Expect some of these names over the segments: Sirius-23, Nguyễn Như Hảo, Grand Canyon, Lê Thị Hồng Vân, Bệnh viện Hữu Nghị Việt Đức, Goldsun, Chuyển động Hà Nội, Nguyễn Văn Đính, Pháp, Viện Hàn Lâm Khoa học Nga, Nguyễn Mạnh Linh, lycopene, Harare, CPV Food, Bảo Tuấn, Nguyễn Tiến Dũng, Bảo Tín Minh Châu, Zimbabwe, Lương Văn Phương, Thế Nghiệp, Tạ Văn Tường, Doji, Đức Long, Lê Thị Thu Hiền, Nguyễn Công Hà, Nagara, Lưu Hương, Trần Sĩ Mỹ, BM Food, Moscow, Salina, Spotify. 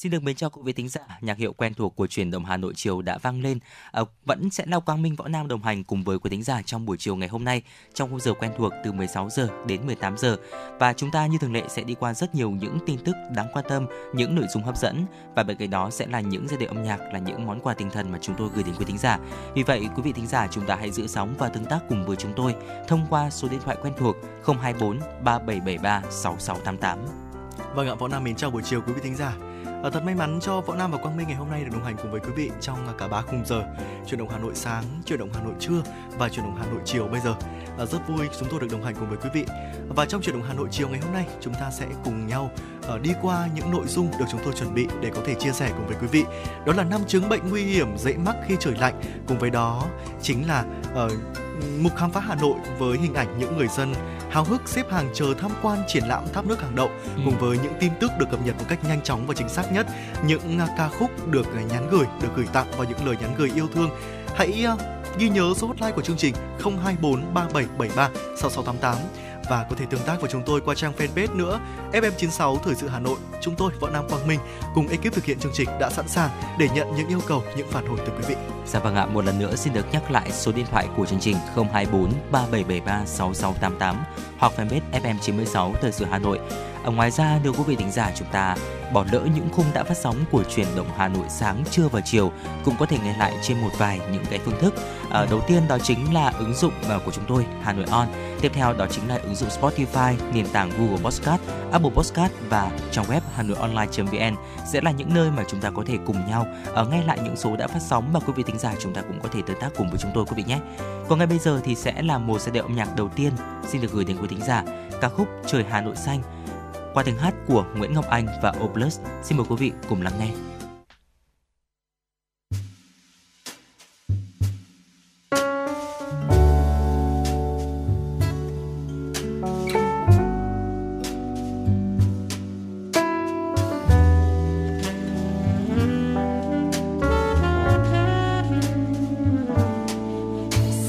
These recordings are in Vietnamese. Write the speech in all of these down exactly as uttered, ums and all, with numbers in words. Xin được mến chào quý vị thính giả, nhạc hiệu quen thuộc của Chuyển động Hà Nội chiều đã vang lên. À, vẫn sẽ là Quang Minh, Võ Nam đồng hành cùng với quý thính giả trong buổi chiều ngày hôm nay, trong khung giờ quen thuộc từ mười sáu giờ đến mười tám giờ. Và chúng ta như thường lệ sẽ đi qua rất nhiều những tin tức đáng quan tâm, những nội dung hấp dẫn, và bên cạnh đó sẽ là những giai điệu âm nhạc, là những món quà tinh thần mà chúng tôi gửi đến quý thính giả. Vì vậy quý vị thính giả, chúng ta hãy giữ sóng và tương tác cùng với chúng tôi thông qua số điện thoại quen thuộc không hai bốn ba bảy bảy ba sáu sáu tám tám. Vâng ạ, Võ Nam mến chào buổi chiều quý vị thính giả. À, thật may mắn cho Võ Nam và Quang Minh ngày hôm nay được đồng hành cùng với quý vị trong cả ba khung giờ: Chuyển động Hà Nội sáng, Chuyển động Hà Nội trưa và Chuyển động Hà Nội chiều. Bây giờ à, rất vui chúng tôi được đồng hành cùng với quý vị, và trong Chuyển động Hà Nội chiều ngày hôm nay chúng ta sẽ cùng nhau à, đi qua những nội dung được chúng tôi chuẩn bị để có thể chia sẻ cùng với quý vị. Đó là năm chứng bệnh nguy hiểm dễ mắc khi trời lạnh, cùng với đó chính là à, mục khám phá Hà Nội với hình ảnh những người dân háo hức xếp hàng chờ tham quan triển lãm tháp nước hàng đậu, ừ. cùng với những tin tức được cập nhật một cách nhanh chóng và chính xác nhất, những ca khúc được nhắn gửi, được gửi tặng và những lời nhắn gửi yêu thương. Hãy ghi nhớ số hotline của chương trình không hai bốn ba bảy bảy ba sáu sáu tám tám và có thể tương tác với chúng tôi qua trang fanpage nữa. ép em chín sáu Thời sự Hà Nội, chúng tôi Võ Nam, Quang Minh cùng ekip thực hiện chương trình đã sẵn sàng để nhận những yêu cầu, những phản hồi từ quý vị. Dạ vâng ạ, một lần nữa xin được nhắc lại số điện thoại của chương trình không hai bốn ba bảy bảy ba sáu sáu tám tám hoặc fanpage ép em chín sáu Thời sự Hà Nội. Ở ngoài ra, nếu quý vị thính giả chúng ta bỏ lỡ những khung đã phát sóng của Chuyển động Hà Nội sáng, trưa và chiều cũng có thể nghe lại trên một vài những cái phương thức. À, đầu tiên đó chính là ứng dụng của chúng tôi Hà Nội On. Tiếp theo đó chính là ứng dụng Spotify, nền tảng Google Podcast, Apple Podcast và trang web hanoionline chấm vn sẽ là những nơi mà chúng ta có thể cùng nhau à, nghe lại những số đã phát sóng, và quý vị thính giả chúng ta cũng có thể tương tác cùng với chúng tôi quý vị nhé. Còn ngay bây giờ thì sẽ là một giai điệu âm nhạc đầu tiên xin được gửi đến quý thính giả, ca khúc Trời Hà Nội Xanh qua tiếng hát của Nguyễn Ngọc Anh và Oplus. Xin mời quý vị cùng lắng nghe.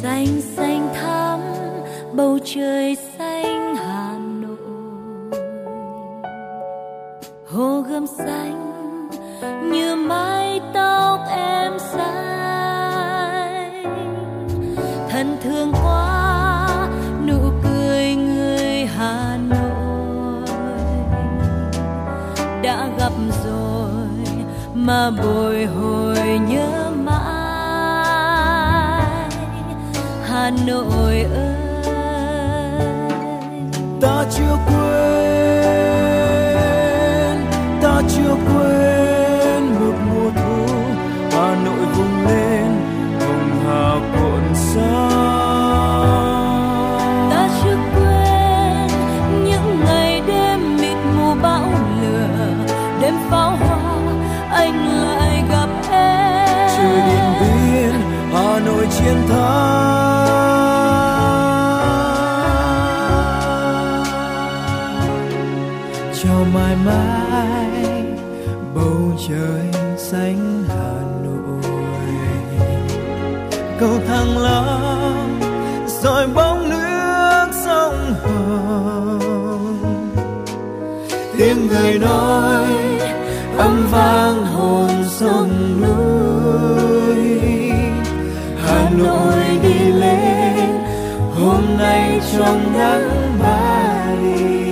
Xanh xanh thắm bầu trời xanh Hà Nội, hồ gươm xanh như mái tóc em xanh, thân thương quá nụ cười người Hà Nội. Đã gặp rồi mà bồi hồi nhớ Hà Nội ơi, ta chưa quên, ta chưa quên một mùa thu Hà Nội vùng lên hồng hào cuộn sáng. Hà Nội chiến thắng cho mãi mãi bầu trời xanh Hà Nội, cầu Thăng Long rồi bóng nước sông Hồng, tiếng người nói âm vang hồn sông núi. Hà Nội đi lên hôm nay trong nắng Paris.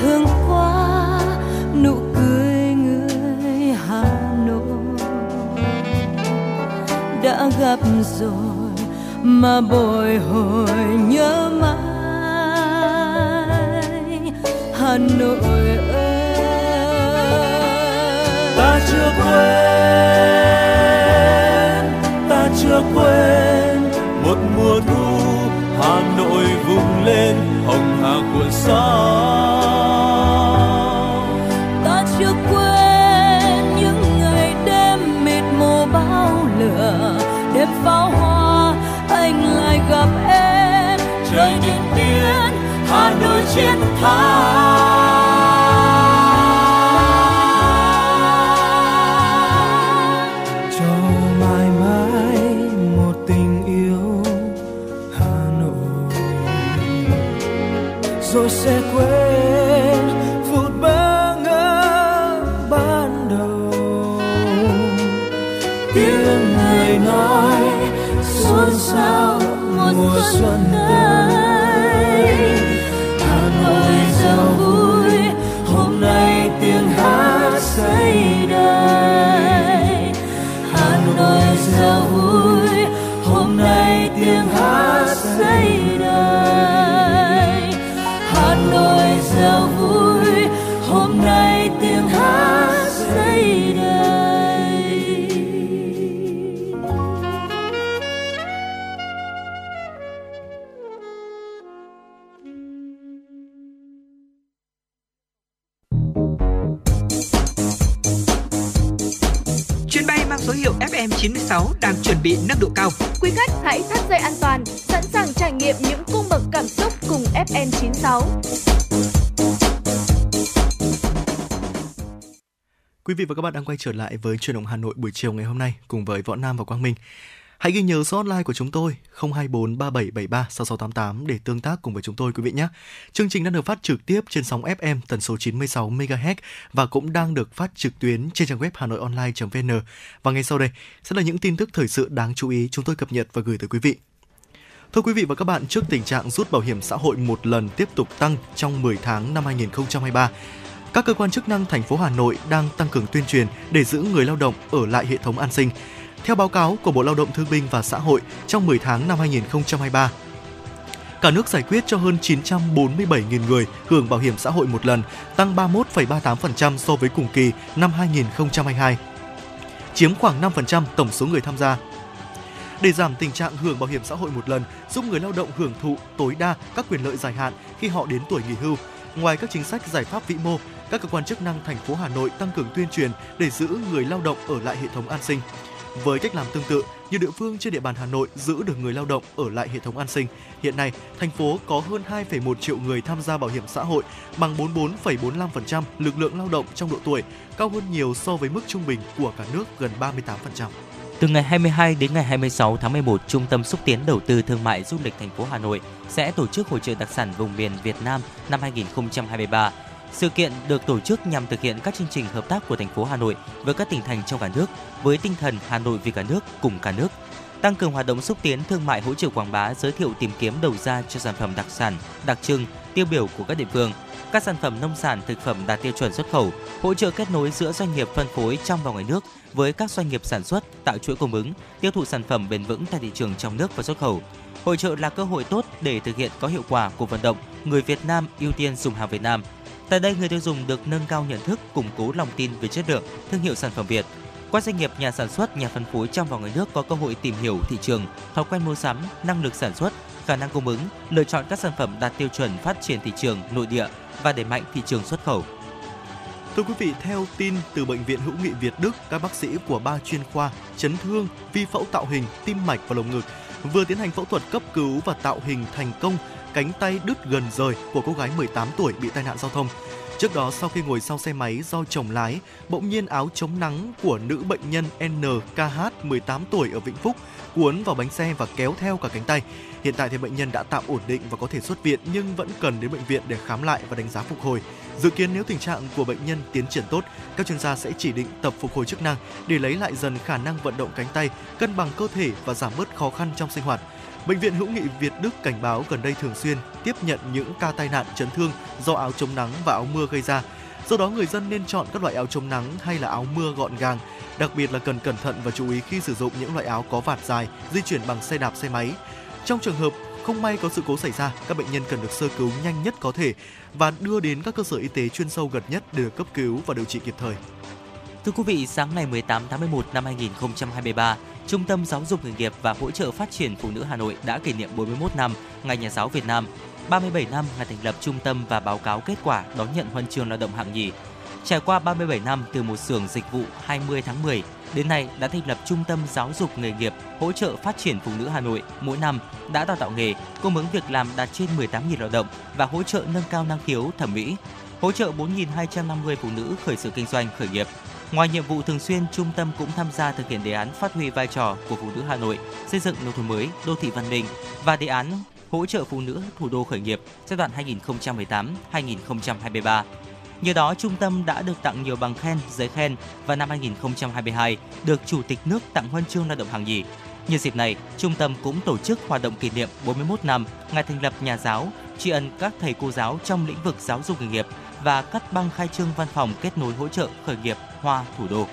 Thương quá nụ cười người Hà Nội, đã gặp rồi mà bồi hồi nhớ mãi. Hà Nội ơi, ta chưa quên, ta chưa quên một mùa thu Hà Nội vùng lên hồng hà của gió. Đêm pháo hoa anh lại gặp em, trời đêm biến Hà Nội chiến thắng. Cho mãi mãi một tình yêu Hà Nội, rồi sẽ quên phút bơ ngỡ ban đầu. Tiếng người nói sao một mùa xuân tới, Hà Nội giàu vui hôm nay tiếng hát xây đời. Hà Nội giàu vui hôm nay tiếng hát xây đời. Hà Nội giàu vui hôm nay tiếng hát xây đời. chín sáu đang chuẩn bị nâng độ cao. Quý khách hãy thắt dây an toàn, sẵn sàng trải nghiệm những cung bậc cảm xúc cùng ép em chín sáu. Quý vị và các bạn đang quay trở lại với Chuyển động Hà Nội buổi chiều ngày hôm nay cùng với Võ Nam và Quang Minh. Hãy ghi nhớ số hotline của chúng tôi không hai bốn ba bảy bảy ba sáu sáu tám tám để tương tác cùng với chúng tôi quý vị nhé. Chương trình đang được phát trực tiếp trên sóng ép em tần số chín mươi sáu mê ga héc và cũng đang được phát trực tuyến trên trang web hanoionline chấm vê en. Và ngay sau đây sẽ là những tin tức thời sự đáng chú ý chúng tôi cập nhật và gửi tới quý vị. Thưa quý vị và các bạn, trước tình trạng rút bảo hiểm xã hội một lần tiếp tục tăng trong mười tháng năm hai không hai ba, các cơ quan chức năng thành phố Hà Nội đang tăng cường tuyên truyền để giữ người lao động ở lại hệ thống an sinh. Theo báo cáo của Bộ Lao động Thương binh và Xã hội, trong mười tháng năm hai không hai ba, cả nước giải quyết cho hơn chín trăm bốn mươi bảy nghìn người hưởng bảo hiểm xã hội một lần, tăng ba mươi mốt phẩy ba mươi tám phần trăm so với cùng kỳ năm hai không hai hai, chiếm khoảng năm phần trăm tổng số người tham gia. Để giảm tình trạng hưởng bảo hiểm xã hội một lần, giúp người lao động hưởng thụ tối đa các quyền lợi dài hạn khi họ đến tuổi nghỉ hưu, ngoài các chính sách giải pháp vĩ mô, các cơ quan chức năng thành phố Hà Nội tăng cường tuyên truyền để giữ người lao động ở lại hệ thống an sinh. Với cách làm tương tự, nhiều địa phương trên địa bàn Hà Nội giữ được người lao động ở lại hệ thống an sinh. Hiện nay, thành phố có hơn hai phẩy một triệu người tham gia bảo hiểm xã hội, bằng bốn mươi tư phẩy bốn mươi lăm phần trăm lực lượng lao động trong độ tuổi, cao hơn nhiều so với mức trung bình của cả nước gần ba mươi tám phần trăm. Từ ngày hai mươi hai đến ngày hai mươi sáu tháng mười một, Trung tâm Xúc tiến Đầu tư Thương mại Du lịch thành phố Hà Nội sẽ tổ chức hội chợ đặc sản vùng miền Việt Nam năm hai không hai ba. Sự kiện được tổ chức nhằm thực hiện các chương trình hợp tác của thành phố Hà Nội với các tỉnh thành trong cả nước với tinh thần Hà Nội vì cả nước cùng cả nước, tăng cường hoạt động xúc tiến thương mại, hỗ trợ quảng bá, giới thiệu, tìm kiếm đầu ra cho sản phẩm đặc sản, đặc trưng, tiêu biểu của các địa phương, các sản phẩm nông sản, thực phẩm đạt tiêu chuẩn xuất khẩu, hỗ trợ kết nối giữa doanh nghiệp phân phối trong và ngoài nước với các doanh nghiệp sản xuất, tạo chuỗi cung ứng, tiêu thụ sản phẩm bền vững tại thị trường trong nước và xuất khẩu. Hội chợ là cơ hội tốt để thực hiện có hiệu quả cuộc vận động người Việt Nam ưu tiên dùng hàng Việt Nam. Tại đây, người tiêu dùng được nâng cao nhận thức, củng cố lòng tin về chất lượng, thương hiệu sản phẩm Việt. Các doanh nghiệp, nhà sản xuất, nhà phân phối trong và ngoài nước có cơ hội tìm hiểu thị trường, thói quen mua sắm, năng lực sản xuất, khả năng cung ứng, lựa chọn các sản phẩm đạt tiêu chuẩn phát triển thị trường nội địa và đẩy mạnh thị trường xuất khẩu. Thưa quý vị, theo tin từ Bệnh viện Hữu Nghị Việt Đức, các bác sĩ của ba chuyên khoa chấn thương, vi phẫu tạo hình, tim mạch và lồng ngực vừa tiến hành phẫu thuật cấp cứu và tạo hình thành công cánh tay đứt gần rời của cô gái mười tám tuổi bị tai nạn giao thông. Trước đó, sau khi ngồi sau xe máy do chồng lái, bỗng nhiên áo chống nắng của nữ bệnh nhân en ca hát mười tám tuổi ở Vĩnh Phúc cuốn vào bánh xe và kéo theo cả cánh tay. Hiện tại thì bệnh nhân đã tạm ổn định và có thể xuất viện, nhưng vẫn cần đến bệnh viện để khám lại và đánh giá phục hồi. Dự kiến nếu tình trạng của bệnh nhân tiến triển tốt, các chuyên gia sẽ chỉ định tập phục hồi chức năng để lấy lại dần khả năng vận động cánh tay, cân bằng cơ thể và giảm bớt khó khăn trong sinh hoạt. Bệnh viện Hữu nghị Việt Đức cảnh báo gần đây thường xuyên tiếp nhận những ca tai nạn chấn thương do áo chống nắng và áo mưa gây ra. Do đó người dân nên chọn các loại áo chống nắng hay là áo mưa gọn gàng. Đặc biệt là cần cẩn thận và chú ý khi sử dụng những loại áo có vạt dài, di chuyển bằng xe đạp, xe máy. Trong trường hợp không may có sự cố xảy ra, các bệnh nhân cần được sơ cứu nhanh nhất có thể và đưa đến các cơ sở y tế chuyên sâu gần nhất để được cấp cứu và điều trị kịp thời. Thưa quý vị, sáng ngày mười tám tháng mười một năm hai nghìn không trăm hai mươi ba, Trung tâm Giáo dục Nghề nghiệp và Hỗ trợ Phát triển Phụ nữ Hà Nội đã kỷ niệm bốn mươi mốt năm Ngày Nhà giáo Việt Nam, ba mươi bảy năm ngày thành lập trung tâm và báo cáo kết quả đón nhận huân chương lao động hạng nhì. Trải qua ba mươi bảy năm từ một xưởng dịch vụ hai mươi tháng mười, đến nay đã thành lập Trung tâm Giáo dục Nghề nghiệp Hỗ trợ Phát triển Phụ nữ Hà Nội, mỗi năm đã đào tạo nghề, cung ứng việc làm đạt trên mười tám nghìn lao động và hỗ trợ nâng cao năng khiếu thẩm mỹ, hỗ trợ bốn nghìn hai trăm năm mươi phụ nữ khởi sự kinh doanh khởi nghiệp. Ngoài nhiệm vụ thường xuyên, trung tâm cũng tham gia thực hiện đề án phát huy vai trò của phụ nữ Hà Nội xây dựng nông thôn mới, đô thị văn minh và đề án hỗ trợ phụ nữ thủ đô khởi nghiệp giai đoạn hai nghìn không trăm mười tám đến hai nghìn không trăm hai mươi ba. Nhờ đó, trung tâm đã được tặng nhiều bằng khen, giấy khen và năm hai nghìn không trăm hai mươi hai được Chủ tịch nước tặng huân chương lao động hạng nhì. Nhân dịp này, trung tâm cũng tổ chức hoạt động kỷ niệm bốn mươi mốt năm ngày thành lập Nhà giáo, tri ân các thầy cô giáo trong lĩnh vực giáo dục nghề nghiệp và cắt băng khai trương văn phòng kết nối hỗ trợ khởi nghiệp Hoa Thủ đô.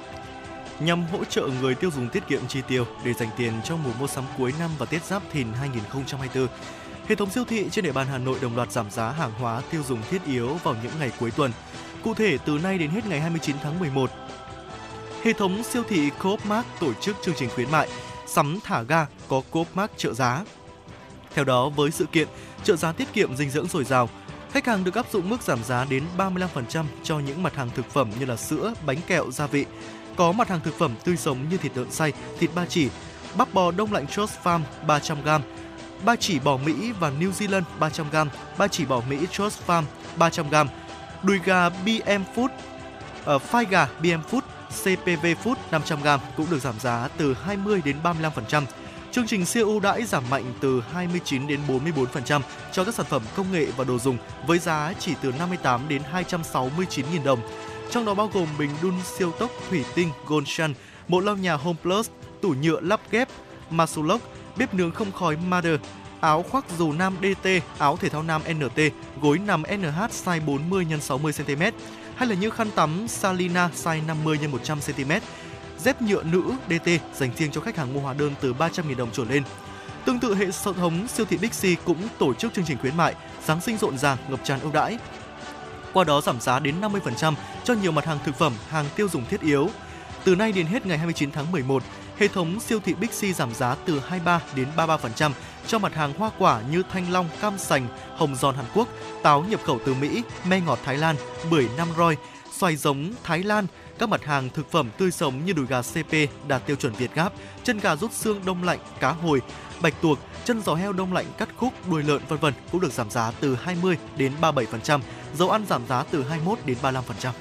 Nhằm hỗ trợ người tiêu dùng tiết kiệm chi tiêu để dành tiền trong mùa mua sắm cuối năm và Tết Giáp Thìn hai nghìn không trăm hai mươi tư, hệ thống siêu thị trên địa bàn Hà Nội đồng loạt giảm giá hàng hóa tiêu dùng thiết yếu vào những ngày cuối tuần. Cụ thể, từ nay đến hết ngày hai mươi chín tháng mười một, hệ thống siêu thị Co.opmart tổ chức chương trình khuyến mại sắm thả ga có Co.opmart trợ giá. Theo đó, với sự kiện trợ giá tiết kiệm dinh dưỡng dồi dào, khách hàng được áp dụng mức giảm giá đến ba mươi lăm phần trăm cho những mặt hàng thực phẩm như là sữa, bánh kẹo, gia vị. Có mặt hàng thực phẩm tươi sống như thịt lợn xay, thịt ba chỉ, bắp bò đông lạnh Chost Farm ba trăm gam, ba chỉ bò Mỹ và New Zealand ba trăm gam, ba chỉ bò Mỹ Chost Farm ba trăm gam, đùi gà bê em Food, uh, phai gà bê em Food, xê pê vê Food năm trăm gam cũng được giảm giá từ hai mươi đến ba mươi lăm phần trăm. Chương trình siêu ưu đãi giảm mạnh từ hai mươi chín đến bốn mươi bốn phần trăm cho các sản phẩm công nghệ và đồ dùng với giá chỉ từ năm mươi tám đến hai trăm sáu mươi chín nghìn đồng. Trong đó bao gồm bình đun siêu tốc thủy tinh Goldsun, bộ lau nhà Homeplus, tủ nhựa lắp ghép Masulok, bếp nướng không khói Mother, áo khoác dù nam đê tê, áo thể thao nam en tê, gối nằm en hát size bốn mươi nhân sáu mươi xăng ti mét, hay là như khăn tắm Salina size năm mươi nhân một trăm xăng ti mét, dép nhựa nữ đê tê dành riêng cho khách hàng mua hóa đơn từ ba trăm nghìn đồng trở lên. Tương tự, hệ thống siêu thị Big C cũng tổ chức chương trình khuyến mại Giáng sinh rộn ràng, ngập tràn ưu đãi. Qua đó giảm giá đến năm mươi phần trăm cho nhiều mặt hàng thực phẩm, hàng tiêu dùng thiết yếu. Từ nay đến hết ngày hai mươi chín tháng mười một, hệ thống siêu thị Big C giảm giá từ hai mươi ba đến ba mươi ba phần trăm cho mặt hàng hoa quả như thanh long, cam sành, hồng giòn Hàn Quốc, táo nhập khẩu từ Mỹ, me ngọt Thái Lan, bưởi Nam Roi, xoài giống Thái Lan. Các mặt hàng thực phẩm tươi sống như đùi gà xê pê đạt tiêu chuẩn Việt Gáp, chân gà rút xương đông lạnh, cá hồi, bạch tuộc, chân giò heo đông lạnh cắt khúc, đuôi lợn vân vân cũng được giảm giá từ hai mươi đến ba mươi bảy phần trăm, dầu ăn giảm giá từ hai mươi mốt đến ba mươi lăm phần trăm.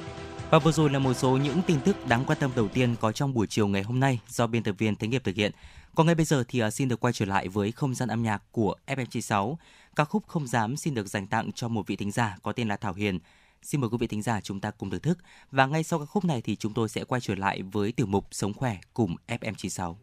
Và vừa rồi là một số những tin tức đáng quan tâm đầu tiên có trong buổi chiều ngày hôm nay do biên tập viên Thế Nghiệp thực hiện. Còn ngay bây giờ thì xin được quay trở lại với không gian âm nhạc của ép em chín sáu. Ca khúc Không Dám xin được dành tặng cho một vị thính giả có tên là Thảo Hiền. Xin mời quý vị thính giả chúng ta cùng thưởng thức. Và ngay sau ca khúc này thì chúng tôi sẽ quay trở lại với tiểu mục Sống Khỏe cùng ép em chín sáu.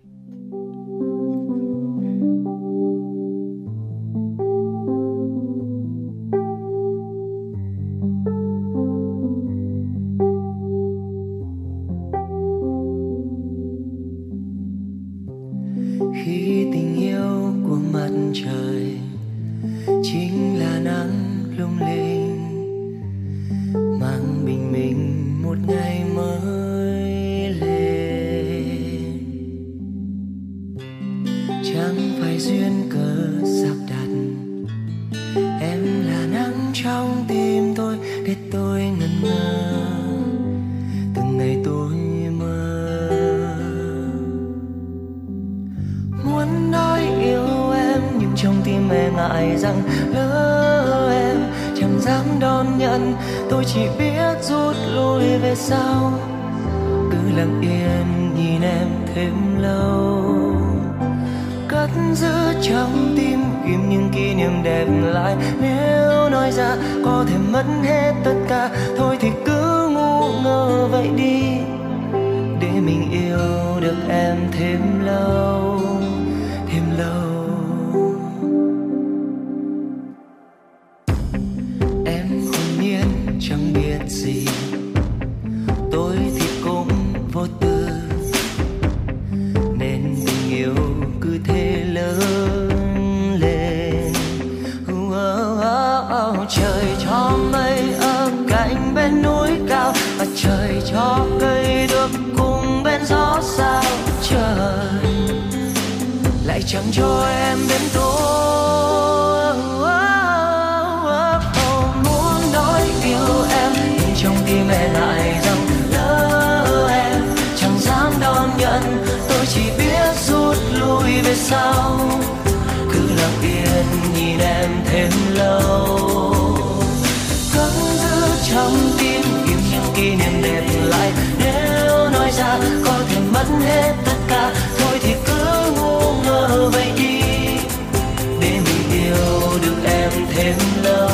Khi tình yêu của mặt trời chính là nắng lung linh, mang bình minh một ngày mới lên. Chẳng phải duyên cớ sắp đặt, em là nắng trong tim tôi để tôi ngẩn ngơ. Từng ngày tôi mơ muốn nói yêu em, nhưng trong tim em ngại rằng lỡ em chẳng dám đón nhận. Tôi chỉ biết rút lui về sau, cứ lặng yên nhìn em thêm lâu. Cất giữ trong tim im những kỷ niệm đẹp lại, nếu nói ra có thể mất hết tất cả. Thôi thì cứ ngu ngơ vậy đi, để mình yêu được em thêm lâu, thêm lâu. Chẳng biết gì cho mây ở cạnh bên núi cao, và trời cho cây được cùng bên gió sao. Trời lại chẳng cho em đến tối. Không muốn nói yêu em, nhưng trong tim em lại rằng lỡ em chẳng dám đón nhận. Tôi chỉ biết rút lui về sau, cứ lặng yên nhìn em thêm lâu. Cất giữ trong tim yêu những kỷ niệm đẹp lại, nếu nói ra có thể mất hết tất cả. Thôi thì cứ ngu ngơ vậy đi, để mình yêu được em thêm lâu.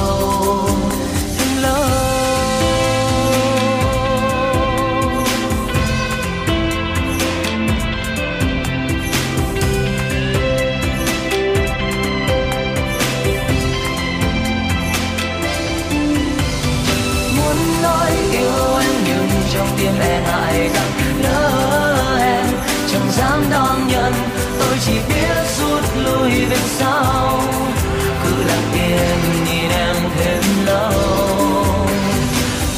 Chỉ biết rút lui về sau, cứ lặng yên nhìn em thêm lâu.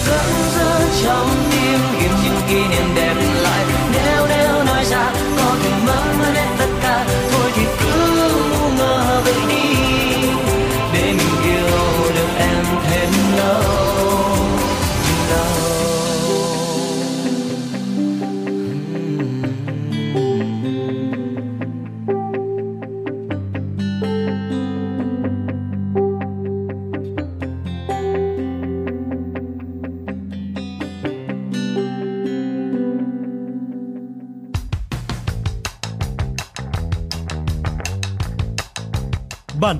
Vẫn giữ trong tim ghi những kỷ niệm đẹp lại, nếu nếu nói ra có thể mất mất hết tất cả. Thôi thì cứ ngờ vậy đi, để mình yêu được em thêm lâu. Bản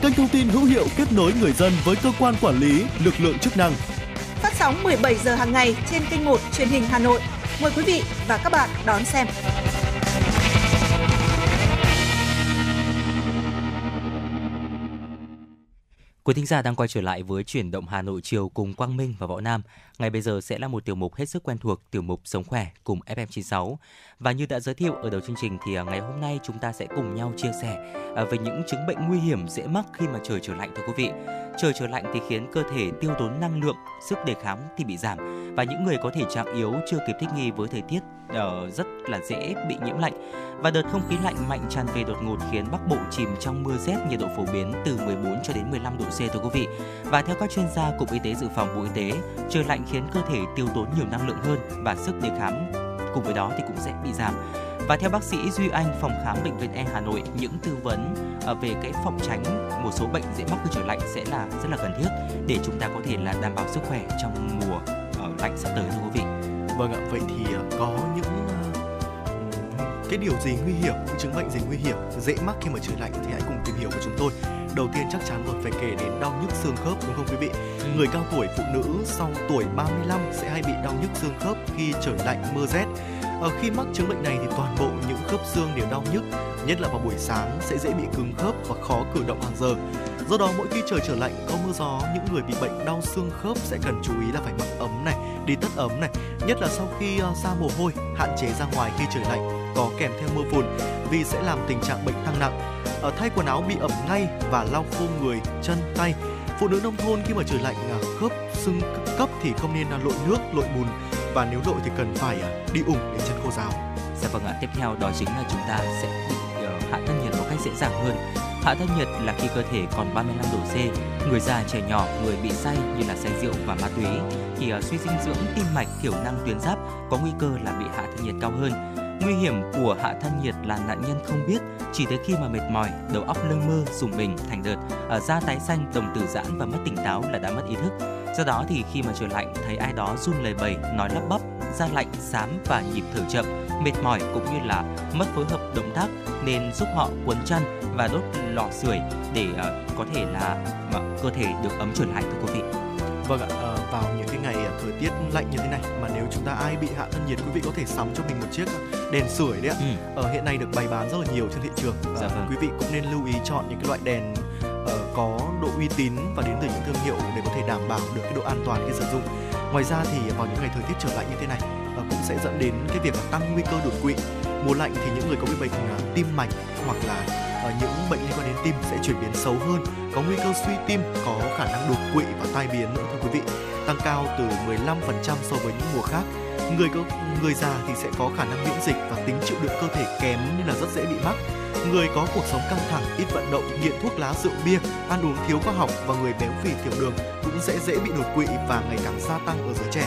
kênh thông tin hữu hiệu kết nối người dân với cơ quan quản lý, lực lượng chức năng. Phát sóng mười bảy giờ hàng ngày trên kênh một truyền hình Hà Nội. Mời quý vị và các bạn đón xem. Quý thính giả đang quay trở lại với Chuyển động Hà Nội chiều cùng Quang Minh và Võ Nam. Ngay bây giờ sẽ là một tiểu mục hết sức quen thuộc, tiểu mục Sống Khỏe cùng ép em chín sáu. Và như đã giới thiệu ở đầu chương trình thì ngày hôm nay chúng ta sẽ cùng nhau chia sẻ về những chứng bệnh nguy hiểm dễ mắc khi mà trời trở lạnh thưa quý vị. Trời trở lạnh thì khiến cơ thể tiêu tốn năng lượng, sức đề kháng thì bị giảm. Và những người có thể trạng yếu chưa kịp thích nghi với thời tiết rất là dễ bị nhiễm lạnh. Và đợt không khí lạnh mạnh tràn về đột ngột khiến Bắc Bộ chìm trong mưa rét, nhiệt độ phổ biến từ mười bốn cho đến mười lăm độ C thưa quý vị. Và theo các chuyên gia Cục Y tế Dự phòng Bộ Y tế, trời lạnh khiến cơ thể tiêu tốn nhiều năng lượng hơn và sức đề kháng cùng với đó thì cũng sẽ bị giảm. Và theo bác sĩ Duy Anh, phòng khám bệnh viện E Hà Nội, những tư vấn về cái phòng tránh một số bệnh dễ mắc khi trời lạnh sẽ là rất là cần thiết để chúng ta có thể là đảm bảo sức khỏe trong mùa lạnh sắp tới thưa quý vị. Vâng ạ, vậy thì có những cái điều gì nguy hiểm, những chứng bệnh gì nguy hiểm dễ mắc khi mà trời lạnh thì hãy cùng tìm hiểu với chúng tôi. Đầu tiên chắc chắn rồi, phải kể đến đau nhức xương khớp đúng không quý vị? Người cao tuổi, phụ nữ sau tuổi ba mươi lăm sẽ hay bị đau nhức xương khớp khi trời lạnh, mưa rét. Ở khi mắc chứng bệnh này thì toàn bộ những khớp xương đều đau nhức, nhất là vào buổi sáng sẽ dễ bị cứng khớp và khó cử động hàng giờ. Do đó mỗi khi trời trở lạnh có mưa gió, những người bị bệnh đau xương khớp sẽ cần chú ý là phải mặc ấm này, đi tất ấm này, nhất là sau khi ra mồ hôi, hạn chế ra ngoài khi trời lạnh có kèm theo mưa phùn vì sẽ làm tình trạng bệnh tăng nặng. Ở thay quần áo bị ẩm ngay và lau khô người, chân, tay. Phụ nữ nông thôn khi mà trời lạnh khớp xương cấp thì không nên lội nước, lội bùn, và nếu lội thì cần phải đi ủng để chân khô ráo. Dạ vâng ạ, tiếp theo đó chính là chúng ta sẽ bị hạ thân nhiệt một cách dễ dàng hơn. Hạ thân nhiệt là khi cơ thể còn ba mươi lăm độ C, người già, trẻ nhỏ, người bị say như là say rượu và ma túy thì suy dinh dưỡng, tim mạch, thiểu năng tuyến giáp có nguy cơ là bị hạ thân nhiệt cao hơn. Nguy hiểm của hạ thân nhiệt là nạn nhân không biết, chỉ tới khi mà mệt mỏi, đầu óc lơ mơ, rùng mình thành đợt, da tái xanh, đồng tử giãn và mất tỉnh táo là đã mất ý thức. Do đó thì khi mà trời lạnh thấy ai đó run lầy bầy, nói lắp bắp, da lạnh, xám và nhịp thở chậm, mệt mỏi cũng như là mất phối hợp động tác nên giúp họ quấn chăn và đốt lò sưởi để uh, có thể là uh, cơ thể được ấm trở lại thưa quý vị. Vâng ạ, uh, vào những cái ngày thời tiết lạnh như thế này mà nếu chúng ta ai bị hạ thân nhiệt, quý vị có thể sắm cho mình một chiếc đèn sưởi đấy ạ. Ừ. Ờ, hiện nay được bày bán rất là nhiều trên thị trường. Dạ vâng. Quý vị cũng nên lưu ý chọn những cái loại đèn uh, có độ uy tín và đến từ những thương hiệu để có thể đảm bảo được cái độ an toàn khi sử dụng. Ngoài ra thì vào những ngày thời tiết trở lạnh như thế này uh, cũng sẽ dẫn đến cái việc là tăng nguy cơ đột quỵ. Mùa lạnh thì những người có bị bệnh uh, tim mạch hoặc là những bệnh liên quan đến tim sẽ chuyển biến xấu hơn, có nguy cơ suy tim, có khả năng đột quỵ và tai biến nữa thưa quý vị, tăng cao từ mười lăm phần trăm so với những mùa khác. Người có, người già thì sẽ có khả năng miễn dịch và tính chịu đựng cơ thể kém nên là rất dễ bị mắc. Người có cuộc sống căng thẳng, ít vận động, nghiện thuốc lá, rượu bia, ăn uống thiếu khoa học và người béo phì, tiểu đường cũng sẽ dễ bị đột quỵ và ngày càng gia tăng ở giới trẻ.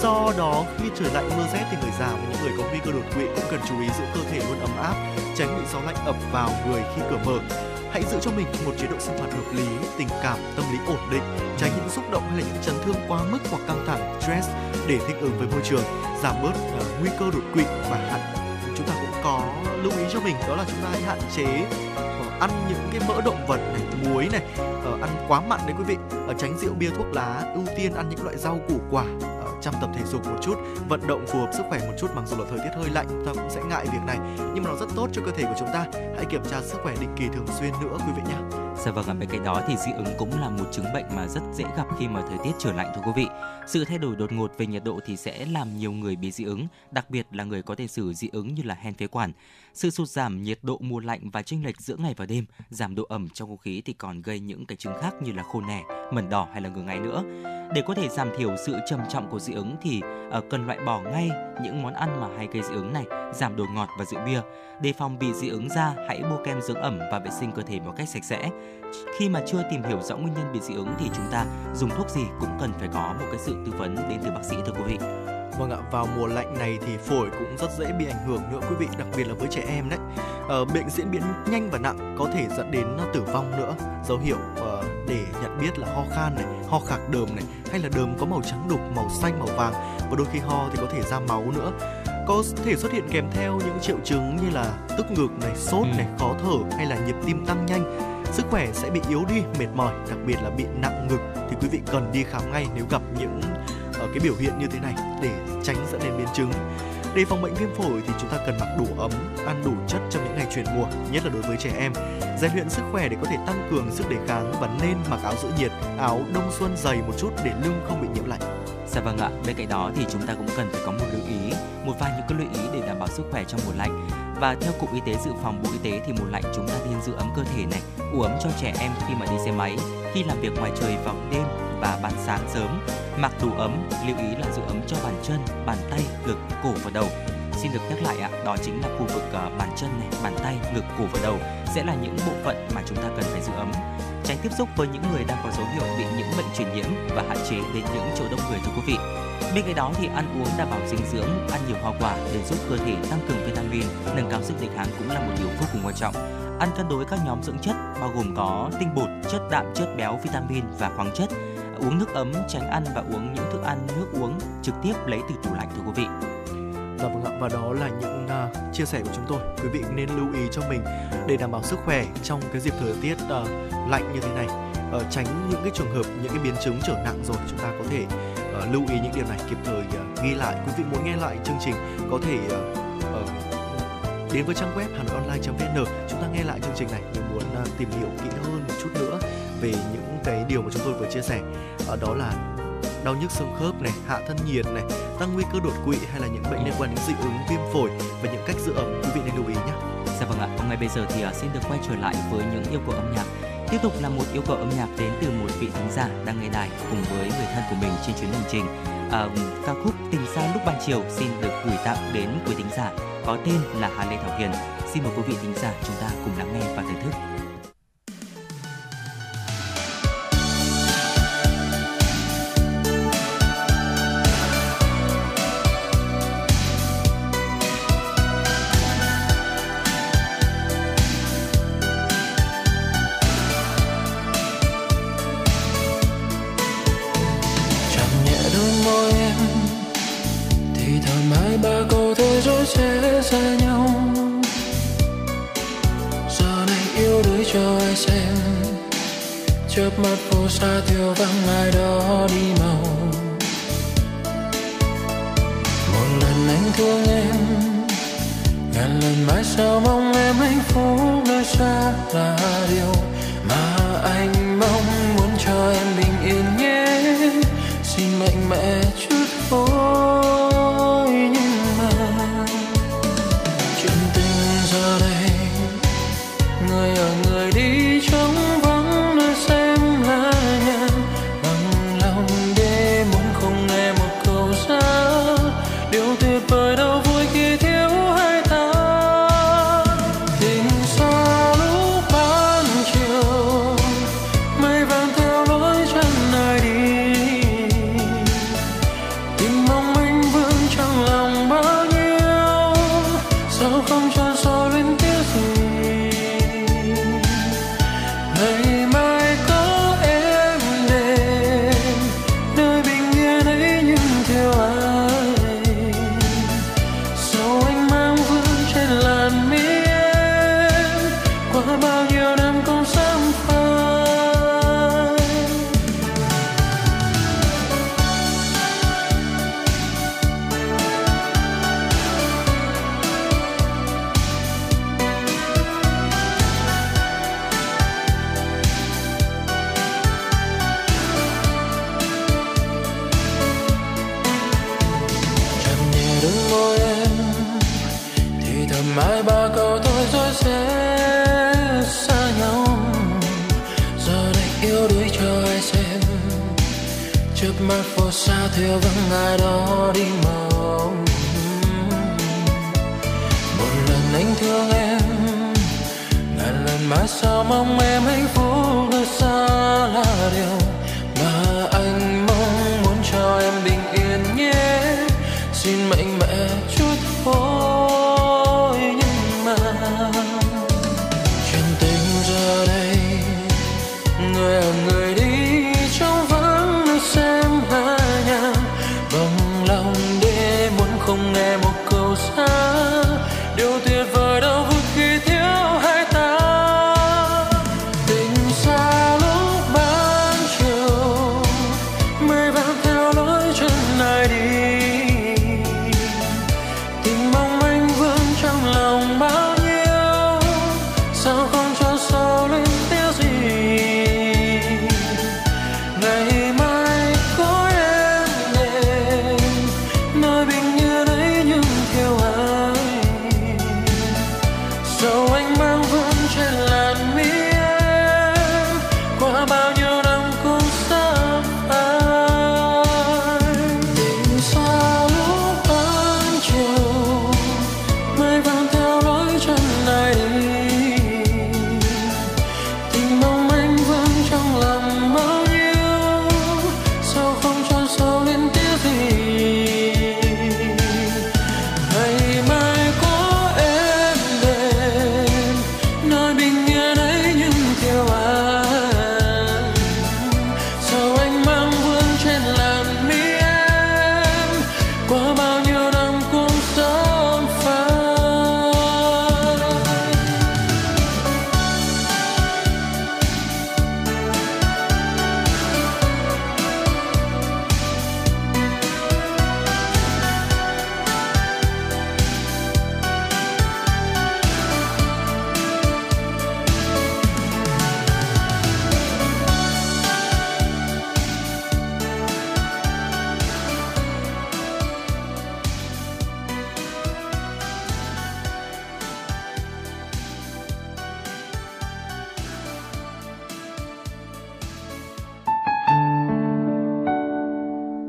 Do đó khi trời lạnh mưa rét thì người già và những người có nguy cơ đột quỵ cũng cần chú ý giữ cơ thể luôn ấm áp, tránh bị gió lạnh ập vào người khi cửa mở. Hãy giữ cho mình một chế độ sinh hoạt hợp lý, tình cảm, tâm lý ổn định, tránh những xúc động hay là những chấn thương quá mức hoặc căng thẳng, stress để thích ứng với môi trường, giảm bớt uh, nguy cơ đột quỵ và hạn. Chúng ta cũng có lưu ý cho mình đó là chúng ta hãy hạn chế uh, ăn những cái mỡ động vật này, muối này, uh, ăn quá mặn đấy quý vị, uh, tránh rượu bia, thuốc lá, ưu tiên ăn những loại rau củ quả. Chăm tập thể dục một chút, vận động phù hợp sức khỏe một chút. Mặc dù là thời tiết hơi lạnh, chúng ta cũng sẽ ngại việc này, nhưng mà nó rất tốt cho cơ thể của chúng ta. Hãy kiểm tra sức khỏe định kỳ thường xuyên nữa quý vị nhé. Dạ vâng, bên cạnh đó thì dị ứng cũng là một chứng bệnh mà rất dễ gặp khi mà thời tiết trở lạnh thưa quý vị. Sự thay đổi đột ngột về nhiệt độ thì sẽ làm nhiều người bị dị ứng, đặc biệt là người có tiền sử dị ứng như là hen phế quản. Sự sụt giảm nhiệt độ mùa lạnh và chênh lệch giữa ngày và đêm, giảm độ ẩm trong không khí thì còn gây những cái chứng khác như là khô nẻ, mẩn đỏ hay là ngứa ngáy nữa. Để có thể giảm thiểu sự trầm trọng của dị ứng thì cần loại bỏ ngay những món ăn mà hay gây dị ứng này, giảm đồ ngọt và rượu bia. Để phòng bị dị ứng da, hãy bôi kem dưỡng ẩm và vệ sinh cơ thể một cách sạch sẽ. Khi mà chưa tìm hiểu rõ nguyên nhân bị dị ứng thì chúng ta dùng thuốc gì cũng cần phải có một cái sự tư vấn đến từ bác sĩ thưa quý vị. Vâng ạ, vào mùa lạnh này thì phổi cũng rất dễ bị ảnh hưởng nữa quý vị, đặc biệt là với trẻ em đấy. Ờ, bệnh diễn biến nhanh và nặng có thể dẫn đến tử vong nữa. Dấu hiệu uh, để nhận biết là ho khan này, ho khạc đờm này, hay là đờm có màu trắng đục, màu xanh, màu vàng và đôi khi ho thì có thể ra máu nữa. Có thể xuất hiện kèm theo những triệu chứng như là tức ngực này, sốt này, khó thở hay là nhịp tim tăng nhanh. Sức khỏe sẽ bị yếu đi, mệt mỏi, đặc biệt là bị nặng ngực thì quý vị cần đi khám ngay nếu gặp những uh, cái biểu hiện như thế này để tránh dẫn đến biến chứng. Để phòng bệnh viêm phổi thì chúng ta cần mặc đủ ấm, ăn đủ chất trong những ngày chuyển mùa, nhất là đối với trẻ em. Rèn luyện sức khỏe để có thể tăng cường sức đề kháng và nên mặc áo giữ nhiệt, áo đông xuân dày một chút để lưng không bị nhiễm lạnh. Dạ vâng ạ, bên cạnh đó thì chúng ta cũng cần phải có một lưu ý, một vài những cái lưu ý để đảm bảo sức khỏe trong mùa lạnh. Và theo Cục Y tế Dự phòng Bộ Y tế thì mùa lạnh chúng ta nên giữ ấm cơ thể này, ủ ấm cho trẻ em khi mà đi xe máy, khi làm việc ngoài trời vào đêm và ban sáng sớm. Mặc đủ ấm, lưu ý là giữ ấm cho bàn chân, bàn tay, ngực, cổ và đầu. Xin được nhắc lại ạ, đó chính là khu vực bàn chân này, bàn tay, ngực, cổ và đầu sẽ là những bộ phận mà chúng ta cần phải giữ ấm. Tránh tiếp xúc với những người đang có dấu hiệu bị những bệnh truyền nhiễm và hạn chế đến những chỗ đông người thưa quý vị. Bên cạnh đó thì ăn uống đảm bảo dinh dưỡng, ăn nhiều hoa quả để giúp cơ thể tăng cường vitamin, nâng cao sức đề kháng cũng là một điều vô cùng quan trọng. Ăn cân đối các nhóm dưỡng chất bao gồm có tinh bột, chất đạm, chất béo, vitamin và khoáng chất. Uống nước ấm, tránh ăn và uống những thức ăn, nước uống trực tiếp lấy từ tủ lạnh thưa quý vị. Dạ vâng ạ, và đó là những uh, chia sẻ của chúng tôi. Quý vị nên lưu ý cho mình để đảm bảo sức khỏe trong cái dịp thời tiết uh, lạnh như thế này. Uh, tránh những cái trường hợp, những cái biến chứng trở nặng rồi chúng ta có thể uh, lưu ý những điều này kịp thời uh, ghi lại. Quý vị muốn nghe lại chương trình có thể uh, uh, đến với trang web hanoionline chấm vê en. Chúng ta nghe lại chương trình này nếu muốn uh, tìm hiểu kỹ hơn một chút nữa về những cái điều mà chúng tôi vừa chia sẻ. Uh, đó là đau nhức xương khớp này, hạ thân nhiệt này, tăng nguy cơ đột quỵ hay là những bệnh liên quan đến dị ứng, viêm phổi và những cách giữ ẩm, quý vị nên lưu ý nhé. Dạ vâng ạ, còn ngay bây giờ thì xin được quay trở lại với những yêu cầu âm nhạc. Tiếp tục là một yêu cầu âm nhạc đến từ một vị thính giả đang nghe đài cùng với người thân của mình trên chuyến hành trình. À, ca khúc Tình Xa Lúc Ban Chiều xin được gửi tặng đến quý thính giả có tên là Hà Lê Thảo Hiền. Xin mời quý vị thính giả chúng ta cùng lắng nghe và thưởng thức. Chớp mắt phố xa thiếu vắng ai đó đi màu. thương em. Ngàn lần mãi sao mong em hạnh phúc, nơi xa là điều mà anh mong muốn cho em bình yên nhé. Xin mạnh mẽ chút thôi, nhưng mà chuyện tình giờ đây người ở người đi trống vắng, nơi xem là nhà bằng lòng để muốn không nghe một câu ra. Điều tuyệt vời đâu vui khi thiếu hai ta. Tình xa lúc ban chiều, mây vàng theo lối chân ai đi. Tình mong manh vương trong lòng bao nhiêu, sao không cho sao lên tiếng gì. Ngày mai có em đến, nơi bình yên ấy nhưng thiếu ai. Sao anh mang vương trên làn mi em, qua bao nhiêu năm không sớm phai. Chẳng nhẹ đôi môi em thì thầm mãi ba câu thôi rồi sẽ xa nhau. Giờ đây yêu đuối cho ai xem, chớp mắt phố xa theo vắng ai đó đi mong. Một lần anh thương em, ngàn lần mãi sao mong em hạnh phúc, nơi xa là điều mà anh mong muốn cho em bình yên nhé. Xin mạnh mẽ chút thôi, nhưng mà chuyện tình giờ đây người ở người đi trong vắng, nơi xem là nhà bằng lòng để muốn không nghe một câu xa. Điều tuyệt vời đâu vui khi thiếu hai ta. Tình xa lúc ban chiều, mây vàng theo lối chân ai đi. Tình mong anh vương trong lòng bao nhiêu, sao không cho sao lên tiếng gì. Ngày mai có em đến, nơi bình yên ấy nhưng thiếu ai. Sao anh mang vương trên làn mi em, qua bao nhiêu năm cũng sắp phai. Tình xa lúc ban chiều, mây vàng theo lối chân ai đi. Tình mong anh vương trong lòng bao nhiêu, sao không cho sâu lên tiếng gì. Ngày mai có em đến, nơi bình yên ấy nhưng thiếu ai. Sao anh mang vương trên làn mi em, qua bao nhiêu năm cũng sớm phai.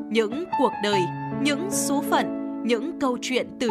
Những cuộc đời, những số phận, những câu chuyện từ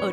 Ở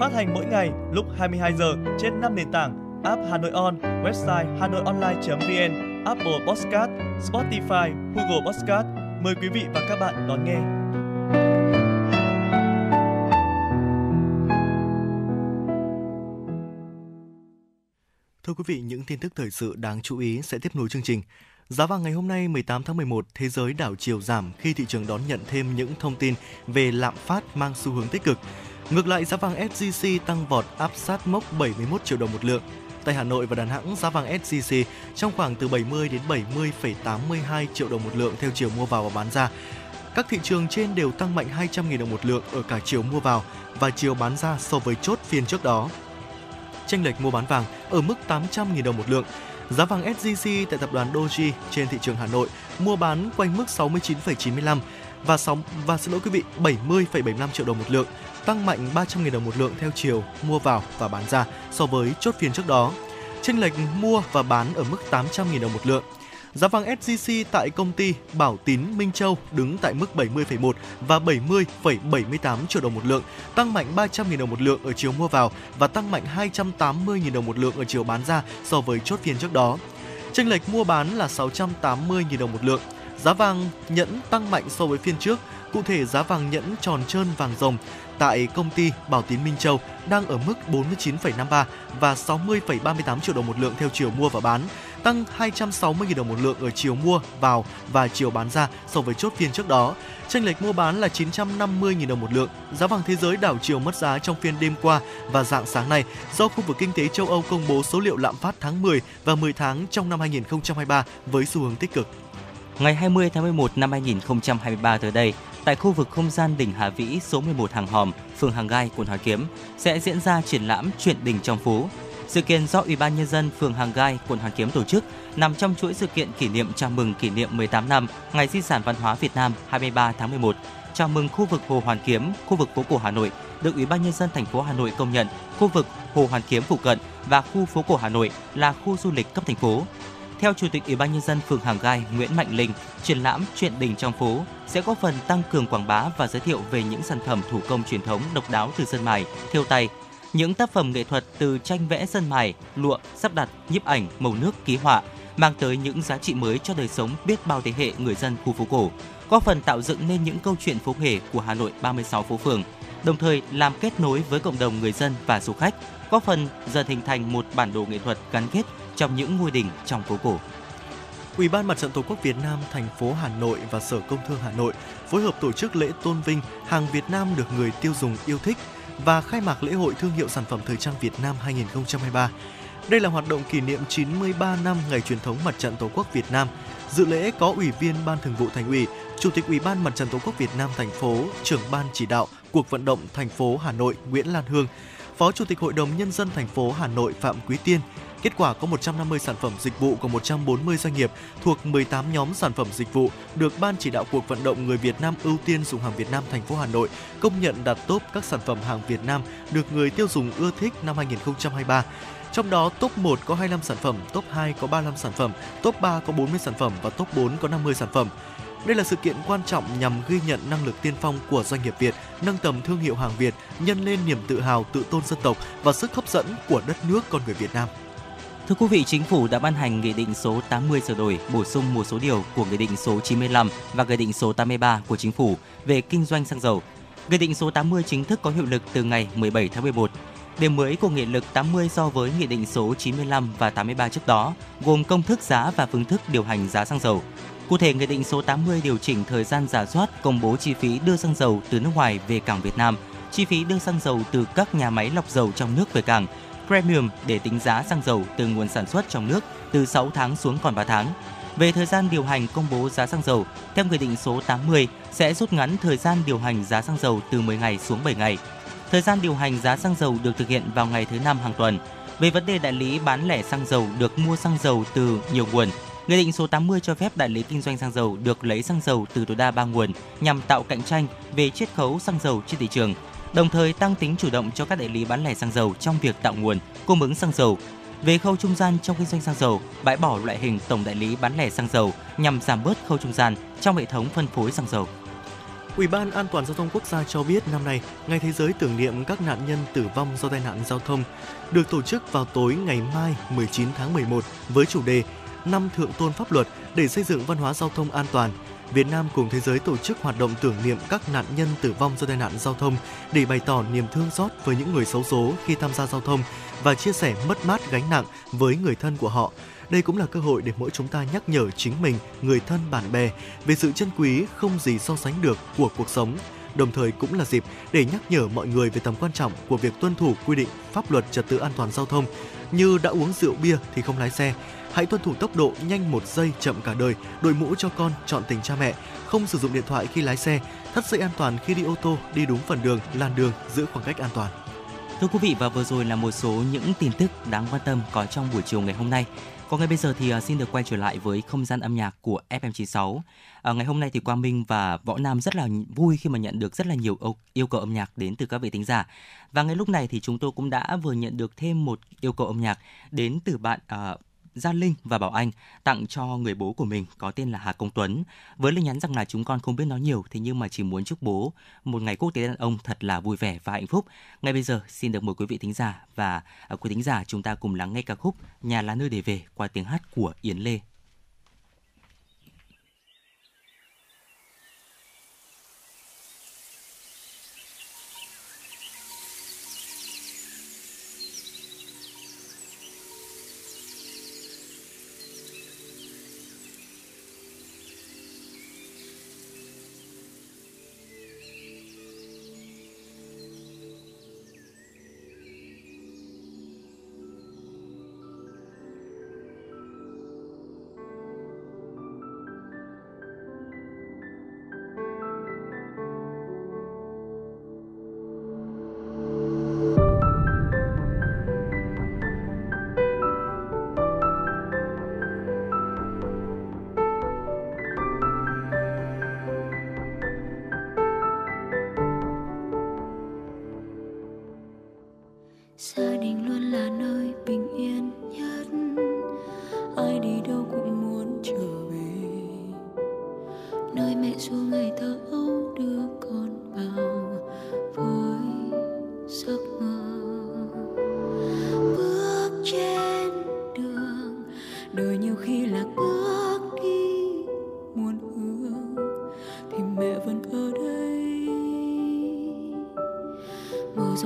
Phát hành mỗi ngày lúc hai mươi hai giờ trên năm nền tảng: app Hà Nội On, website hanoionline chấm vn, Apple Podcast, Spotify, Google Podcast. Mời quý vị và các bạn đón nghe. Thưa quý vị, những tin tức thời sự đáng chú ý sẽ tiếp nối chương trình. Giá vàng ngày hôm nay mười tám tháng mười một, thế giới đảo chiều giảm khi thị trường đón nhận thêm những thông tin về lạm phát mang xu hướng tích cực. Ngược lại, giá vàng ép giê xê tăng vọt áp sát mốc bảy mươi mốt triệu đồng một lượng. Tại Hà Nội và Đà Nẵng, giá vàng ép giê xê trong khoảng từ bảy mươi đến bảy mươi phẩy tám mươi hai triệu đồng một lượng theo chiều mua vào và bán ra. Các thị trường trên đều tăng mạnh hai trăm nghìn đồng một lượng ở cả chiều mua vào và chiều bán ra so với chốt phiên trước đó. Chênh lệch mua bán vàng ở mức tám trăm nghìn đồng một lượng. Giá vàng ép giê xê tại tập đoàn Doji trên thị trường Hà Nội mua bán quanh mức sáu mươi chín phẩy chín mươi lăm và sóng và xin lỗi quý vị bảy mươi phẩy bảy mươi lăm triệu đồng một lượng, tăng mạnh ba trăm nghìn đồng một lượng theo chiều mua vào và bán ra so với chốt phiên trước đó. Chênh lệch mua và bán ở mức tám trăm nghìn đồng một lượng. Giá vàng ép giê xê tại công ty Bảo Tín Minh Châu đứng tại mức bảy mươi phẩy một và bảy mươi phẩy bảy mươi tám triệu đồng một lượng, tăng mạnh ba trăm nghìn đồng một lượng ở chiều mua vào và tăng mạnh hai trăm tám mươi nghìn đồng một lượng ở chiều bán ra so với chốt phiên trước đó. Chênh lệch mua bán là sáu trăm tám mươi nghìn đồng một lượng. Giá vàng nhẫn tăng mạnh so với phiên trước. Cụ thể, giá vàng nhẫn tròn trơn vàng rồng tại công ty Bảo Tín Minh Châu đang ở mức bốn mươi chín phẩy năm mươi ba và sáu mươi phẩy ba mươi tám triệu đồng một lượng theo chiều mua và bán, tăng hai trăm sáu mươi nghìn đồng một lượng ở chiều mua vào và chiều bán ra so với chốt phiên trước đó. Chênh lệch mua bán là chín trăm năm mươi nghìn đồng một lượng. Giá vàng thế giới đảo chiều mất giá trong phiên đêm qua và rạng sáng nay do khu vực kinh tế châu Âu công bố số liệu lạm phát tháng mười và mười tháng trong năm hai không hai ba với xu hướng tích cực. Ngày hai mươi tháng mười một năm hai nghìn không trăm hai mươi ba tới đây, tại khu vực không gian đỉnh Hà Vĩ số mười một Hàng Hòm, phường Hàng Gai, quận Hoàn Kiếm sẽ diễn ra triển lãm Chuyện Đình Trong Phú. Sự kiện do Ủy ban Nhân dân phường Hàng Gai, quận Hoàn Kiếm tổ chức nằm trong chuỗi sự kiện kỷ niệm chào mừng kỷ niệm mười tám năm Ngày Di sản Văn hóa Việt Nam hai mươi ba tháng mười một, chào mừng khu vực Hồ Hoàn Kiếm, khu vực phố cổ Hà Nội được Ủy ban Nhân dân thành phố Hà Nội công nhận, khu vực Hồ Hoàn Kiếm phụ cận và khu phố cổ Hà Nội là khu du lịch cấp thành phố. Theo Chủ tịch Ủy ban Nhân dân phường Hàng Gai Nguyễn Mạnh Linh, triển lãm Chuyện Đình Trong Phố sẽ góp phần tăng cường quảng bá và giới thiệu về những sản phẩm thủ công truyền thống độc đáo từ sơn mài, thêu tay, những tác phẩm nghệ thuật từ tranh vẽ sơn mài, lụa, sắp đặt, nhiếp ảnh, màu nước, ký họa, mang tới những giá trị mới cho đời sống biết bao thế hệ người dân khu phố cổ, góp phần tạo dựng nên những câu chuyện phố nghề của Hà Nội ba mươi sáu phố phường, đồng thời làm kết nối với cộng đồng người dân và du khách, góp phần dần hình thành một bản đồ nghệ thuật gắn kết trong những ngôi đình trong phố cổ. Ủy ban Mặt trận Tổ quốc Việt Nam thành phố Hà Nội và Sở Công Thương Hà Nội phối hợp tổ chức lễ tôn vinh hàng Việt Nam được người tiêu dùng yêu thích và khai mạc lễ hội thương hiệu sản phẩm thời trang Việt Nam hai không hai ba. Đây là hoạt động kỷ niệm chín mươi ba năm ngày truyền thống Mặt trận Tổ quốc Việt Nam. Dự lễ có Ủy viên Ban Thường vụ Thành ủy, Chủ tịch Ủy ban Mặt trận Tổ quốc Việt Nam thành phố, trưởng ban chỉ đạo cuộc vận động thành phố Hà Nội Nguyễn Lan Hương, Phó Chủ tịch Hội đồng Nhân dân thành phố Hà Nội Phạm Quý Tiên. Kết quả có một trăm năm mươi sản phẩm dịch vụ của một trăm bốn mươi doanh nghiệp thuộc mười tám nhóm sản phẩm dịch vụ được Ban chỉ đạo cuộc vận động người Việt Nam ưu tiên dùng hàng Việt Nam thành phố Hà Nội công nhận đạt top các sản phẩm hàng Việt Nam được người tiêu dùng ưa thích năm hai không hai ba. Trong đó, top một có hai mươi lăm sản phẩm, top hai có ba mươi lăm sản phẩm, top ba có bốn mươi sản phẩm và top bốn có năm mươi sản phẩm. Đây là sự kiện quan trọng nhằm ghi nhận năng lực tiên phong của doanh nghiệp Việt, nâng tầm thương hiệu hàng Việt, nhân lên niềm tự hào, tự tôn dân tộc và sức hấp dẫn của đất nước con người Việt Nam. Thưa quý vị, Chính phủ đã ban hành Nghị định số tám mươi sửa đổi, bổ sung một số điều của Nghị định số chín mươi lăm và Nghị định số tám mươi ba của Chính phủ về kinh doanh xăng dầu. Nghị định số tám mươi chính thức có hiệu lực từ ngày mười bảy tháng mười một. Điểm mới của Nghị định tám mươi so với Nghị định số chín mươi lăm và tám mươi ba trước đó gồm công thức giá và phương thức điều hành giá xăng dầu. Cụ thể, Nghị định số tám mươi điều chỉnh thời gian rà soát công bố chi phí đưa xăng dầu từ nước ngoài về cảng Việt Nam, chi phí đưa xăng dầu từ các nhà máy lọc dầu trong nước về cảng, premium để tính giá xăng dầu từ nguồn sản xuất trong nước từ sáu tháng xuống còn ba tháng. Về thời gian điều hành công bố giá xăng dầu, theo Nghị định số tám mươi sẽ rút ngắn thời gian điều hành giá xăng dầu từ mười ngày xuống bảy ngày. Thời gian điều hành giá xăng dầu được thực hiện vào ngày thứ năm hàng tuần. Về vấn đề đại lý bán lẻ xăng dầu được mua xăng dầu từ nhiều nguồn, Nghị định số tám mươi cho phép đại lý kinh doanh xăng dầu được lấy xăng dầu từ tối đa ba nguồn nhằm tạo cạnh tranh về chiết khấu xăng dầu trên thị trường, đồng thời tăng tính chủ động cho các đại lý bán lẻ xăng dầu trong việc tạo nguồn, cung ứng xăng dầu. Về khâu trung gian trong kinh doanh xăng dầu, bãi bỏ loại hình tổng đại lý bán lẻ xăng dầu nhằm giảm bớt khâu trung gian trong hệ thống phân phối xăng dầu. Ủy ban An toàn Giao thông Quốc gia cho biết năm nay, Ngày Thế giới tưởng niệm các nạn nhân tử vong do tai nạn giao thông được tổ chức vào tối ngày mai mười chín tháng mười một với chủ đề Năm Thượng tôn Pháp luật để xây dựng văn hóa giao thông an toàn. Việt Nam cùng thế giới tổ chức hoạt động tưởng niệm các nạn nhân tử vong do tai nạn giao thông để bày tỏ niềm thương xót với những người xấu số khi tham gia giao thông và chia sẻ mất mát gánh nặng với người thân của họ. Đây cũng là cơ hội để mỗi chúng ta nhắc nhở chính mình, người thân, bạn bè về sự chân quý không gì so sánh được của cuộc sống. Đồng thời cũng là dịp để nhắc nhở mọi người về tầm quan trọng của việc tuân thủ quy định pháp luật trật tự an toàn giao thông như đã uống rượu bia thì không lái xe. Hãy tuân thủ tốc độ nhanh một giây chậm cả đời, đội mũ cho con, chọn tình cha mẹ, không sử dụng điện thoại khi lái xe, thắt dây an toàn khi đi ô tô, đi đúng phần đường, làn đường, giữ khoảng cách an toàn. Thưa quý vị, và vừa rồi là một số những tin tức đáng quan tâm có trong buổi chiều ngày hôm nay. Còn ngay bây giờ thì xin được quay trở lại với không gian âm nhạc của ép em chín sáu. À, ngày hôm nay thì Quang Minh và Võ Nam rất là vui khi mà nhận được rất là nhiều yêu cầu âm nhạc đến từ các vị thính giả. Và ngay lúc này thì chúng tôi cũng đã vừa nhận được thêm một yêu cầu âm nhạc đến từ bạn à, Gia Linh và Bảo Anh tặng cho người bố của mình có tên là Hà Công Tuấn, với lời nhắn rằng là chúng con không biết nói nhiều, thế nhưng mà chỉ muốn chúc bố một ngày quốc tế đàn ông thật là vui vẻ và hạnh phúc. Ngay bây giờ xin được mời quý vị thính giả và à, quý thính giả chúng ta cùng lắng nghe ca khúc Nhà là nơi để về qua tiếng hát của Yến Lê. Có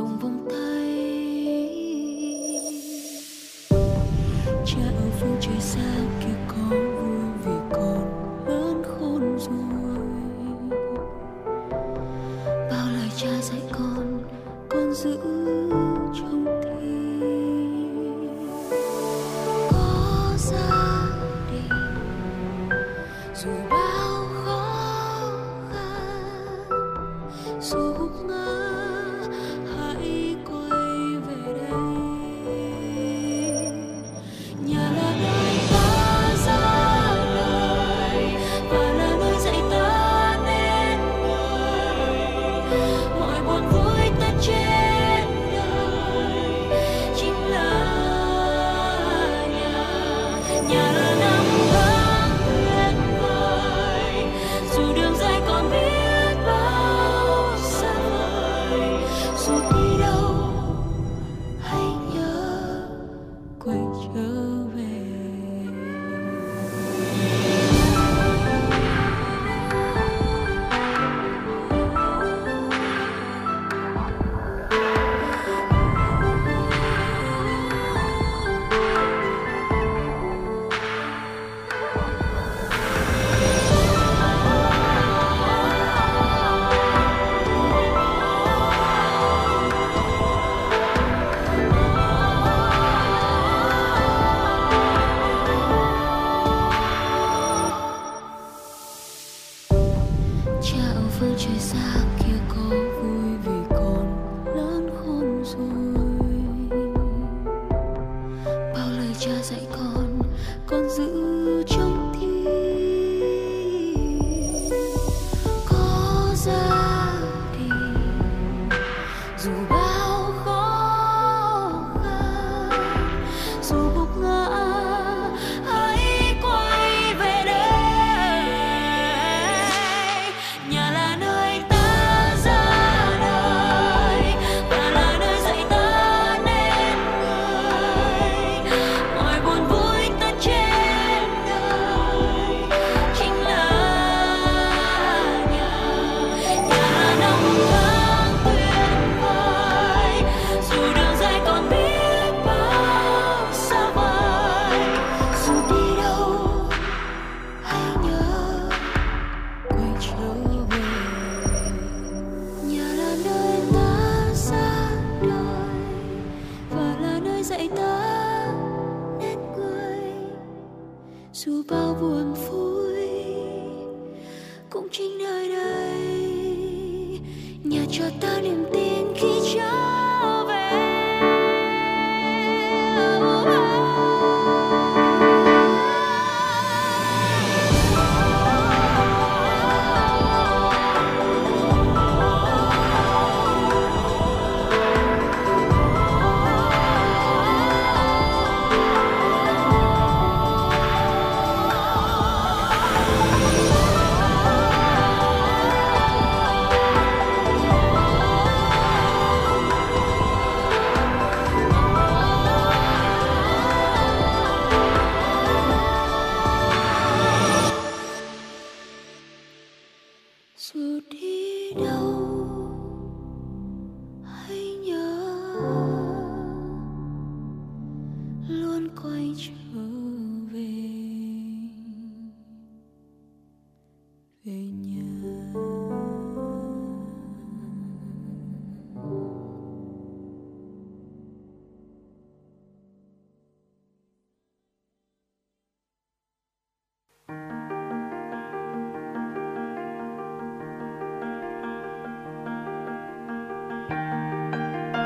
gia đình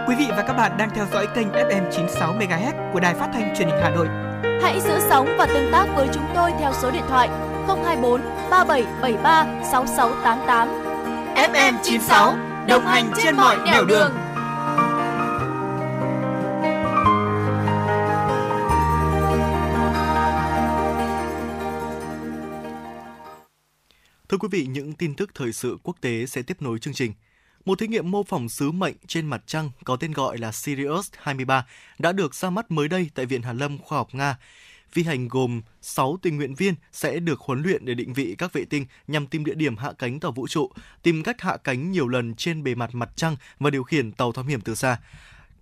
Quý vị và các bạn đang theo dõi kênh ép em chín mươi sáu MHz của Đài Phát thanh Truyền hình Hà Nội. Hãy giữ sóng và tương tác với chúng tôi theo số điện thoại không hai bốn ba bảy bảy ba sáu sáu tám tám. ép em chín mươi sáu, đồng hành trên mọi nẻo đường. Thưa quý vị, những tin tức thời sự quốc tế sẽ tiếp nối chương trình. Một thí nghiệm mô phỏng sứ mệnh trên mặt trăng có tên gọi là Sirius hai mươi ba đã được ra mắt mới đây tại Viện Hàn Lâm Khoa học Nga. Phi hành gồm sáu tình nguyện viên sẽ được huấn luyện để định vị các vệ tinh nhằm tìm địa điểm hạ cánh tàu vũ trụ, tìm cách hạ cánh nhiều lần trên bề mặt mặt trăng và điều khiển tàu thám hiểm từ xa.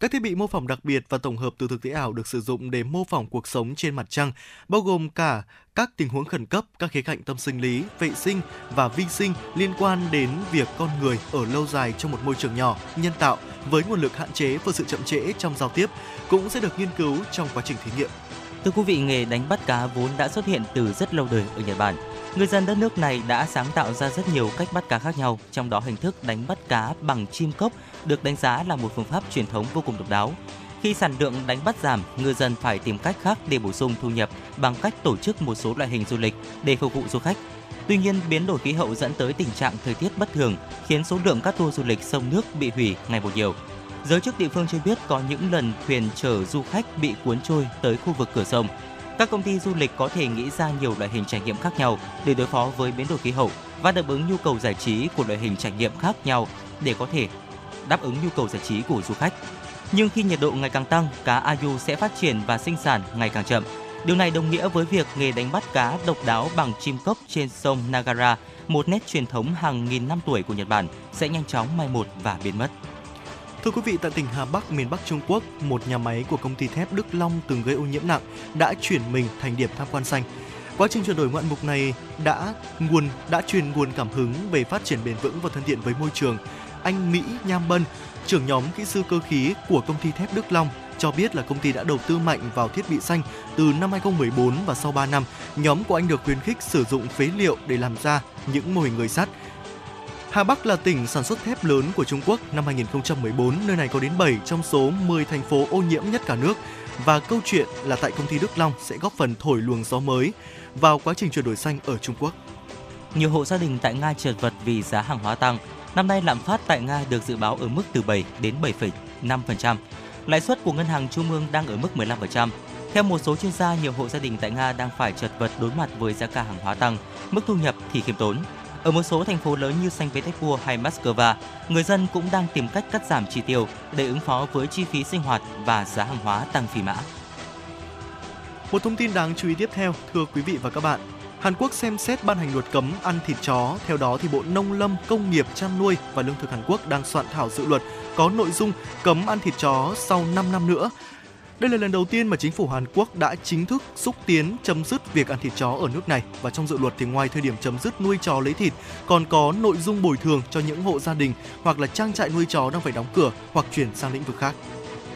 Các thiết bị mô phỏng đặc biệt và tổng hợp từ thực tế ảo được sử dụng để mô phỏng cuộc sống trên mặt trăng, bao gồm cả các tình huống khẩn cấp, các khía cạnh tâm sinh lý, vệ sinh và vi sinh liên quan đến việc con người ở lâu dài trong một môi trường nhỏ, nhân tạo, với nguồn lực hạn chế và sự chậm trễ trong giao tiếp, cũng sẽ được nghiên cứu trong quá trình thí nghiệm. Thưa quý vị, nghề đánh bắt cá vốn đã xuất hiện từ rất lâu đời ở Nhật Bản. Người dân đất nước này đã sáng tạo ra rất nhiều cách bắt cá khác nhau, trong đó hình thức đánh bắt cá bằng chim cốc được đánh giá là một phương pháp truyền thống vô cùng độc đáo. Khi sản lượng đánh bắt giảm, ngư dân phải tìm cách khác để bổ sung thu nhập bằng cách tổ chức một số loại hình du lịch để phục vụ du khách. Tuy nhiên, biến đổi khí hậu dẫn tới tình trạng thời tiết bất thường, khiến số lượng các tour du lịch sông nước bị hủy ngày một nhiều. Giới chức địa phương cho biết có những lần thuyền chở du khách bị cuốn trôi tới khu vực cửa sông. Các công ty du lịch có thể nghĩ ra nhiều loại hình trải nghiệm khác nhau để đối phó với biến đổi khí hậu và đáp ứng nhu cầu giải trí của loại hình trải nghiệm khác nhau để có thể đáp ứng nhu cầu giải trí của du khách. Nhưng khi nhiệt độ ngày càng tăng, cá ayu sẽ phát triển và sinh sản ngày càng chậm. Điều này đồng nghĩa với việc nghề đánh bắt cá độc đáo bằng chim cốc trên sông Nagara, một nét truyền thống hàng nghìn năm tuổi của Nhật Bản, sẽ nhanh chóng mai một và biến mất. Thưa quý vị, tại tỉnh Hà Bắc, miền Bắc Trung Quốc, một nhà máy của công ty thép Đức Long từng gây ô nhiễm nặng đã chuyển mình thành điểm tham quan xanh. Quá trình chuyển đổi ngoạn mục này đã nguồn đã truyền nguồn cảm hứng về phát triển bền vững và thân thiện với môi trường. Anh Mỹ Nham Bân, trưởng nhóm kỹ sư cơ khí của công ty thép Đức Long, cho biết là công ty đã đầu tư mạnh vào thiết bị xanh từ năm hai không một bốn và sau ba năm, nhóm của anh được khuyến khích sử dụng phế liệu để làm ra những mô hình người sắt. Hà Bắc là tỉnh sản xuất thép lớn của Trung Quốc. Năm hai nghìn không trăm mười bốn, nơi này có đến bảy trong số mười thành phố ô nhiễm nhất cả nước. Và câu chuyện là tại công ty Đức Long sẽ góp phần thổi luồng gió mới vào quá trình chuyển đổi xanh ở Trung Quốc. Nhiều hộ gia đình tại Nga chật vật vì giá hàng hóa tăng. Năm nay lạm phát tại Nga được dự báo ở mức từ bảy đến bảy phẩy năm phần trăm. Lãi suất của ngân hàng trung ương đang ở mức mười lăm phần trăm. Theo một số chuyên gia, nhiều hộ gia đình tại Nga đang phải chật vật đối mặt với giá cả hàng hóa tăng, mức thu nhập thì khiêm tốn. Ở một số thành phố lớn như Saint Petersburg hay Moscow, người dân cũng đang tìm cách cắt giảm chi tiêu để ứng phó với chi phí sinh hoạt và giá hàng hóa tăng phi mã. Một thông tin đáng chú ý tiếp theo, thưa quý vị và các bạn. Hàn Quốc xem xét ban hành luật cấm ăn thịt chó. Theo đó, thì Bộ Nông lâm, Công nghiệp, Chăn nuôi và Lương thực Hàn Quốc đang soạn thảo dự luật có nội dung cấm ăn thịt chó sau năm năm nữa. Đây là lần đầu tiên mà chính phủ Hàn Quốc đã chính thức xúc tiến chấm dứt việc ăn thịt chó ở nước này. Và trong dự luật thì ngoài thời điểm chấm dứt nuôi chó lấy thịt, còn có nội dung bồi thường cho những hộ gia đình hoặc là trang trại nuôi chó đang phải đóng cửa hoặc chuyển sang lĩnh vực khác.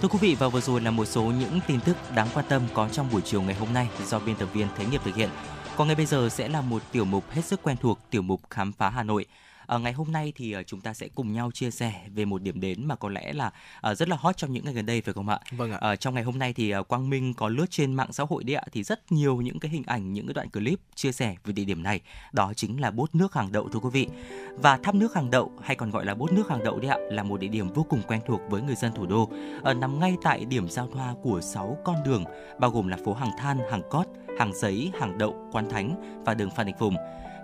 Thưa quý vị, và vừa rồi là một số những tin tức đáng quan tâm có trong buổi chiều ngày hôm nay do biên tập viên Thế Nghiệp thực hiện. Còn ngay bây giờ sẽ là một tiểu mục hết sức quen thuộc, tiểu mục Khám phá Hà Nội. À, ngày hôm nay thì chúng ta sẽ cùng nhau chia sẻ về một điểm đến mà có lẽ là uh, rất là hot trong những ngày gần đây, phải không ạ? Vâng ạ. Uh, trong ngày hôm nay thì uh, Quang Minh có lướt trên mạng xã hội đấy ạ, thì rất nhiều những cái hình ảnh, những cái đoạn clip chia sẻ về địa điểm này. Đó chính là bốt nước Hàng Đậu, thưa quý vị. Và tháp nước Hàng Đậu hay còn gọi là bốt nước Hàng Đậu đấy ạ, là một địa điểm vô cùng quen thuộc với người dân thủ đô, uh, nằm ngay tại điểm giao thoa của sáu con đường bao gồm là phố Hàng Than, Hàng Cót, Hàng Giấy, Hàng Đậu, Quán Thánh và đường Phan Đình Phùng.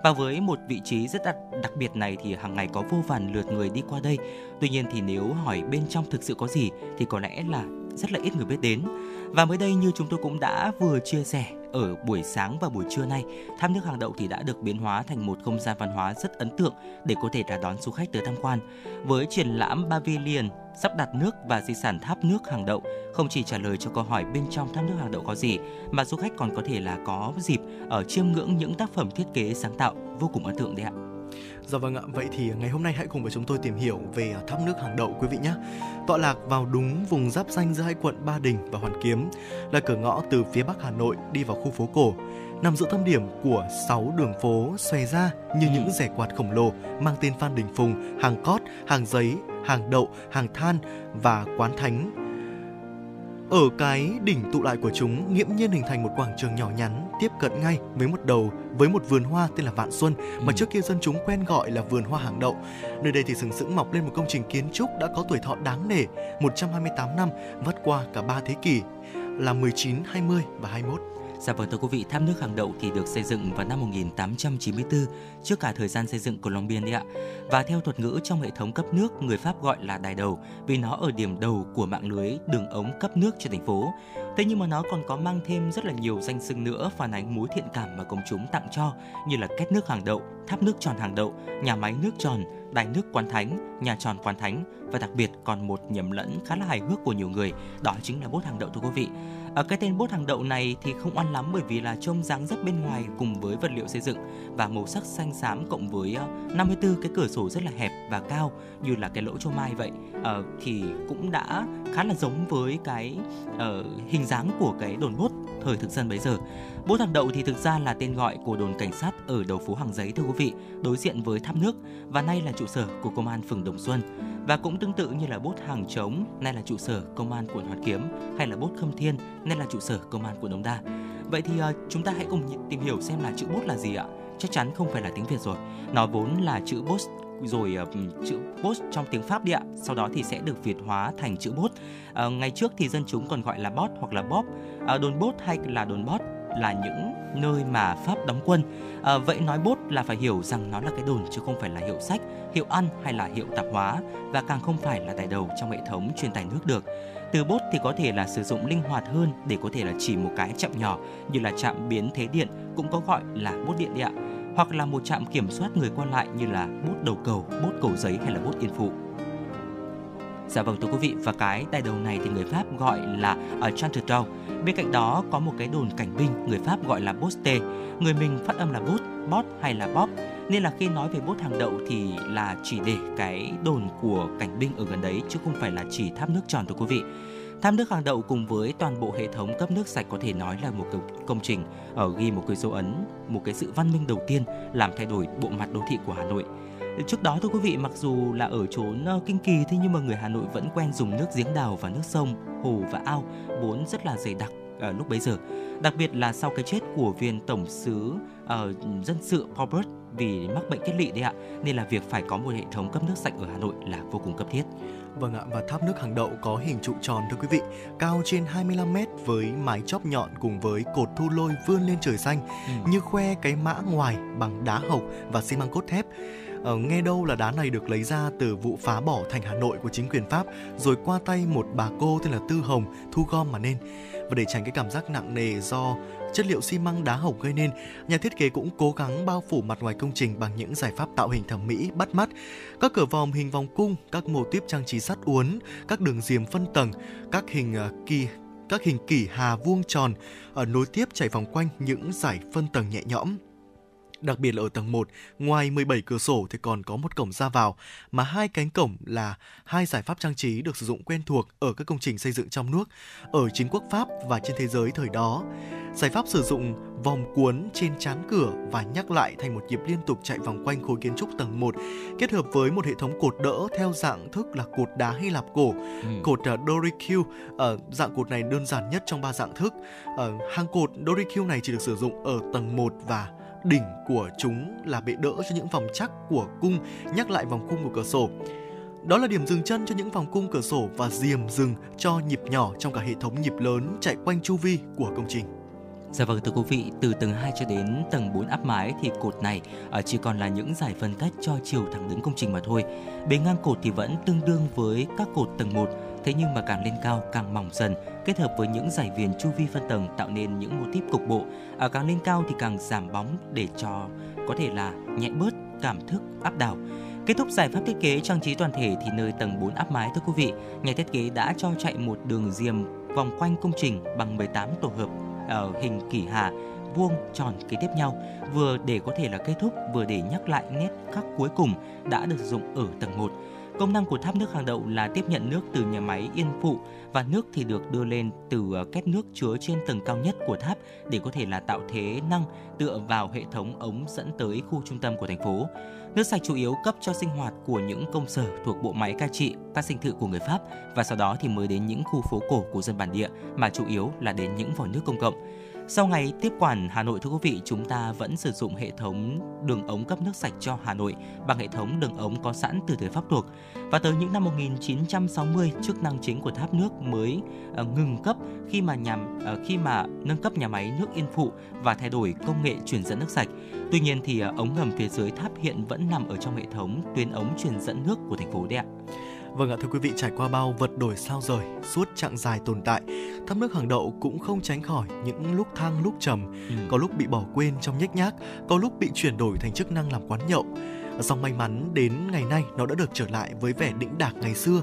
Và với một vị trí rất đặc, đặc biệt này thì hàng ngày có vô vàn lượt người đi qua đây. Tuy nhiên thì nếu hỏi bên trong thực sự có gì thì có lẽ là rất là ít người biết đến. Và mới đây, như chúng tôi cũng đã vừa chia sẻ, ở buổi sáng và buổi trưa nay, tháp nước Hàng Đậu thì đã được biến hóa thành một không gian văn hóa rất ấn tượng để có thể là đón du khách tới tham quan. Với triển lãm Pavilion sắp đặt nước và di sản tháp nước Hàng Đậu không chỉ trả lời cho câu hỏi bên trong tháp nước Hàng Đậu có gì, mà du khách còn có thể là có dịp ở chiêm ngưỡng những tác phẩm thiết kế sáng tạo vô cùng ấn tượng đấy ạ. Dạ vâng ạ, vậy thì ngày hôm nay hãy cùng với chúng tôi tìm hiểu về tháp nước Hàng Đậu, quý vị nhé. Tọa lạc vào đúng vùng giáp ranh giữa hai quận Ba Đình và Hoàn Kiếm, là cửa ngõ từ phía Bắc Hà Nội đi vào khu phố cổ, nằm giữa tâm điểm của sáu đường phố xòe ra như những rẻ quạt khổng lồ mang tên Phan Đình Phùng, Hàng Cót, Hàng Giấy, Hàng Đậu, Hàng Than và Quán Thánh. Ở cái đỉnh tụ lại của chúng, nghiễm nhiên hình thành một quảng trường nhỏ nhắn tiếp cận ngay với một đầu với một vườn hoa tên là Vạn Xuân mà trước kia dân chúng quen gọi là vườn hoa Hàng Đậu. Nơi đây thì sừng sững mọc lên một công trình kiến trúc đã có tuổi thọ đáng nể một trăm hai mươi tám năm, vắt qua cả ba thế kỷ là mười chín, hai mươi và hai mươi mốt. Dạ vâng, thưa quý vị, tháp nước Hàng Đậu thì được xây dựng vào năm một nghìn tám trăm chín mươi tư, trước cả thời gian xây dựng của Long Biên đấy ạ. Và theo thuật ngữ trong hệ thống cấp nước, người Pháp gọi là đài đầu vì nó ở điểm đầu của mạng lưới đường ống cấp nước cho thành phố. Thế nhưng mà nó còn có mang thêm rất là nhiều danh xưng nữa phản ánh mối thiện cảm mà công chúng tặng cho, như là két nước Hàng Đậu, tháp nước tròn Hàng Đậu, nhà máy nước tròn, đài nước Quán Thánh, nhà tròn Quán Thánh. Và đặc biệt còn một nhầm lẫn khá là hài hước của nhiều người, đó chính là bốt Hàng Đậu, thưa quý vị. À, cái tên bốt Hàng Đậu này thì không oan lắm bởi vì là trông dáng dấp bên ngoài cùng với vật liệu xây dựng và màu sắc xanh xám cộng với năm mươi tư cái cửa sổ rất là hẹp và cao như là cái lỗ châu mai vậy, à, thì cũng đã khá là giống với cái uh, hình dáng của cái đồn bốt thời thực dân bấy giờ. Bốt Hàng Đậu thì thực ra là tên gọi của đồn cảnh sát ở đầu phố Hàng Giấy, thưa quý vị, đối diện với tháp nước, và nay là trụ sở của công an phường Đồng Xuân. Và cũng tương tự như là bốt Hàng Trống, nay là trụ sở công an quận Hoàn Kiếm, hay là bốt Khâm Thiên, nay là trụ sở công an quận Đống Đa. Vậy thì uh, chúng ta hãy cùng tìm hiểu xem là chữ bốt là gì ạ? Chắc chắn không phải là tiếng Việt rồi. Nó vốn là chữ bốt, rồi uh, chữ bốt trong tiếng Pháp đi ạ. Sau đó thì sẽ được Việt hóa thành chữ bốt. Uh, ngày trước thì dân chúng còn gọi là bót hoặc là bóp. Uh, đồn bốt hay là đồn bót là những nơi mà Pháp đóng quân. À, vậy nói bốt là phải hiểu rằng nó là cái đồn chứ không phải là hiệu sách, hiệu ăn hay là hiệu tạp hóa, và càng không phải là đài đầu trong hệ thống truyền tải nước được. Từ bốt thì có thể là sử dụng linh hoạt hơn để có thể là chỉ một cái trạm nhỏ như là trạm biến thế điện, cũng có gọi là bốt điện đấy ạ, hoặc là một trạm kiểm soát người qua lại như là bốt Đầu Cầu, bốt Cầu Giấy hay là bốt Yên Phụ. Dạ vâng, thưa quý vị, và cái đài đầu này thì người Pháp gọi là uh, Chanterdau. Bên cạnh đó có một cái đồn cảnh binh người Pháp gọi là Poste, người mình phát âm là Bot, Bot hay là Bop. Nên là khi nói về bốt Hàng Đậu thì là chỉ để cái đồn của cảnh binh ở gần đấy chứ không phải là chỉ tháp nước tròn, thưa quý vị. Tháp nước Hàng Đậu cùng với toàn bộ hệ thống cấp nước sạch có thể nói là một công trình ở ghi một cái dấu ấn, một cái sự văn minh đầu tiên làm thay đổi bộ mặt đô thị của Hà Nội. Trước đó thưa quý vị, mặc dù là ở chốn Kinh Kỳ, thế nhưng mà người Hà Nội vẫn quen dùng nước giếng đào và nước sông, hồ và ao vốn rất là dày đặc à, lúc bấy giờ. Đặc biệt là sau cái chết của viên tổng sứ à, dân sự Paul vì mắc bệnh kết lị đấy ạ, nên là việc phải có một hệ thống cấp nước sạch ở Hà Nội là vô cùng cấp thiết. Vâng ạ, và tháp nước Hàng Đậu có hình trụ tròn thưa quý vị, cao trên hai mươi lăm mét với mái chóp nhọn cùng với cột thu lôi vươn lên trời xanh, ừ. như khoe cái mã ngoài bằng đá hộc và xi măng cốt thép. Ờ, nghe đâu là đá này được lấy ra từ vụ phá bỏ thành Hà Nội của chính quyền Pháp, rồi qua tay một bà cô tên là Tư Hồng thu gom mà nên. Và để tránh cái cảm giác nặng nề do chất liệu xi măng đá hộc gây nên, nhà thiết kế cũng cố gắng bao phủ mặt ngoài công trình bằng những giải pháp tạo hình thẩm mỹ bắt mắt. Các cửa vòm hình vòng cung, các mô típ trang trí sắt uốn, các đường diềm phân tầng, các hình uh, kỳ các hình kỷ hà vuông tròn ở uh, nối tiếp chảy vòng quanh những giải phân tầng nhẹ nhõm. Đặc biệt là ở tầng một, ngoài mười bảy cửa sổ thì còn có một cổng ra vào, mà hai cánh cổng là hai giải pháp trang trí được sử dụng quen thuộc ở các công trình xây dựng trong nước, ở chính quốc Pháp và trên thế giới thời đó. Giải pháp sử dụng vòng cuốn trên trán cửa và nhắc lại thành một nhịp liên tục chạy vòng quanh khối kiến trúc tầng một, kết hợp với một hệ thống cột đỡ theo dạng thức là cột đá Hy Lạp cổ, ừ. cột uh, Doricu, uh, dạng cột này đơn giản nhất trong ba dạng thức. Uh, hàng cột Doricu này chỉ được sử dụng ở tầng một và đỉnh của chúng là bệ đỡ cho những vòng chắc của cung, nhắc lại vòng cung của cửa sổ. Đó là điểm dừng chân cho những vòng cung cửa sổ và diềm dừng cho nhịp nhỏ trong cả hệ thống nhịp lớn chạy quanh chu vi của công trình. Dạ vâng, thưa quý vị, từ tầng hai cho đến tầng bốn áp mái thì cột này chỉ còn là những giải phân cách cho chiều thẳng đứng công trình mà thôi. Bề ngang cột thì vẫn tương đương với các cột tầng một, thế nhưng mà càng lên cao càng mỏng dần, kết hợp với những giải viền chu vi phân tầng tạo nên những mô típ cục bộ. À, càng lên cao thì càng giảm bóng để cho có thể là nhẹ bớt cảm thức áp đảo. Kết thúc giải pháp thiết kế trang trí toàn thể thì nơi tầng bốn áp mái thưa quý vị, nhà thiết kế đã cho chạy một đường diềm vòng quanh công trình bằng mười tám tổ hợp ở hình kỷ hà vuông tròn kế tiếp nhau, vừa để có thể là kết thúc, vừa để nhắc lại nét khắc cuối cùng đã được sử dụng ở tầng một. Công năng của tháp nước Hàng Đậu là tiếp nhận nước từ nhà máy Yên Phụ, và nước thì được đưa lên từ két nước chứa trên tầng cao nhất của tháp để có thể là tạo thế năng tựa vào hệ thống ống dẫn tới khu trung tâm của thành phố. Nước sạch chủ yếu cấp cho sinh hoạt của những công sở thuộc bộ máy cai trị, các dinh thự của người Pháp, và sau đó thì mới đến những khu phố cổ của dân bản địa, mà chủ yếu là đến những vòi nước công cộng. Sau ngày tiếp quản Hà Nội thưa quý vị, chúng ta vẫn sử dụng hệ thống đường ống cấp nước sạch cho Hà Nội bằng hệ thống đường ống có sẵn từ thời Pháp thuộc. Và tới những năm một nghìn chín trăm sáu mươi, chức năng chính của tháp nước mới uh, ngừng cấp khi mà nhà, uh, khi mà nâng cấp nhà máy nước Yên Phụ và thay đổi công nghệ truyền dẫn nước sạch. Tuy nhiên thì uh, ống ngầm phía dưới tháp hiện vẫn nằm ở trong hệ thống tuyến ống truyền dẫn nước của thành phố đấy ạ. Vâng ạ, thưa quý vị, trải qua bao vật đổi sao rời, suốt chặng dài tồn tại, tháp nước Hàng Đậu cũng không tránh khỏi những lúc thăng lúc trầm, ừ. có lúc bị bỏ quên trong nhếch nhác, có lúc bị chuyển đổi thành chức năng làm quán nhậu. Song may mắn đến ngày nay nó đã được trở lại với vẻ đĩnh đạc ngày xưa.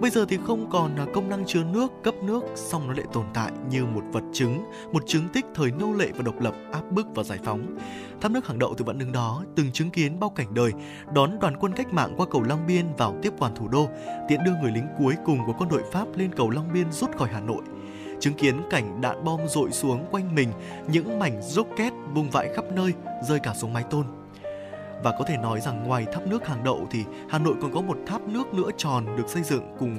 Bây giờ thì không còn công năng chứa nước, cấp nước, song nó lại tồn tại như một vật chứng, một chứng tích thời nô lệ và độc lập áp bức và giải phóng. Tháp nước Hàng Đậu từ vẫn đứng đó, từng chứng kiến bao cảnh đời, đón đoàn quân cách mạng qua cầu Long Biên vào tiếp quản thủ đô, tiễn đưa người lính cuối cùng của quân đội Pháp lên cầu Long Biên rút khỏi Hà Nội. Chứng kiến cảnh đạn bom dội xuống quanh mình, những mảnh rocket bung vãi khắp nơi, rơi cả xuống mái tôn. Và có thể nói rằng ngoài tháp nước Hàng Đậu thì Hà Nội còn có một tháp nước nữa tròn được xây dựng cùng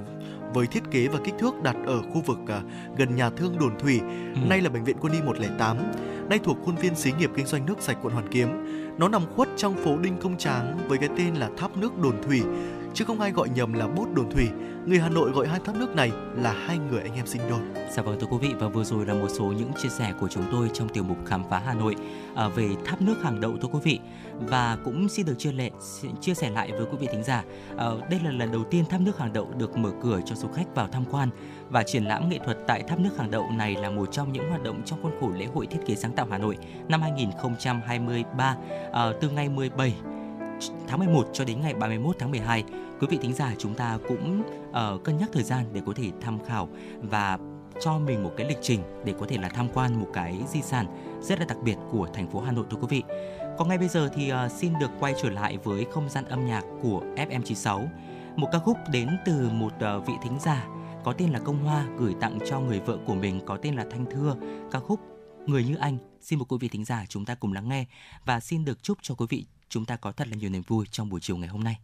với thiết kế và kích thước đặt ở khu vực uh, gần nhà thương Đồn Thủy, ừ. nay là Bệnh viện Quân y một không tám, nay thuộc khuôn viên xí nghiệp kinh doanh nước sạch quận Hoàn Kiếm. Nó nằm khuất trong phố Đinh Công Tráng với cái tên là tháp nước Đồn Thủy, chứ không ai gọi nhầm là bốt Đồn Thủy. Người Hà Nội gọi hai tháp nước này là hai người anh em sinh đôi. Dạ vâng thưa quý vị, và vừa rồi là một số những chia sẻ của chúng tôi trong tiểu mục Khám phá Hà Nội à, về tháp nước Hàng Đậu thưa quý vị. Và cũng xin được chia, lệ, chia sẻ lại với quý vị thính giả, à, đây là lần đầu tiên tháp nước Hàng Đậu được mở cửa cho du khách vào tham quan. Và triển lãm nghệ thuật tại tháp nước Hàng Đậu này là một trong những hoạt động trong khuôn khổ lễ hội thiết kế sáng tạo Hà Nội năm hai không hai ba, à, từ ngày mười bảy tháng mười một cho đến ngày ba mươi mốt tháng mười hai. Quý vị thính giả chúng ta cũng uh, cân nhắc thời gian để có thể tham khảo và cho mình một cái lịch trình để có thể là tham quan một cái di sản rất là đặc biệt của thành phố Hà Nội thưa quý vị. Còn ngay bây giờ thì uh, xin được quay trở lại với không gian âm nhạc của ép em chín sáu. Một ca khúc đến từ một uh, vị thính giả có tên là Công Hoa gửi tặng cho người vợ của mình có tên là Thanh Thưa, ca khúc Người Như Anh. Xin mời quý vị thính giả chúng ta cùng lắng nghe và xin được chúc cho quý vị chúng ta có thật là nhiều niềm vui trong buổi chiều ngày hôm nay.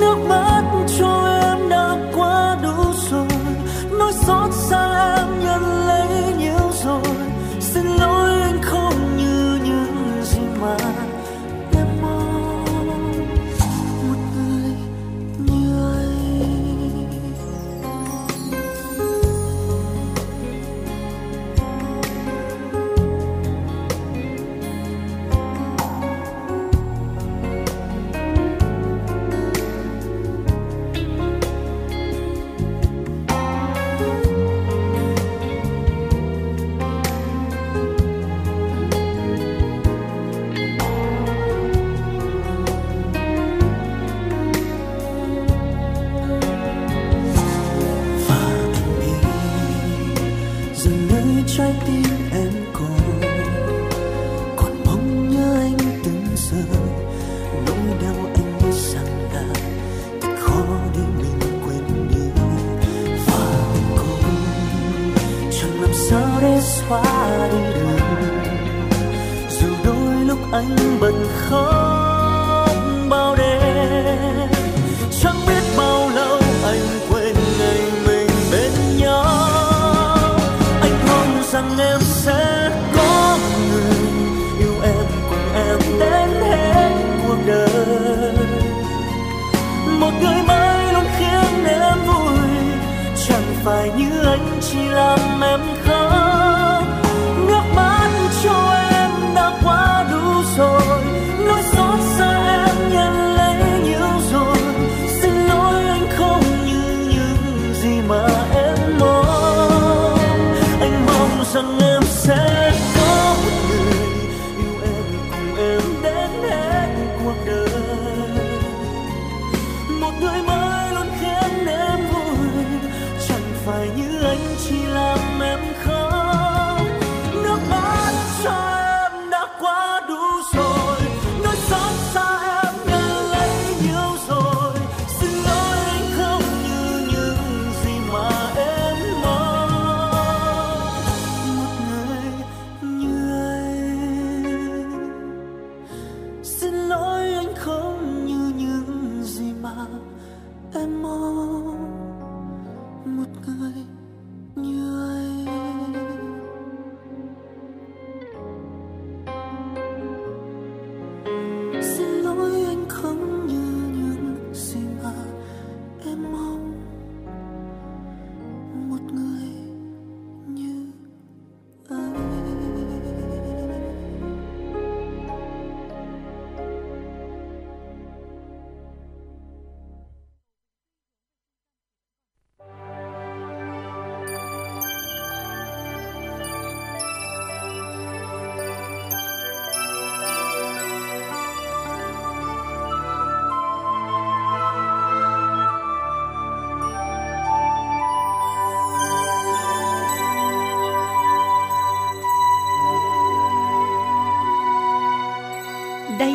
Nước mắt cho em đã quá đủ rồi, nỗi xót Đây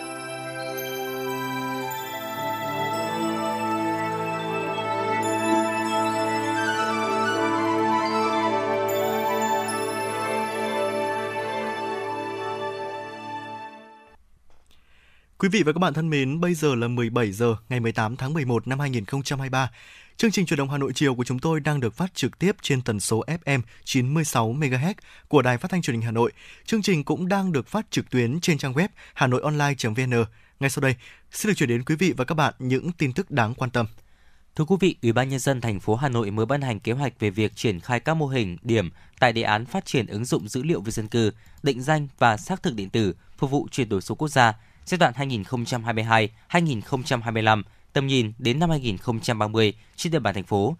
Quý vị và các bạn thân mến, bây giờ là mười bảy giờ ngày mười tám tháng mười một năm hai nghìn không trăm hai mươi ba. Chương trình Chuyển động Hà Nội chiều của chúng tôi đang được phát trực tiếp trên tần số ép em chín mươi sáu mê ga héc của Đài Phát thanh Truyền hình Hà Nội. Chương trình cũng đang được phát trực tuyến trên trang web hanoionline chấm vê en. Ngay sau đây, xin được chuyển đến quý vị và các bạn những tin tức đáng quan tâm. Thưa quý vị, Ủy ban Nhân dân thành phố Hà Nội mới ban hành kế hoạch về việc triển khai các mô hình điểm tại đề án phát triển ứng dụng dữ liệu về dân cư, định danh và xác thực điện tử phục vụ chuyển đổi số quốc gia giai đoạn hai nghìn không trăm hai mươi hai đến hai nghìn không trăm hai mươi lăm, tầm nhìn đến năm hai nghìn không trăm ba mươi trên địa bàn thành phố.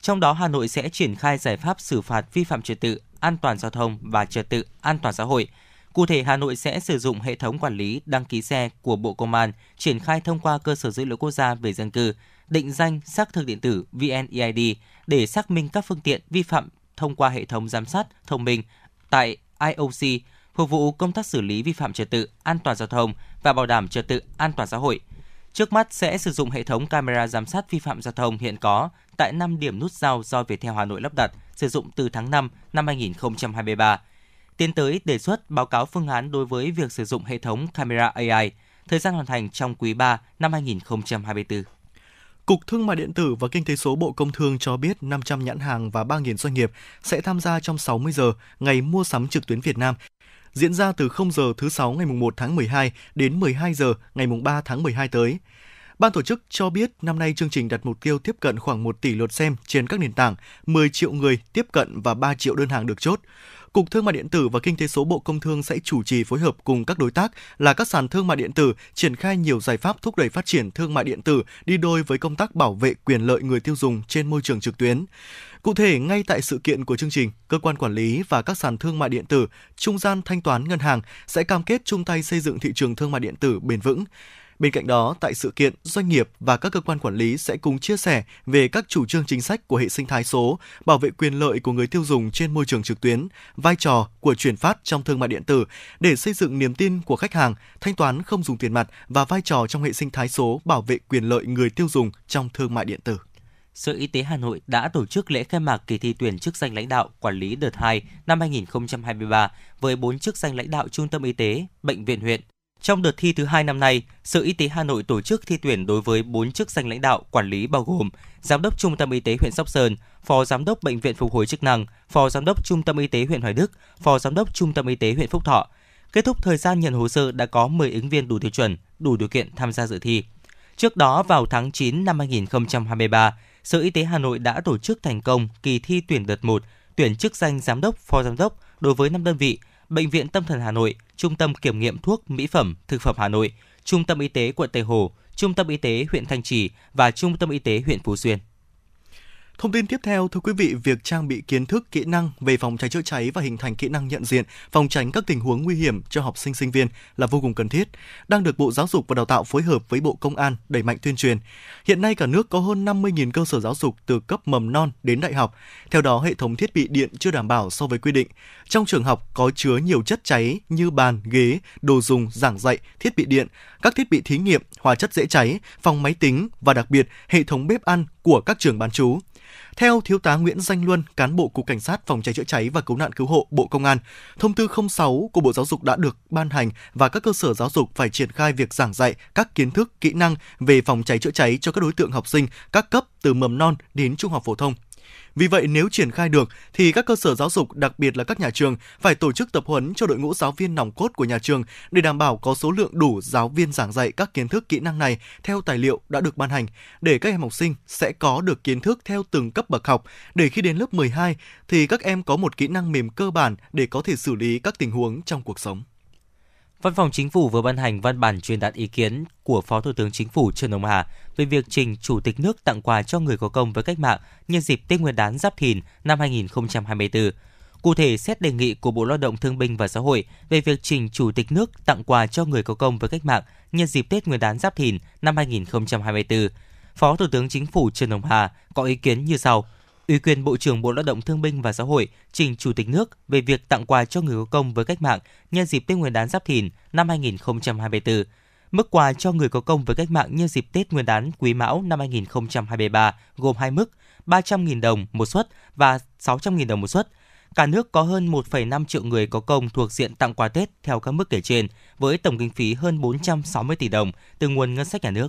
Trong đó, Hà Nội sẽ triển khai giải pháp xử phạt vi phạm trật tự an toàn giao thông và trật tự an toàn xã hội. Cụ thể, Hà Nội sẽ sử dụng hệ thống quản lý đăng ký xe của Bộ Công an triển khai thông qua cơ sở dữ liệu quốc gia về dân cư, định danh xác thực điện tử vê en e i đê để xác minh các phương tiện vi phạm thông qua hệ thống giám sát thông minh tại i o xê, phục vụ công tác xử lý vi phạm trật tự an toàn giao thông và bảo đảm trật tự an toàn xã hội. Trước mắt sẽ sử dụng hệ thống camera giám sát vi phạm giao thông hiện có tại năm điểm nút giao do Viettel Hà Nội lắp đặt, sử dụng từ tháng năm năm hai nghìn không trăm hai mươi ba. Tiến tới đề xuất báo cáo phương án đối với việc sử dụng hệ thống camera a i, thời gian hoàn thành trong quý ba năm hai nghìn không trăm hai mươi tư. Cục Thương mại điện tử và Kinh tế số Bộ Công Thương cho biết năm trăm nhãn hàng và ba nghìn doanh nghiệp sẽ tham gia trong sáu mươi giờ ngày mua sắm trực tuyến Việt Nam, diễn ra từ không giờ thứ Sáu ngày mùng một tháng mười hai đến mười hai giờ ngày mùng ba tháng mười hai tới. Ban tổ chức cho biết năm nay chương trình đặt mục tiêu tiếp cận khoảng một tỷ lượt xem trên các nền tảng, mười triệu người tiếp cận và ba triệu đơn hàng được chốt. Cục Thương mại điện tử và Kinh tế số Bộ Công Thương sẽ chủ trì phối hợp cùng các đối tác là các sàn thương mại điện tử triển khai nhiều giải pháp thúc đẩy phát triển thương mại điện tử đi đôi với công tác bảo vệ quyền lợi người tiêu dùng trên môi trường trực tuyến. Cụ thể, ngay tại sự kiện của chương trình, cơ quan quản lý và các sàn thương mại điện tử, trung gian thanh toán ngân hàng sẽ cam kết chung tay xây dựng thị trường thương mại điện tử bền vững. Bên cạnh đó, tại sự kiện, doanh nghiệp và các cơ quan quản lý sẽ cùng chia sẻ về các chủ trương chính sách của hệ sinh thái số, bảo vệ quyền lợi của người tiêu dùng trên môi trường trực tuyến, vai trò của chuyển phát trong thương mại điện tử để xây dựng niềm tin của khách hàng, thanh toán không dùng tiền mặt và vai trò trong hệ sinh thái số bảo vệ quyền lợi người tiêu dùng trong thương mại điện tử. Sở Y tế Hà Nội đã tổ chức lễ khai mạc kỳ thi tuyển chức danh lãnh đạo quản lý đợt hai năm hai nghìn không trăm hai mươi ba với bốn chức danh lãnh đạo trung tâm y tế, bệnh viện huyện. Trong đợt thi thứ hai năm nay, Sở Y tế Hà Nội tổ chức thi tuyển đối với bốn chức danh lãnh đạo quản lý bao gồm Giám đốc Trung tâm Y tế huyện Sóc Sơn, Phó Giám đốc Bệnh viện Phục hồi chức năng, Phó Giám đốc Trung tâm Y tế huyện Hoài Đức, Phó Giám đốc Trung tâm Y tế huyện Phúc Thọ. Kết thúc thời gian nhận hồ sơ đã có mười ứng viên đủ tiêu chuẩn, đủ điều kiện tham gia dự thi. Trước đó, vào tháng chín năm hai nghìn không trăm hai mươi ba, Sở Y tế Hà Nội đã tổ chức thành công kỳ thi tuyển đợt một, tuyển chức danh Giám đốc, Phó Giám đốc đối với năm đơn vị: Bệnh viện Tâm thần Hà Nội, Trung tâm Kiểm nghiệm Thuốc, Mỹ phẩm, Thực phẩm Hà Nội, Trung tâm Y tế quận Tây Hồ, Trung tâm Y tế huyện Thanh Trì và Trung tâm Y tế huyện Phú Xuyên. Thông tin tiếp theo, thưa quý vị, việc trang bị kiến thức, kỹ năng về phòng cháy chữa cháy và hình thành kỹ năng nhận diện, phòng tránh các tình huống nguy hiểm cho học sinh, sinh viên là vô cùng cần thiết, đang được Bộ Giáo dục và Đào tạo phối hợp với Bộ Công an đẩy mạnh tuyên truyền. Hiện nay cả nước có hơn năm mươi nghìn cơ sở giáo dục từ cấp mầm non đến đại học. Theo đó, hệ thống thiết bị điện chưa đảm bảo so với quy định. Trong trường học có chứa nhiều chất cháy như bàn, ghế, đồ dùng giảng dạy, thiết bị điện, các thiết bị thí nghiệm, hóa chất dễ cháy, phòng máy tính và đặc biệt hệ thống bếp ăn của các trường bán trú. Theo Thiếu tá Nguyễn Danh Luân, cán bộ Cục Cảnh sát Phòng cháy chữa cháy và Cứu nạn Cứu hộ Bộ Công an, thông tư không sáu của Bộ Giáo dục đã được ban hành và các cơ sở giáo dục phải triển khai việc giảng dạy các kiến thức, kỹ năng về phòng cháy chữa cháy cho các đối tượng học sinh các cấp từ mầm non đến trung học phổ thông. Vì vậy, nếu triển khai được, thì các cơ sở giáo dục, đặc biệt là các nhà trường, phải tổ chức tập huấn cho đội ngũ giáo viên nòng cốt của nhà trường để đảm bảo có số lượng đủ giáo viên giảng dạy các kiến thức, kỹ năng này theo tài liệu đã được ban hành, để các em học sinh sẽ có được kiến thức theo từng cấp bậc học, để khi đến lớp mười hai thì các em có một kỹ năng mềm cơ bản để có thể xử lý các tình huống trong cuộc sống. Văn phòng Chính phủ vừa ban hành văn bản truyền đạt ý kiến của Phó Thủ tướng Chính phủ Trần Hồng Hà về việc trình Chủ tịch nước tặng quà cho người có công với cách mạng nhân dịp Tết Nguyên đán Giáp Thìn năm hai nghìn không trăm hai mươi tư. Cụ thể, xét đề nghị của Bộ Lao động Thương binh và Xã hội về việc trình Chủ tịch nước tặng quà cho người có công với cách mạng nhân dịp Tết Nguyên đán Giáp Thìn năm hai nghìn không trăm hai mươi tư, Phó Thủ tướng Chính phủ Trần Hồng Hà có ý kiến như sau. Ủy quyền Bộ trưởng Bộ Lao động Thương binh và Xã hội trình Chủ tịch nước về việc tặng quà cho người có công với cách mạng nhân dịp Tết Nguyên đán Giáp Thìn năm hai không hai tư. Mức quà cho người có công với cách mạng nhân dịp Tết Nguyên đán Quý Mão năm hai không hai ba gồm hai mức, ba trăm nghìn đồng một suất và sáu trăm nghìn đồng một suất. Cả nước có hơn một phẩy năm triệu người có công thuộc diện tặng quà Tết theo các mức kể trên, với tổng kinh phí hơn bốn trăm sáu mươi tỷ đồng từ nguồn ngân sách nhà nước.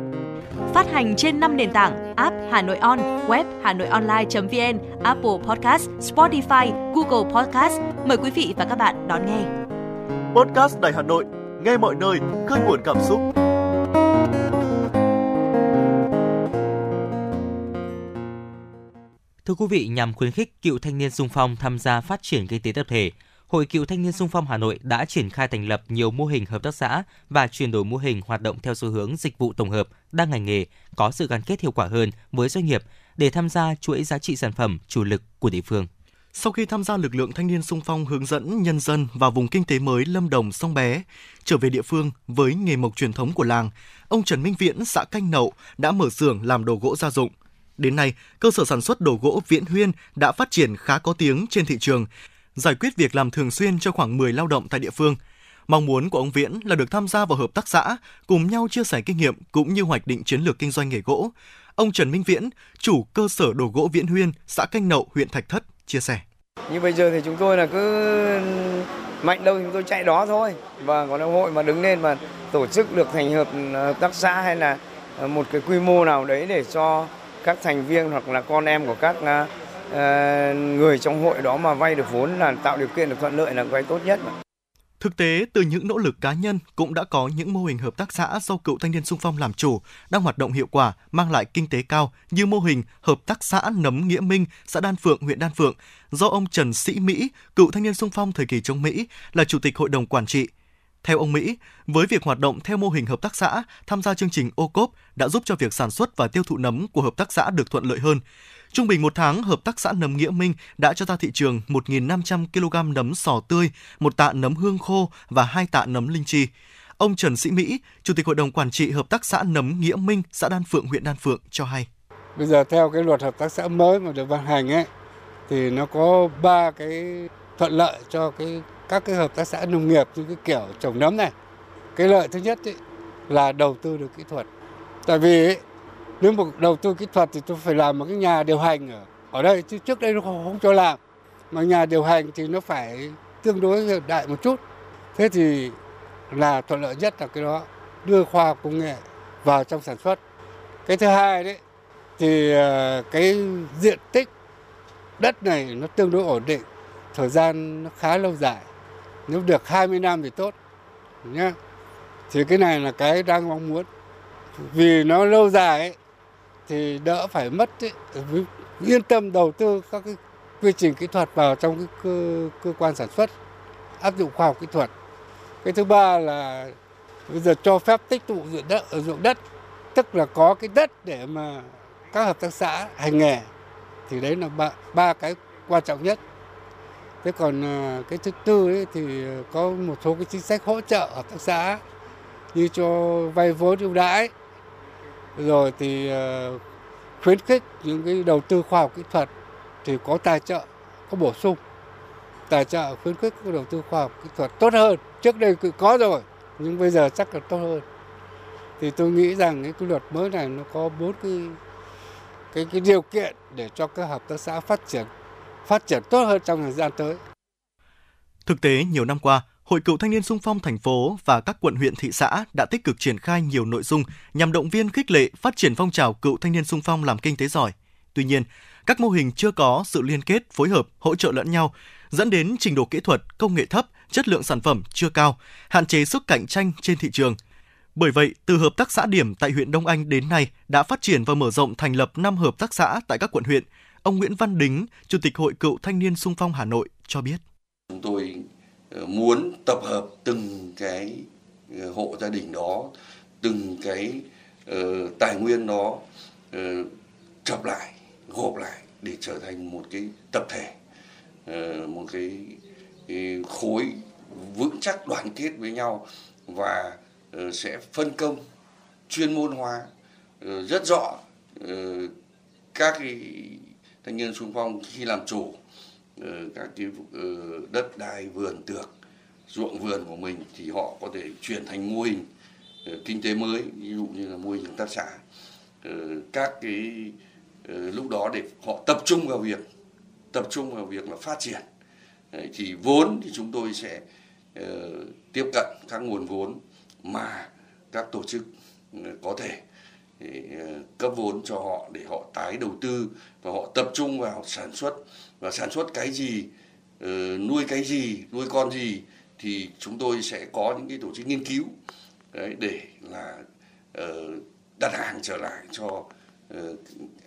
Phát hành trên năm nền tảng: app Hà Nội On, web hanoionline chấm vn, Apple Podcast, Spotify, Google Podcast. Mời quý vị và các bạn đón nghe. Podcast Đài Hà Nội, nghe mọi nơi, khơi nguồn cảm xúc. Thưa quý vị, nhằm khuyến khích cựu thanh niên xung phong tham gia phát triển kinh tế tập thể, Hội Cựu Thanh niên Xung phong Hà Nội đã triển khai thành lập nhiều mô hình hợp tác xã và chuyển đổi mô hình hoạt động theo xu hướng dịch vụ tổng hợp, đa ngành nghề, có sự gắn kết hiệu quả hơn với doanh nghiệp để tham gia chuỗi giá trị sản phẩm chủ lực của địa phương. Sau khi tham gia lực lượng thanh niên xung phong hướng dẫn nhân dân vào vùng kinh tế mới Lâm Đồng, Sông Bé, trở về địa phương với nghề mộc truyền thống của làng, ông Trần Minh Viễn, xã Canh Nậu đã mở xưởng làm đồ gỗ gia dụng. Đến nay, cơ sở sản xuất đồ gỗ Viễn Huyên đã phát triển khá có tiếng trên thị trường, giải quyết việc làm thường xuyên cho khoảng mười lao động tại địa phương. Mong muốn của ông Viễn là được tham gia vào hợp tác xã, cùng nhau chia sẻ kinh nghiệm cũng như hoạch định chiến lược kinh doanh nghề gỗ. Ông Trần Minh Viễn, chủ cơ sở đồ gỗ Viễn Huyên, xã Canh Nậu, huyện Thạch Thất, chia sẻ. Như bây giờ thì chúng tôi là cứ mạnh đâu chúng tôi chạy đó thôi. Và còn ông hội mà đứng lên mà tổ chức được thành hợp, hợp tác xã hay là một cái quy mô nào đấy để cho các thành viên hoặc là con em của các uh, người trong hội đó mà vay được vốn là tạo điều kiện được thuận lợi là vay tốt nhất. Thực tế, từ những nỗ lực cá nhân cũng đã có những mô hình hợp tác xã do cựu thanh niên xung phong làm chủ, đang hoạt động hiệu quả, mang lại kinh tế cao như mô hình hợp tác xã Nấm Nghĩa Minh, xã Đan Phượng, huyện Đan Phượng, do ông Trần Sĩ Mỹ, cựu thanh niên xung phong thời kỳ chống Mỹ, là Chủ tịch Hội đồng Quản trị. Theo ông Mỹ, với việc hoạt động theo mô hình hợp tác xã, tham gia chương trình ô cốp đã giúp cho việc sản xuất và tiêu thụ nấm của hợp tác xã được thuận lợi hơn. Trung bình một tháng, hợp tác xã Nấm Nghĩa Minh đã cho ra thị trường một nghìn năm trăm ki lô gam nấm sò tươi, một tạ nấm hương khô và hai tạ nấm linh chi. Ông Trần Sĩ Mỹ, Chủ tịch Hội đồng Quản trị Hợp tác xã Nấm Nghĩa Minh, xã Đan Phượng, huyện Đan Phượng cho hay. Bây giờ theo cái luật hợp tác xã mới mà được ban hành ấy, thì nó có ba cái thuận lợi cho cái các cái hợp tác xã nông nghiệp như cái kiểu trồng nấm này. Cái lợi thứ nhất ấy, là đầu tư được kỹ thuật. Tại vì ấy, nếu mà đầu tư kỹ thuật thì tôi phải làm một cái nhà điều hành ở, ở đây, chứ trước đây nó không, không cho làm. Mà nhà điều hành thì nó phải tương đối hiện đại một chút. Thế thì là thuận lợi nhất là cái đó, đưa khoa học công nghệ vào trong sản xuất. Cái thứ hai đấy thì cái diện tích đất này nó tương đối ổn định, thời gian nó khá lâu dài. Nếu được hai mươi năm thì tốt nhá. Thì cái này là cái đang mong muốn. Vì nó lâu dài ấy, thì đỡ phải mất ấy. Yên tâm đầu tư các cái quy trình kỹ thuật vào trong cái cơ, cơ quan sản xuất, áp dụng khoa học kỹ thuật. Cái thứ ba là bây giờ cho phép tích tụ ruộng đất, ở ruộng đất, tức là có cái đất để mà các hợp tác xã hành nghề. Thì đấy là ba, ba cái quan trọng nhất. Thế còn cái thứ tư ấy thì có một số cái chính sách hỗ trợ hợp tác xã như cho vay vốn ưu đãi, rồi thì khuyến khích những cái đầu tư khoa học kỹ thuật thì có tài trợ, có bổ sung tài trợ khuyến khích các đầu tư khoa học kỹ thuật tốt hơn. Trước đây cũng có rồi nhưng bây giờ chắc là tốt hơn. Thì tôi nghĩ rằng cái quy luật mới này nó có bốn cái cái, cái điều kiện để cho các hợp tác xã phát triển phát triển tốt hơn trong thời gian tới. Thực tế, nhiều năm qua, Hội Cựu Thanh niên Xung phong thành phố và các quận huyện thị xã đã tích cực triển khai nhiều nội dung nhằm động viên khích lệ phát triển phong trào cựu thanh niên xung phong làm kinh tế giỏi. Tuy nhiên, các mô hình chưa có sự liên kết, phối hợp, hỗ trợ lẫn nhau, dẫn đến trình độ kỹ thuật, công nghệ thấp, chất lượng sản phẩm chưa cao, hạn chế sức cạnh tranh trên thị trường. Bởi vậy, từ hợp tác xã điểm tại huyện Đông Anh đến nay đã phát triển và mở rộng thành lập năm hợp tác xã tại các quận huyện. Ông Nguyễn Văn Đính, Chủ tịch Hội Cựu Thanh niên Xung phong Hà Nội cho biết. Chúng tôi muốn tập hợp từng cái hộ gia đình đó, từng cái uh, tài nguyên đó, uh, chập lại, gộp lại để trở thành một cái tập thể, uh, một cái, cái khối vững chắc đoàn kết với nhau và uh, sẽ phân công chuyên môn hóa uh, rất rõ uh, các cái thanh niên xung phong khi làm chủ các cái đất đai, vườn tược, ruộng vườn của mình thì họ có thể chuyển thành mô hình kinh tế mới, ví dụ như là mô hình hợp tác xã. Các cái lúc đó để họ tập trung vào việc tập trung vào việc là phát triển. Thì vốn thì chúng tôi sẽ tiếp cận các nguồn vốn mà các tổ chức có thể cấp vốn cho họ để họ tái đầu tư và họ tập trung vào sản xuất và sản xuất cái gì, nuôi cái gì, nuôi con gì thì chúng tôi sẽ có những cái tổ chức nghiên cứu để là đặt hàng trở lại cho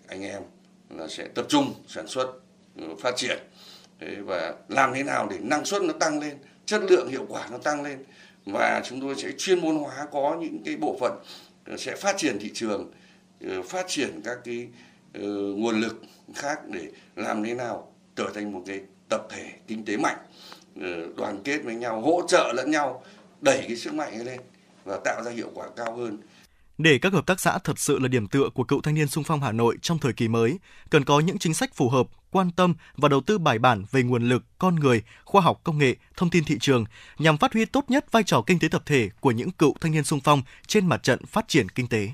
anh em là sẽ tập trung sản xuất, phát triển và làm thế nào để năng suất nó tăng lên, chất lượng hiệu quả nó tăng lên và chúng tôi sẽ chuyên môn hóa có những cái bộ phận sẽ phát triển thị trường, phát triển các cái uh, nguồn lực khác để làm thế nào trở thành một cái tập thể kinh tế mạnh, uh, đoàn kết với nhau, hỗ trợ lẫn nhau, đẩy cái sức mạnh lên và tạo ra hiệu quả cao hơn. Để các hợp tác xã thật sự là điểm tựa của Cựu Thanh niên Xung phong Hà Nội trong thời kỳ mới, cần có những chính sách phù hợp, quan tâm và đầu tư bài bản về nguồn lực, con người, khoa học công nghệ, thông tin thị trường nhằm phát huy tốt nhất vai trò kinh tế tập thể của những cựu thanh niên xung phong trên mặt trận phát triển kinh tế.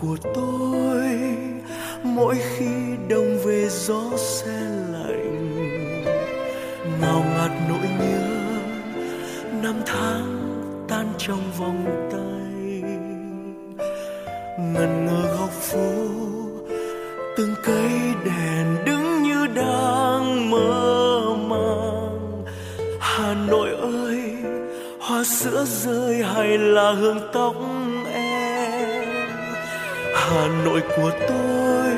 Của tôi mỗi khi đông về gió se lạnh ngào ngạt nỗi nhớ năm tháng tan trong vòng tay ngần ngơ góc phố từng cây đèn đứng như đang mơ màng. Hà Nội ơi, hoa sữa rơi hay là hương tóc Hà Nội của tôi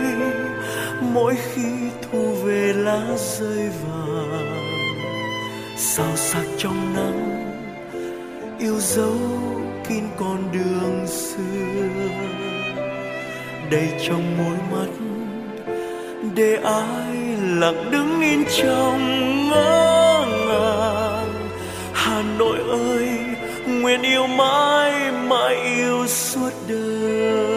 mỗi khi thu về lá rơi vàng sao sắc trong nắng yêu dấu kín con đường xưa đầy trong mỗi mắt để ai lặng đứng in trong ngỡ ngàng. Hà Nội ơi, nguyện yêu mãi mãi yêu suốt đời,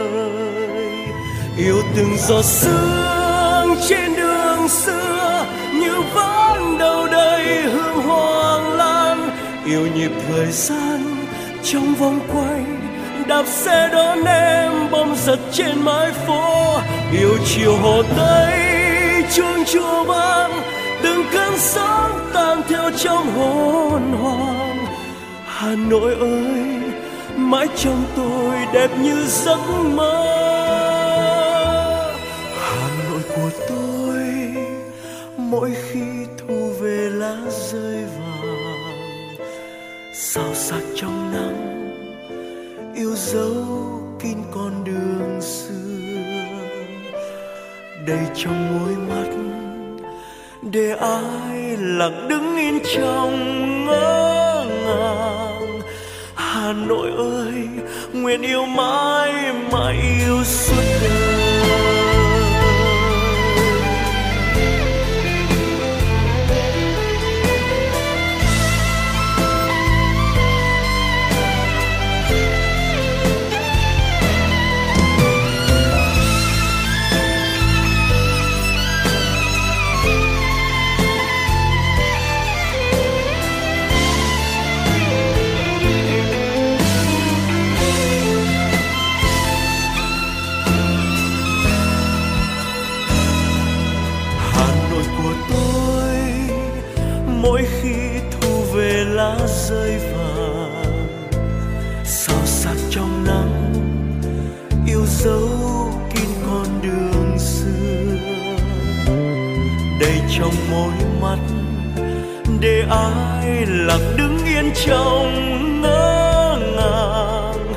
yêu từng giọt sương trên đường xưa như vẫn đầu đầy hương hoàng lan, yêu nhịp thời gian trong vòng quay đạp xe đón em bom giật trên mái phố, yêu chiều Hồ Tây chuông chùa vang từng cơn sóng tan theo trong hồn hoàng. Hà Nội ơi, mãi trong tôi đẹp như giấc mơ. Mỗi khi thu về lá rơi vàng sao sắc trong nắng yêu dấu kín con đường xưa đầy trong môi mắt để ai lặng đứng yên trong ngỡ ngàng. Hà Nội ơi, nguyện yêu mãi mãi yêu suốt đời. rơi vàng sao sắc trong nắng yêu dấu kín con đường xưa đầy trong môi mắt để ai lặng đứng yên trong ngỡ ngàng.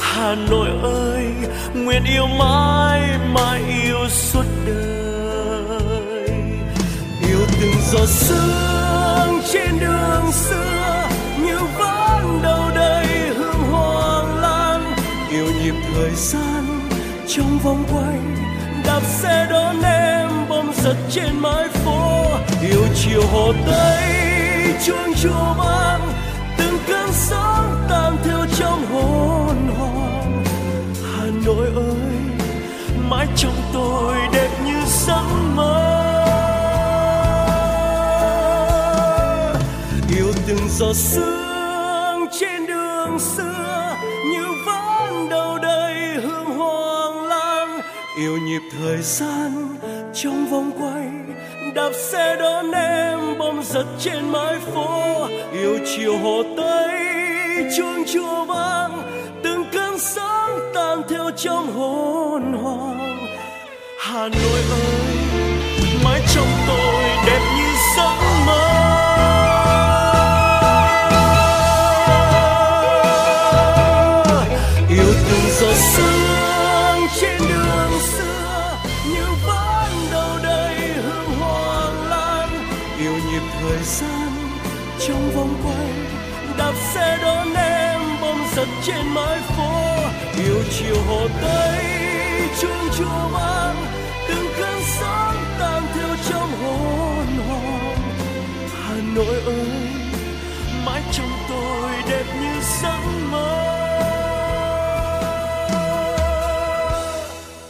Hà Nội ơi nguyện yêu mãi mãi yêu suốt đời, yêu từng giọt sương trên đường xưa như vẫn đâu đây hương hoàng lan, yêu nhịp thời gian trong vòng quay đạp xe đón em bom giật trên mái phố, yêu chiều Hồ Tây chuông chùa vang từng cơn sóng tan theo trong hồn hồn. Hà Nội ơi mãi trong tôi đẹp như giấc mơ, yêu từng giọt sương trên đường xưa như vẫn đâu đây hương hoàng lan, yêu nhịp thời gian trong vòng quay đạp xe đón em bom giật trên mái phố, yêu chiều Hồ Tây chuông chùa vang từng cơn sóng tan theo trong hồn hoàng. Hà Nội ơi mãi trong tôi đẹp như giấc mơ. Yêu từng giọt sương trên đường xưa như vẫn đâu đây hương hoàng lan, yêu nhịp thời gian trong vòng quay đạp xe đón em bom giật trên mái phố, yêu chiều Hồ Tây chuông chùa vang từng cơn sóng tan theo trong hồn hồn. Hà Nội ơi mãi trong tôi đẹp như giấc mơ.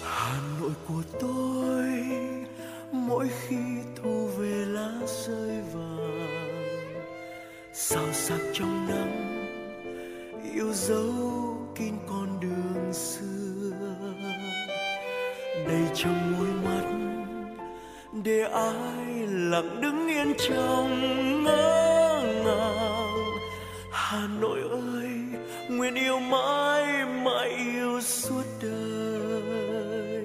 Hà Nội của tôi mỗi khi thu về lá rơi vàng sao sắc trong nắng yêu dấu kín con đường xưa đây trong môi mắt để ai lặng đứng yên trong ngỡ ngàng. Hà Nội ơi nguyện yêu mãi mãi yêu suốt đời,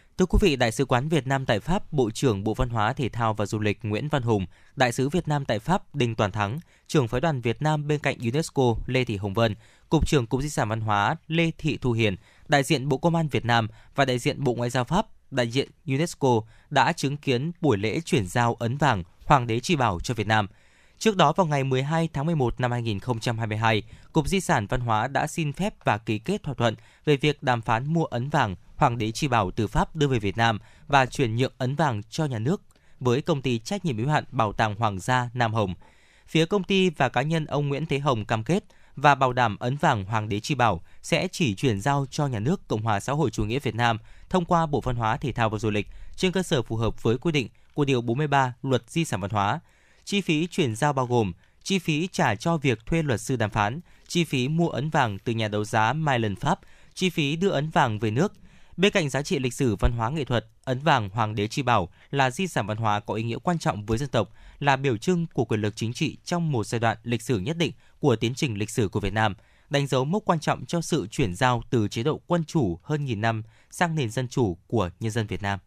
Thưa quý vị, Đại sứ quán Việt Nam tại Pháp, Bộ trưởng Bộ Văn hóa, Thể thao và Du lịch Nguyễn Văn Hùng, Đại sứ Việt Nam tại Pháp Đinh Toàn Thắng, Trưởng Phái đoàn Việt Nam bên cạnh UNESCO Lê Thị Hồng Vân, Cục trưởng Cục Di sản Văn hóa Lê Thị Thu Hiền, đại diện Bộ Công an Việt Nam và đại diện Bộ Ngoại giao Pháp, đại diện UNESCO đã chứng kiến buổi lễ chuyển giao ấn vàng Hoàng đế Tri Bảo cho Việt Nam. Trước đó vào ngày mười hai tháng mười một năm hai nghìn không trăm hai mươi hai, Cục Di sản Văn hóa đã xin phép và ký kết thỏa thuận về việc đàm phán mua ấn vàng Hoàng đế Tri Bảo từ Pháp đưa về Việt Nam và chuyển nhượng ấn vàng cho nhà nước với công ty trách nhiệm hữu hạn Bảo tàng Hoàng gia Nam Hồng. Phía công ty và cá nhân ông Nguyễn Thế Hồng cam kết và bảo đảm ấn vàng Hoàng đế Tri Bảo sẽ chỉ chuyển giao cho nhà nước Cộng hòa xã hội chủ nghĩa Việt Nam thông qua Bộ Văn hóa, Thể thao và Du lịch trên cơ sở phù hợp với quy định của điều bốn mươi ba Luật Di sản Văn hóa. Chi phí chuyển giao bao gồm chi phí trả cho việc thuê luật sư đàm phán, chi phí mua ấn vàng từ nhà đấu giá Milan Pháp, chi phí đưa ấn vàng về nước. Bên cạnh giá trị lịch sử, văn hóa, nghệ thuật, ấn vàng Hoàng đế Tri Bảo là di sản văn hóa có ý nghĩa quan trọng với dân tộc, là biểu trưng của quyền lực chính trị trong một giai đoạn lịch sử nhất định của tiến trình lịch sử của Việt Nam, đánh dấu mốc quan trọng cho sự chuyển giao từ chế độ quân chủ hơn nghìn năm sang nền dân chủ của nhân dân Việt Nam.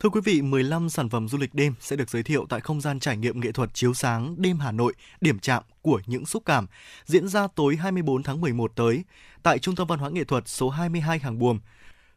Thưa quý vị, mười lăm sản phẩm du lịch đêm sẽ được giới thiệu tại không gian trải nghiệm nghệ thuật chiếu sáng đêm Hà Nội, điểm chạm của những xúc cảm, diễn ra tối hai mươi tư tháng mười một tới tại Trung tâm Văn hóa Nghệ thuật số hai mươi hai Hàng Buồm.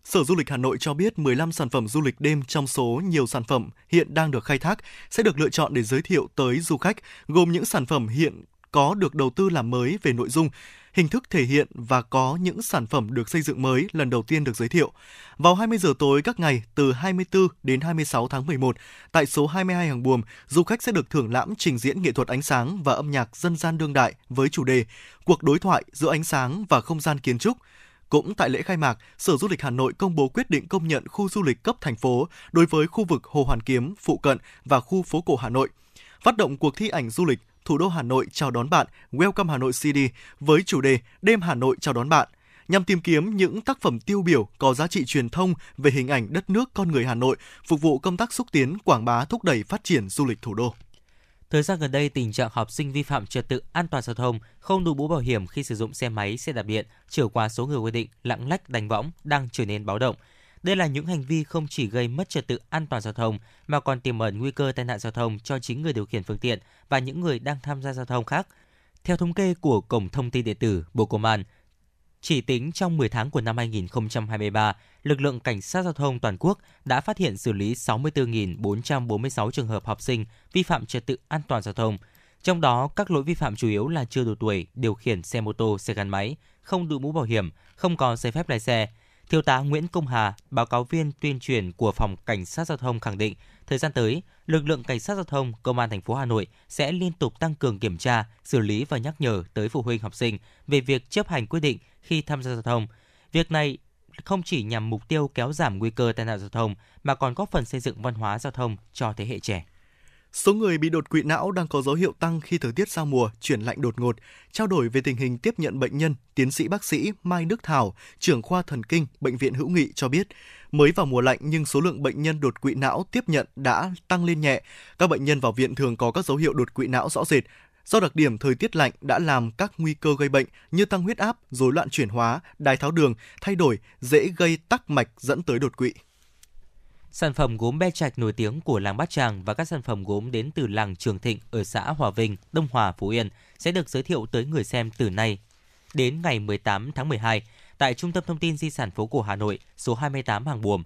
Sở Du lịch Hà Nội cho biết mười lăm sản phẩm du lịch đêm trong số nhiều sản phẩm hiện đang được khai thác sẽ được lựa chọn để giới thiệu tới du khách, gồm những sản phẩm hiện có được đầu tư làm mới về nội dung, hình thức thể hiện và có những sản phẩm được xây dựng mới lần đầu tiên được giới thiệu. Vào hai mươi giờ tối các ngày từ hai mươi tư đến hai mươi sáu tháng mười một, tại số hai mươi hai Hàng Buồm, du khách sẽ được thưởng lãm trình diễn nghệ thuật ánh sáng và âm nhạc dân gian đương đại với chủ đề Cuộc đối thoại giữa ánh sáng và không gian kiến trúc. Cũng tại lễ khai mạc, Sở Du lịch Hà Nội công bố quyết định công nhận khu du lịch cấp thành phố đối với khu vực Hồ Hoàn Kiếm, phụ cận và khu phố cổ Hà Nội. Phát động cuộc thi ảnh du lịch Thủ đô Hà Nội chào đón bạn, Welcome Hà Nội xê đê với chủ đề Đêm Hà Nội chào đón bạn, nhằm tìm kiếm những tác phẩm tiêu biểu có giá trị truyền thông về hình ảnh đất nước, con người Hà Nội, phục vụ công tác xúc tiến, quảng bá, thúc đẩy phát triển du lịch thủ đô. Thời gian gần đây, tình trạng học sinh vi phạm trật tự an toàn giao thông, không đội mũ bảo hiểm khi sử dụng xe máy, xe đạp điện, trở quá số người quy định, lạng lách đánh võng đang trở nên báo động. Đây là những hành vi không chỉ gây mất trật tự an toàn giao thông mà còn tiềm ẩn nguy cơ tai nạn giao thông cho chính người điều khiển phương tiện và những người đang tham gia giao thông khác. Theo thống kê của Cổng Thông tin Điện tử Bộ Công an, chỉ tính trong mười tháng của năm hai nghìn không trăm hai mươi ba, lực lượng cảnh sát giao thông toàn quốc đã phát hiện xử lý sáu mươi tư nghìn bốn trăm bốn mươi sáu trường hợp học sinh vi phạm trật tự an toàn giao thông. Trong đó, các lỗi vi phạm chủ yếu là chưa đủ tuổi điều khiển xe mô tô, xe gắn máy, không đội mũ bảo hiểm, không có giấy phép lái xe. Thiếu tá Nguyễn Công Hà, báo cáo viên tuyên truyền của Phòng Cảnh sát Giao thông khẳng định, thời gian tới, lực lượng Cảnh sát Giao thông, Công an thành phố Hà Nội sẽ liên tục tăng cường kiểm tra, xử lý và nhắc nhở tới phụ huynh học sinh về việc chấp hành quy định khi tham gia giao thông. Việc này không chỉ nhằm mục tiêu kéo giảm nguy cơ tai nạn giao thông mà còn góp phần xây dựng văn hóa giao thông cho thế hệ trẻ. Số người bị đột quỵ não đang có dấu hiệu tăng khi thời tiết giao mùa chuyển lạnh đột ngột. Trao đổi về tình hình tiếp nhận bệnh nhân, tiến sĩ bác sĩ Mai Đức Thảo, trưởng khoa thần kinh Bệnh viện Hữu Nghị cho biết, mới vào mùa lạnh nhưng số lượng bệnh nhân đột quỵ não tiếp nhận đã tăng lên nhẹ. Các bệnh nhân vào viện thường có các dấu hiệu đột quỵ não rõ rệt. Do đặc điểm thời tiết lạnh đã làm các nguy cơ gây bệnh như tăng huyết áp, rối loạn chuyển hóa, đái tháo đường thay đổi, dễ gây tắc mạch dẫn tới đột quỵ. Sản phẩm gốm Be Trạch nổi tiếng của làng Bát Tràng và các sản phẩm gốm đến từ làng Trường Thịnh ở xã Hòa Vinh, Đông Hòa, Phú Yên sẽ được giới thiệu tới người xem từ nay đến ngày mười tám tháng mười hai tại Trung tâm Thông tin Di sản Phố cổ Hà Nội, số hai mươi tám Hàng Buồm.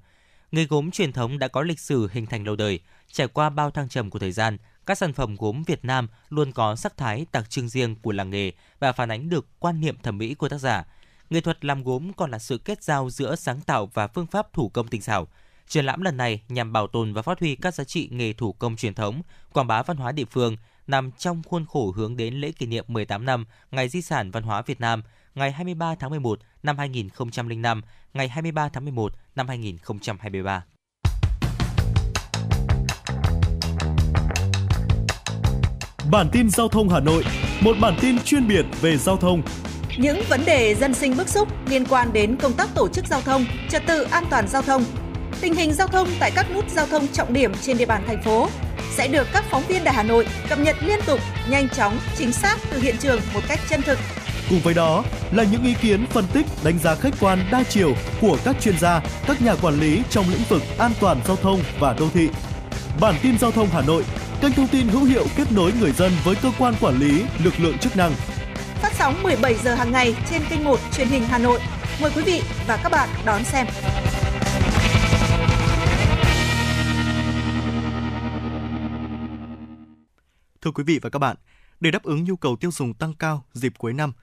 Nghề gốm truyền thống đã có lịch sử hình thành lâu đời, trải qua bao thăng trầm của thời gian, các sản phẩm gốm Việt Nam luôn có sắc thái đặc trưng riêng của làng nghề và phản ánh được quan niệm thẩm mỹ của tác giả. Nghệ thuật làm gốm còn là sự kết giao giữa sáng tạo và phương pháp thủ công tinh xảo. Triển lãm lần này nhằm bảo tồn và phát huy các giá trị nghề thủ công truyền thống, quảng bá văn hóa địa phương, nằm trong khuôn khổ hướng đến lễ kỷ niệm mười tám năm Ngày Di sản Văn hóa Việt Nam, ngày hai mươi ba tháng mười một năm hai nghìn không trăm lẻ năm, ngày hai mươi ba tháng mười một năm hai nghìn không trăm hai mươi ba. Bản tin giao thông Hà Nội, một bản tin chuyên biệt về giao thông. Những vấn đề dân sinh bức xúc liên quan đến công tác tổ chức giao thông, trật tự an toàn giao thông, tình hình giao thông tại các nút giao thông trọng điểm trên địa bàn thành phố sẽ được các phóng viên Đài Hà Nội cập nhật liên tục, nhanh chóng, chính xác từ hiện trường một cách chân thực. Cùng với đó là những ý kiến phân tích, đánh giá khách quan đa chiều của các chuyên gia, các nhà quản lý trong lĩnh vực an toàn giao thông và đô thị. Bản tin giao thông Hà Nội, kênh thông tin hữu hiệu kết nối người dân với cơ quan quản lý, lực lượng chức năng. Phát sóng mười bảy giờ hàng ngày trên kênh một truyền hình Hà Nội. Mời quý vị và các bạn đón xem. Thưa quý vị và các bạn, để đáp ứng nhu cầu tiêu dùng tăng cao dịp cuối năm,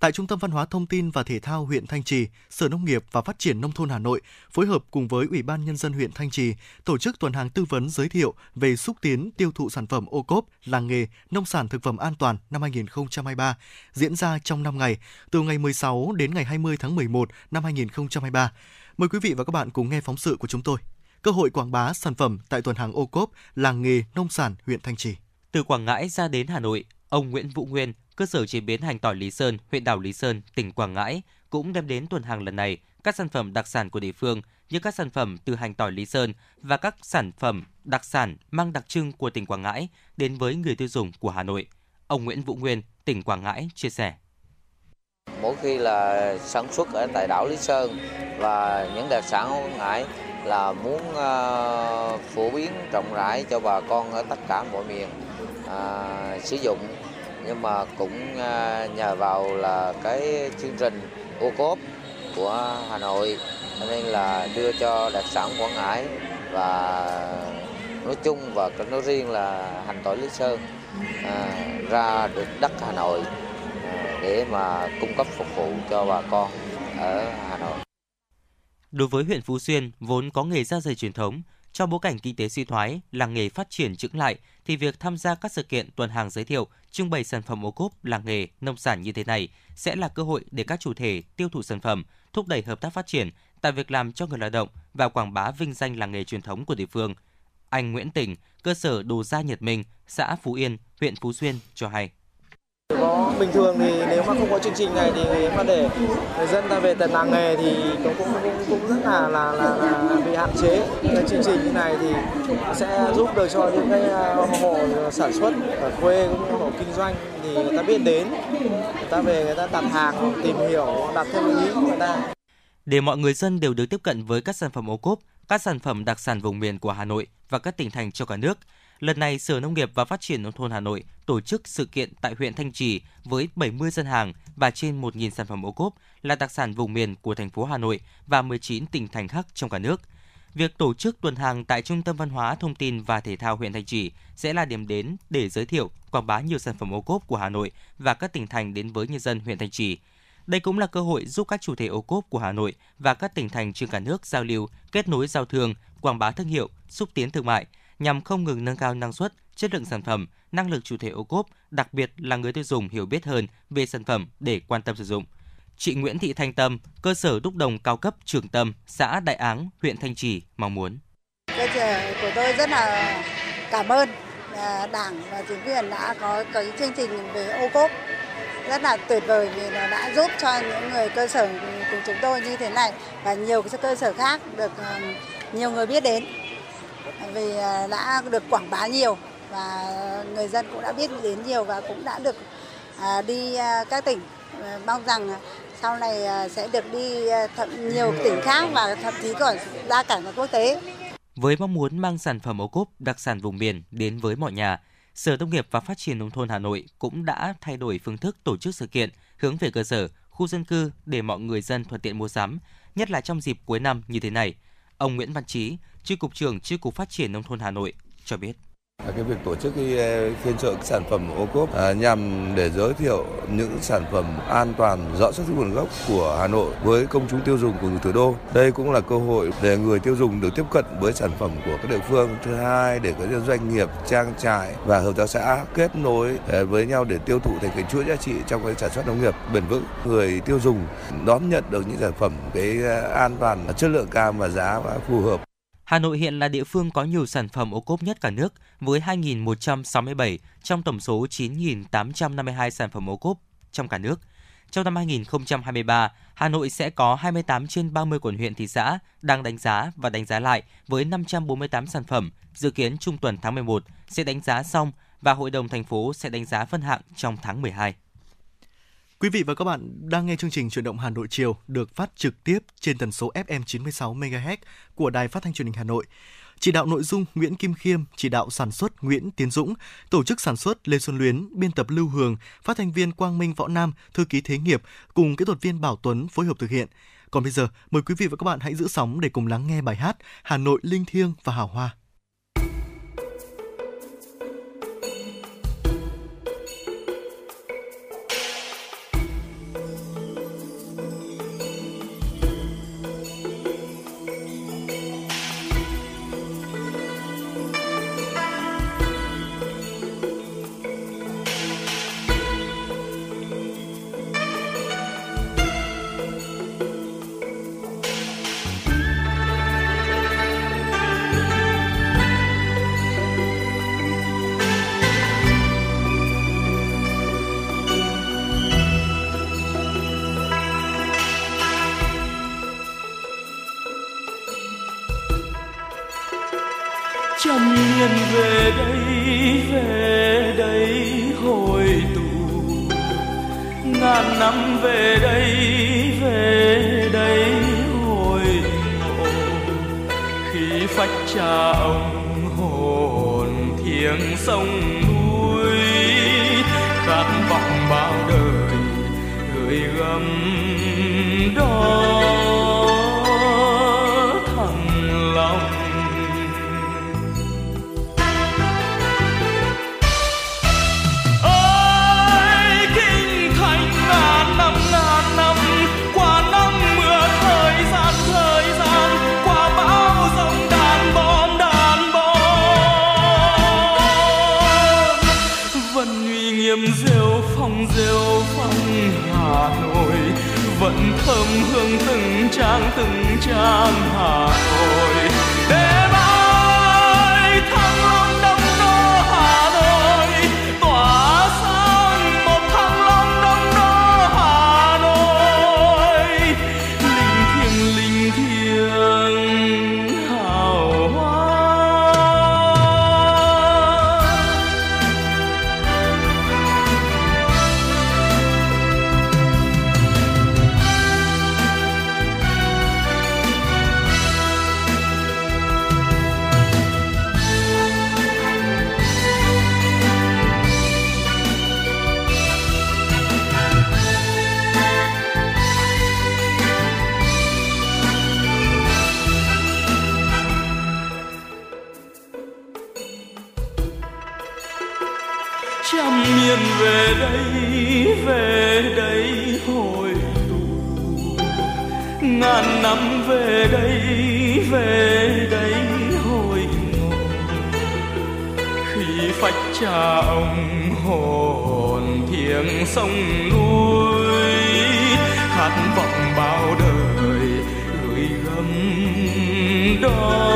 tại Trung tâm Văn hóa Thông tin và Thể thao huyện Thanh Trì, Sở Nông nghiệp và Phát triển Nông thôn Hà Nội phối hợp cùng với Ủy ban Nhân dân huyện Thanh Trì tổ chức tuần hàng tư vấn giới thiệu về xúc tiến tiêu thụ sản phẩm ô cốp, làng nghề, nông sản thực phẩm an toàn năm hai nghìn không trăm hai mươi ba, diễn ra trong năm ngày, từ ngày mười sáu đến ngày hai mươi tháng mười một năm hai nghìn không trăm hai mươi ba. Mời quý vị và các bạn cùng nghe phóng sự của chúng tôi. Cơ hội quảng bá sản phẩm tại tuần hàng ô cốp, làng nghề, nông sản huyện Thanh Trì. Từ Quảng Ngãi ra đến Hà Nội, ông Nguyễn Vũ Nguyên, cơ sở chế biến hành tỏi Lý Sơn, huyện đảo Lý Sơn, tỉnh Quảng Ngãi cũng đem đến tuần hàng lần này các các sản phẩm đặc sản của địa phương như các sản phẩm từ hành tỏi Lý Sơn và các sản phẩm đặc sản mang đặc trưng của tỉnh Quảng Ngãi đến với người tiêu dùng của Hà Nội. Ông Nguyễn Vũ Nguyên, tỉnh Quảng Ngãi chia sẻ. Mỗi khi là sản xuất ở tại đảo Lý Sơn và những đặc sản của Quảng Ngãi là muốn uh, phổ biến rộng rãi cho bà con ở tất cả mọi miền uh, sử dụng. Nhưng mà cũng uh, nhờ vào là cái chương trình ô cốp của Hà Nội nên là đưa cho đặc sản Quảng Ngãi và nói chung và nói riêng là hành tỏi Lý Sơn à, ra được đất Hà Nội à, để mà cung cấp phục vụ cho bà con ở Hà Nội. Đối với huyện Phú Xuyên vốn có nghề da giày truyền thống, trong bối cảnh kinh tế suy thoái, làng nghề phát triển chững lại thì việc tham gia các sự kiện tuần hàng giới thiệu, trưng bày sản phẩm ô cốp làng nghề, nông sản như thế này sẽ là cơ hội để các chủ thể tiêu thụ sản phẩm, thúc đẩy hợp tác phát triển, tạo việc làm cho người lao động và quảng bá vinh danh làng nghề truyền thống của địa phương. Anh Nguyễn Tình, cơ sở đồ da Nhật Minh, xã Phú Yên, huyện Phú Xuyên cho hay. Có bình thường thì nếu mà không có chương trình này thì nếu mà để người dân ta về tận làng nghề thì cũng cũng cũng rất là là là, là bị hạn chế. Cái chương trình như này thì sẽ giúp được cho những cái hộ sản xuất ở quê cũng như hộ kinh doanh thì người ta biết đến, người ta về người ta đặt hàng, tìm hiểu, đặt theo ý của người ta. Để mọi người dân đều được tiếp cận với các sản phẩm ô cốp, các sản phẩm đặc sản vùng miền của Hà Nội và các tỉnh thành trong cả nước. Lần này, Sở Nông nghiệp và Phát triển Nông thôn Hà Nội tổ chức sự kiện tại huyện Thanh Trì với bảy mươi gian hàng và trên một nghìn sản phẩm ô cốp là đặc sản vùng miền của thành phố Hà Nội và mười chín tỉnh thành khác trong cả nước. Việc tổ chức tuần hàng tại Trung tâm Văn hóa, Thông tin và Thể thao huyện Thanh Trì sẽ là điểm đến để giới thiệu, quảng bá nhiều sản phẩm ô cốp của Hà Nội và các tỉnh thành đến với nhân dân huyện Thanh Trì. Đây cũng là cơ hội giúp các chủ thể ô cốp của Hà Nội và các tỉnh thành trên cả nước giao lưu, kết nối giao thương, quảng bá thương hiệu, xúc tiến thương mại, nhằm không ngừng nâng cao năng suất, chất lượng sản phẩm, năng lực chủ thể ô cốp, đặc biệt là người tiêu dùng hiểu biết hơn về sản phẩm để quan tâm sử dụng. Chị Nguyễn Thị Thanh Tâm, cơ sở đúc đồng cao cấp Trường Tâm, xã Đại Áng, huyện Thanh Trì mong muốn. Cơ sở của tôi rất là cảm ơn Đảng và chính quyền đã có cái chương trình về ô cốp rất là tuyệt vời vì nó đã giúp cho những người cơ sở của chúng tôi như thế này và nhiều cơ sở khác được nhiều người biết đến. Vì đã được quảng bá nhiều và người dân cũng đã biết đến nhiều và cũng đã được đi các tỉnh, mong rằng sau này sẽ được đi thậm nhiều tỉnh khác và thậm chí còn ra cả quốc tế. Với mong muốn mang sản phẩm ô cốp đặc sản vùng miền đến với mọi nhà, Sở Nông nghiệp và Phát triển Nông thôn Hà Nội cũng đã thay đổi phương thức tổ chức sự kiện hướng về cơ sở, khu dân cư để mọi người dân thuận tiện mua sắm, nhất là trong dịp cuối năm như thế này. Ông Nguyễn Văn Chí, Chi cục trưởng Chi cục Phát triển Nông thôn Hà Nội cho biết. Cái việc tổ chức cái phiên chợ sản phẩm ô cốp à, nhằm để giới thiệu những sản phẩm an toàn, rõ xuất xứ nguồn gốc của Hà Nội với công chúng tiêu dùng của thủ đô. Đây cũng là cơ hội để người tiêu dùng được tiếp cận với sản phẩm của các địa phương. Thứ hai, để các doanh nghiệp, trang trại và hợp tác xã kết nối với nhau để tiêu thụ thành cái chuỗi giá trị trong cái sản xuất nông nghiệp bền vững. Người tiêu dùng đón nhận được những sản phẩm cái an toàn, chất lượng cao và giá phù hợp. Hà Nội hiện là địa phương có nhiều sản phẩm ô cốp nhất cả nước với hai nghìn một trăm sáu mươi bảy trong tổng số chín nghìn tám trăm năm mươi hai sản phẩm ô cốp trong cả nước. Trong năm hai nghìn không trăm hai mươi ba, Hà Nội sẽ có hai mươi tám trên ba mươi quận huyện thị xã đang đánh giá và đánh giá lại với năm trăm bốn mươi tám sản phẩm. Dự kiến trung tuần tháng mười một sẽ đánh giá xong và Hội đồng thành phố sẽ đánh giá phân hạng trong tháng mười hai. Quý vị và các bạn đang nghe chương trình Chuyển động Hà Nội chiều được phát trực tiếp trên tần số ép em chín mươi sáu MHz của Đài Phát thanh Truyền hình Hà Nội. Chỉ đạo nội dung Nguyễn Kim Khiêm, chỉ đạo sản xuất Nguyễn Tiến Dũng, tổ chức sản xuất Lê Xuân Luyến, biên tập Lưu Hương, phát thanh viên Quang Minh, Võ Nam, thư ký Thế Nghiệp cùng kỹ thuật viên Bảo Tuấn phối hợp thực hiện. Còn bây giờ, mời quý vị và các bạn hãy giữ sóng để cùng lắng nghe bài hát Hà Nội linh thiêng và hào hoa. Trong nghiền về đây, về đây hồi tụ, ngàn năm về đây, về đây hồi ngộ. Khi phách cha ông hồn thiêng sông núi, khát vọng bao đời gửi gắm đó. Vẫn thơm hương từng trang từng trang Hà Nội, để bay thăng long đông đô Hà Nội, tỏa sáng một thăng long đông đô Hà Nội, linh thiêng linh thiêng hào ngàn năm về đây, về đây hồi ngộ. Khi phách cha ông hồn thiêng sông núi, khát vọng bao đời gửi gắm đó.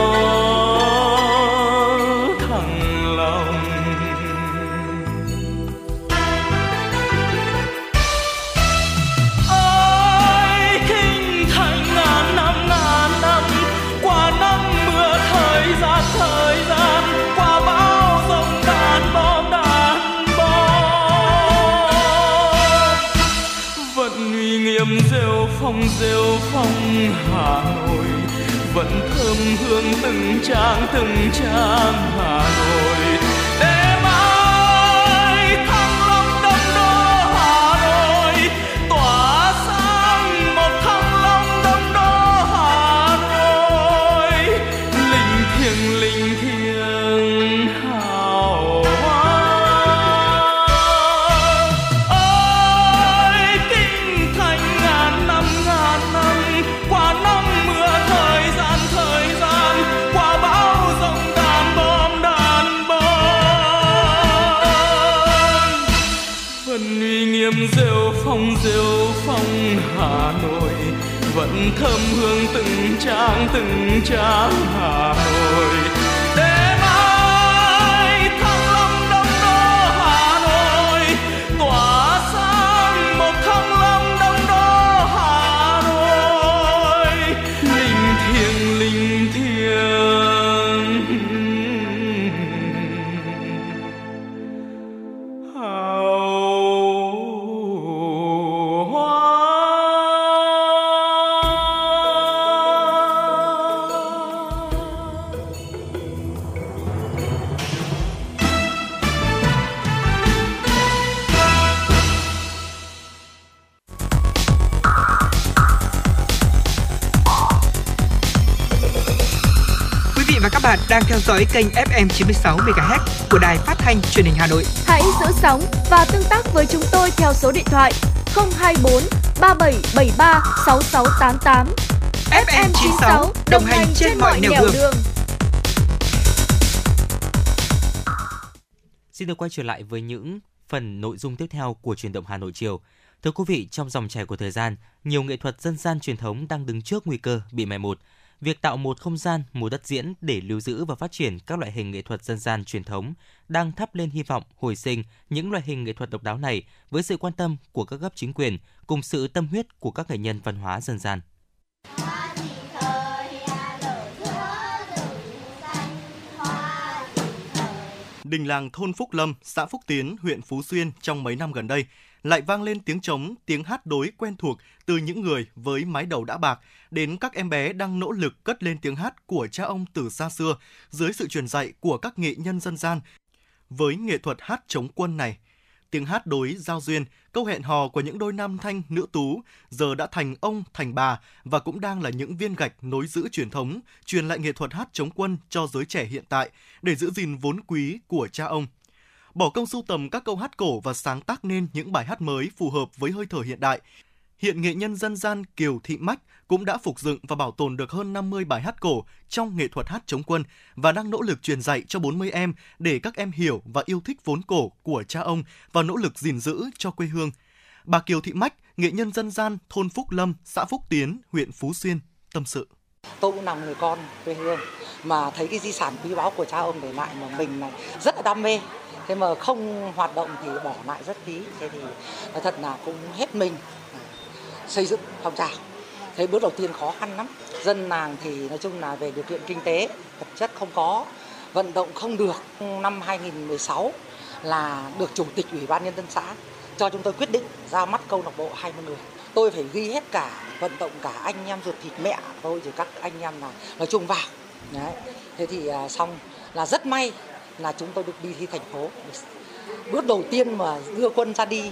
Rêu phong Hà Nội vẫn thơm hương từng trang từng trang Hà Nội, để mãi thăng long đông đô Hà Nội, tỏa sáng một thăng long đông đô Hà Nội, linh thiêng linh thiêng hào hoa. Ơi kinh thành ngàn năm, ngàn năm qua năm mưa, thời gian thời gian qua bão giông đàn bom đàn bom. Vẫn uy nghiêm rêu phong rêu phong Hà Nội vẫn thơm hương từng trang từng trang Hà Nội. Đang theo dõi kênh ép em chín mươi sáu MHz của Đài Phát thanh Truyền hình Hà Nội. Hãy giữ sóng và tương tác với chúng tôi theo số điện thoại không hai bốn ba bảy bảy ba sáu sáu tám tám. ép em chín mươi sáu đồng hành trên mọi nẻo đường. đường. Xin được quay trở lại với những phần nội dung tiếp theo của Chuyển động Hà Nội chiều. Thưa quý vị, trong dòng chảy của thời gian, nhiều nghệ thuật dân gian truyền thống đang đứng trước nguy cơ bị mai một. Việc tạo một không gian, một đất diễn để lưu giữ và phát triển các loại hình nghệ thuật dân gian truyền thống đang thắp lên hy vọng hồi sinh những loại hình nghệ thuật độc đáo này với sự quan tâm của các cấp chính quyền cùng sự tâm huyết của các nghệ nhân văn hóa dân gian. đình làng thôn Phúc Lâm, xã Phúc Tiến, huyện Phú Xuyên trong mấy năm gần đây lại vang lên tiếng trống, tiếng hát đối quen thuộc từ những người với mái đầu đã bạc đến các em bé đang nỗ lực cất lên tiếng hát của cha ông từ xa xưa dưới sự truyền dạy của các nghệ nhân dân gian với nghệ thuật hát trống quân này. Tiếng hát đối giao duyên, câu hẹn hò của những đôi nam thanh nữ tú giờ đã thành ông, thành bà và cũng đang là những viên gạch nối giữ truyền thống, truyền lại nghệ thuật hát trống quân cho giới trẻ hiện tại để giữ gìn vốn quý của cha ông. Bỏ công sưu tầm các câu hát cổ và sáng tác nên những bài hát mới phù hợp với hơi thở hiện đại, hiện nghệ nhân dân gian Kiều Thị Mách cũng đã phục dựng và bảo tồn được hơn năm mươi bài hát cổ trong nghệ thuật hát trống quân và đang nỗ lực truyền dạy cho bốn mươi em để các em hiểu và yêu thích vốn cổ của cha ông và nỗ lực gìn giữ cho quê hương. Bà Kiều Thị Mách, nghệ nhân dân gian thôn Phúc Lâm, xã Phúc Tiến, huyện Phú Xuyên, tâm sự. Tôi cũng là người con quê hương mà thấy cái di sản quý báu của cha ông để lại mà mình này rất là đam mê. Thế mà không hoạt động thì bỏ lại rất phí. Thế thì thật là cũng hết mình xây dựng phong trào. Thế bước đầu tiên khó khăn lắm. Dân làng thì nói chung là về điều kiện kinh tế, vật chất không có, vận động không được. Năm hai nghìn mười sáu là được Chủ tịch Ủy ban Nhân dân xã cho chúng tôi quyết định ra mắt câu lạc bộ hai mươi người. Tôi phải ghi hết cả, vận động cả anh em ruột thịt mẹ tôi rồi các anh em là nói chung vào. Đấy. Thế thì xong là rất may là chúng tôi được đi thi thành phố. Bước đầu tiên mà đưa quân ra đi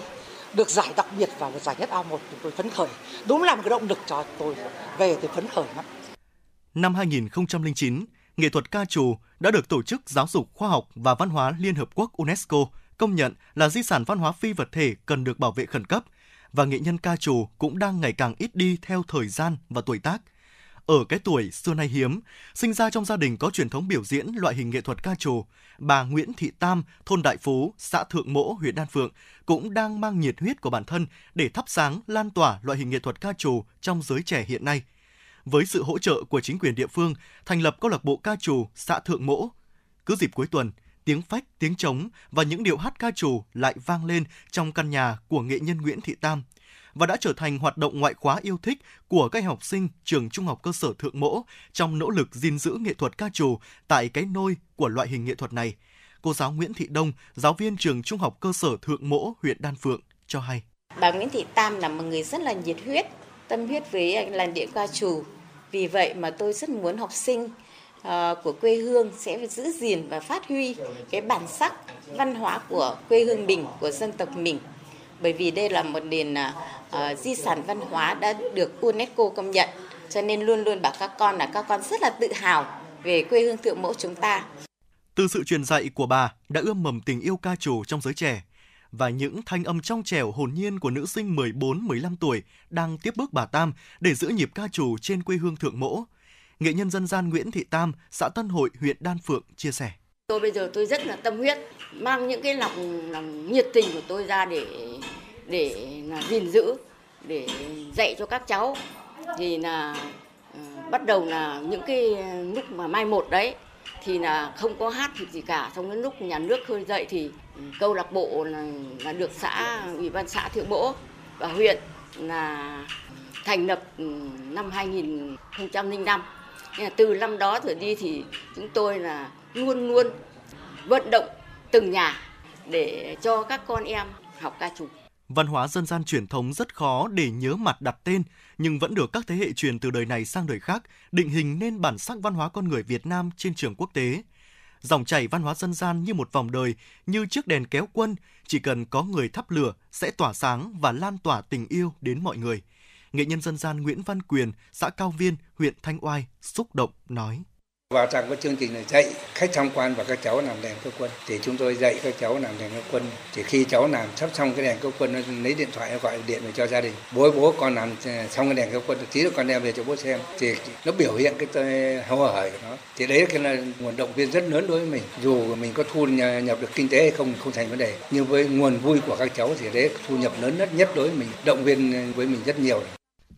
được giải đặc biệt và được giải nhất a một, tôi phấn khởi. Đúng là một cái động lực cho tôi về tôi phấn khởi lắm. Năm hai nghìn không trăm lẻ chín, nghệ thuật ca trù đã được Tổ chức Giáo dục Khoa học và Văn hóa Liên hợp quốc UNESCO công nhận là di sản văn hóa phi vật thể cần được bảo vệ khẩn cấp và nghệ nhân ca trù cũng đang ngày càng ít đi theo thời gian và tuổi tác. Ở cái tuổi xưa nay hiếm, sinh ra trong gia đình có truyền thống biểu diễn loại hình nghệ thuật ca trù, bà Nguyễn Thị Tam, thôn Đại Phú, xã Thượng Mỗ, huyện Đan Phượng cũng đang mang nhiệt huyết của bản thân để thắp sáng, lan tỏa loại hình nghệ thuật ca trù trong giới trẻ hiện nay. Với sự hỗ trợ của chính quyền địa phương, thành lập câu lạc bộ ca trù xã Thượng Mỗ, cứ dịp cuối tuần, tiếng phách, tiếng trống và những điệu hát ca trù lại vang lên trong căn nhà của nghệ nhân Nguyễn Thị Tam và đã trở thành hoạt động ngoại khóa yêu thích của các học sinh trường Trung học cơ sở Thượng Mỗ trong nỗ lực gìn giữ nghệ thuật ca trù tại cái nôi của loại hình nghệ thuật này. Cô giáo Nguyễn Thị Đông, giáo viên trường Trung học cơ sở Thượng Mỗ, huyện Đan Phượng cho hay. Bà Nguyễn Thị Tam là một người rất là nhiệt huyết, tâm huyết với làn điệu ca trù. Vì vậy mà tôi rất muốn học sinh của quê hương sẽ giữ gìn và phát huy cái bản sắc văn hóa của quê hương mình, của dân tộc mình. Bởi vì đây là một nền uh, di sản văn hóa đã được UNESCO công nhận, cho nên luôn luôn bảo các con là các con rất là tự hào về quê hương Thượng Mẫu chúng ta. Từ sự truyền dạy của bà đã ươm mầm tình yêu ca trù trong giới trẻ, và những thanh âm trong trẻo hồn nhiên của nữ sinh mười bốn mười lăm tuổi đang tiếp bước bà Tam để giữ nhịp ca trù trên quê hương Thượng Mẫu. Nghệ nhân dân gian Nguyễn Thị Tam, xã Tân Hội, huyện Đan Phượng chia sẻ. Tôi bây giờ tôi rất là tâm huyết, mang những cái lòng, lòng nhiệt tình của tôi ra để để là gìn giữ, để dạy cho các cháu. Thì là uh, bắt đầu là những cái lúc mà mai một đấy thì là không có hát thì gì cả. Trong những lúc nhà nước khơi dậy thì câu lạc bộ là, là được xã, Ủy ban xã Thượng Mỗ và huyện là thành lập năm hai nghìn không trăm lẻ năm. Từ năm đó trở đi thì chúng tôi là luôn luôn vận động từng nhà để cho các con em học ca trù. Văn hóa dân gian truyền thống rất khó để nhớ mặt đặt tên, nhưng vẫn được các thế hệ truyền từ đời này sang đời khác, định hình nên bản sắc văn hóa con người Việt Nam trên trường quốc tế. Dòng chảy văn hóa dân gian như một vòng đời, như chiếc đèn kéo quân, chỉ cần có người thắp lửa sẽ tỏa sáng và lan tỏa tình yêu đến mọi người. Nghệ nhân dân gian Nguyễn Văn Quyền, xã Cao Viên, huyện Thanh Oai xúc động nói. Vào trong cái chương trình này dạy khách tham quan và các cháu làm đèn kéo quân, thì chúng tôi dạy các cháu làm đèn kéo quân. Thì khi cháu làm sắp xong cái đèn kéo quân, nó lấy điện thoại, nó gọi điện về cho gia đình. Bố bố con làm xong cái đèn kéo quân, tí nữa con đem về cho bố xem. Thì nó biểu hiện cái hào hởi của nó. Thì đấy cái là nguồn động viên rất lớn đối với mình. Dù mình có thu nhập được kinh tế hay không không thành vấn đề, nhưng với nguồn vui của các cháu thì đấy thu nhập lớn nhất nhất đối với mình, động viên với mình rất nhiều.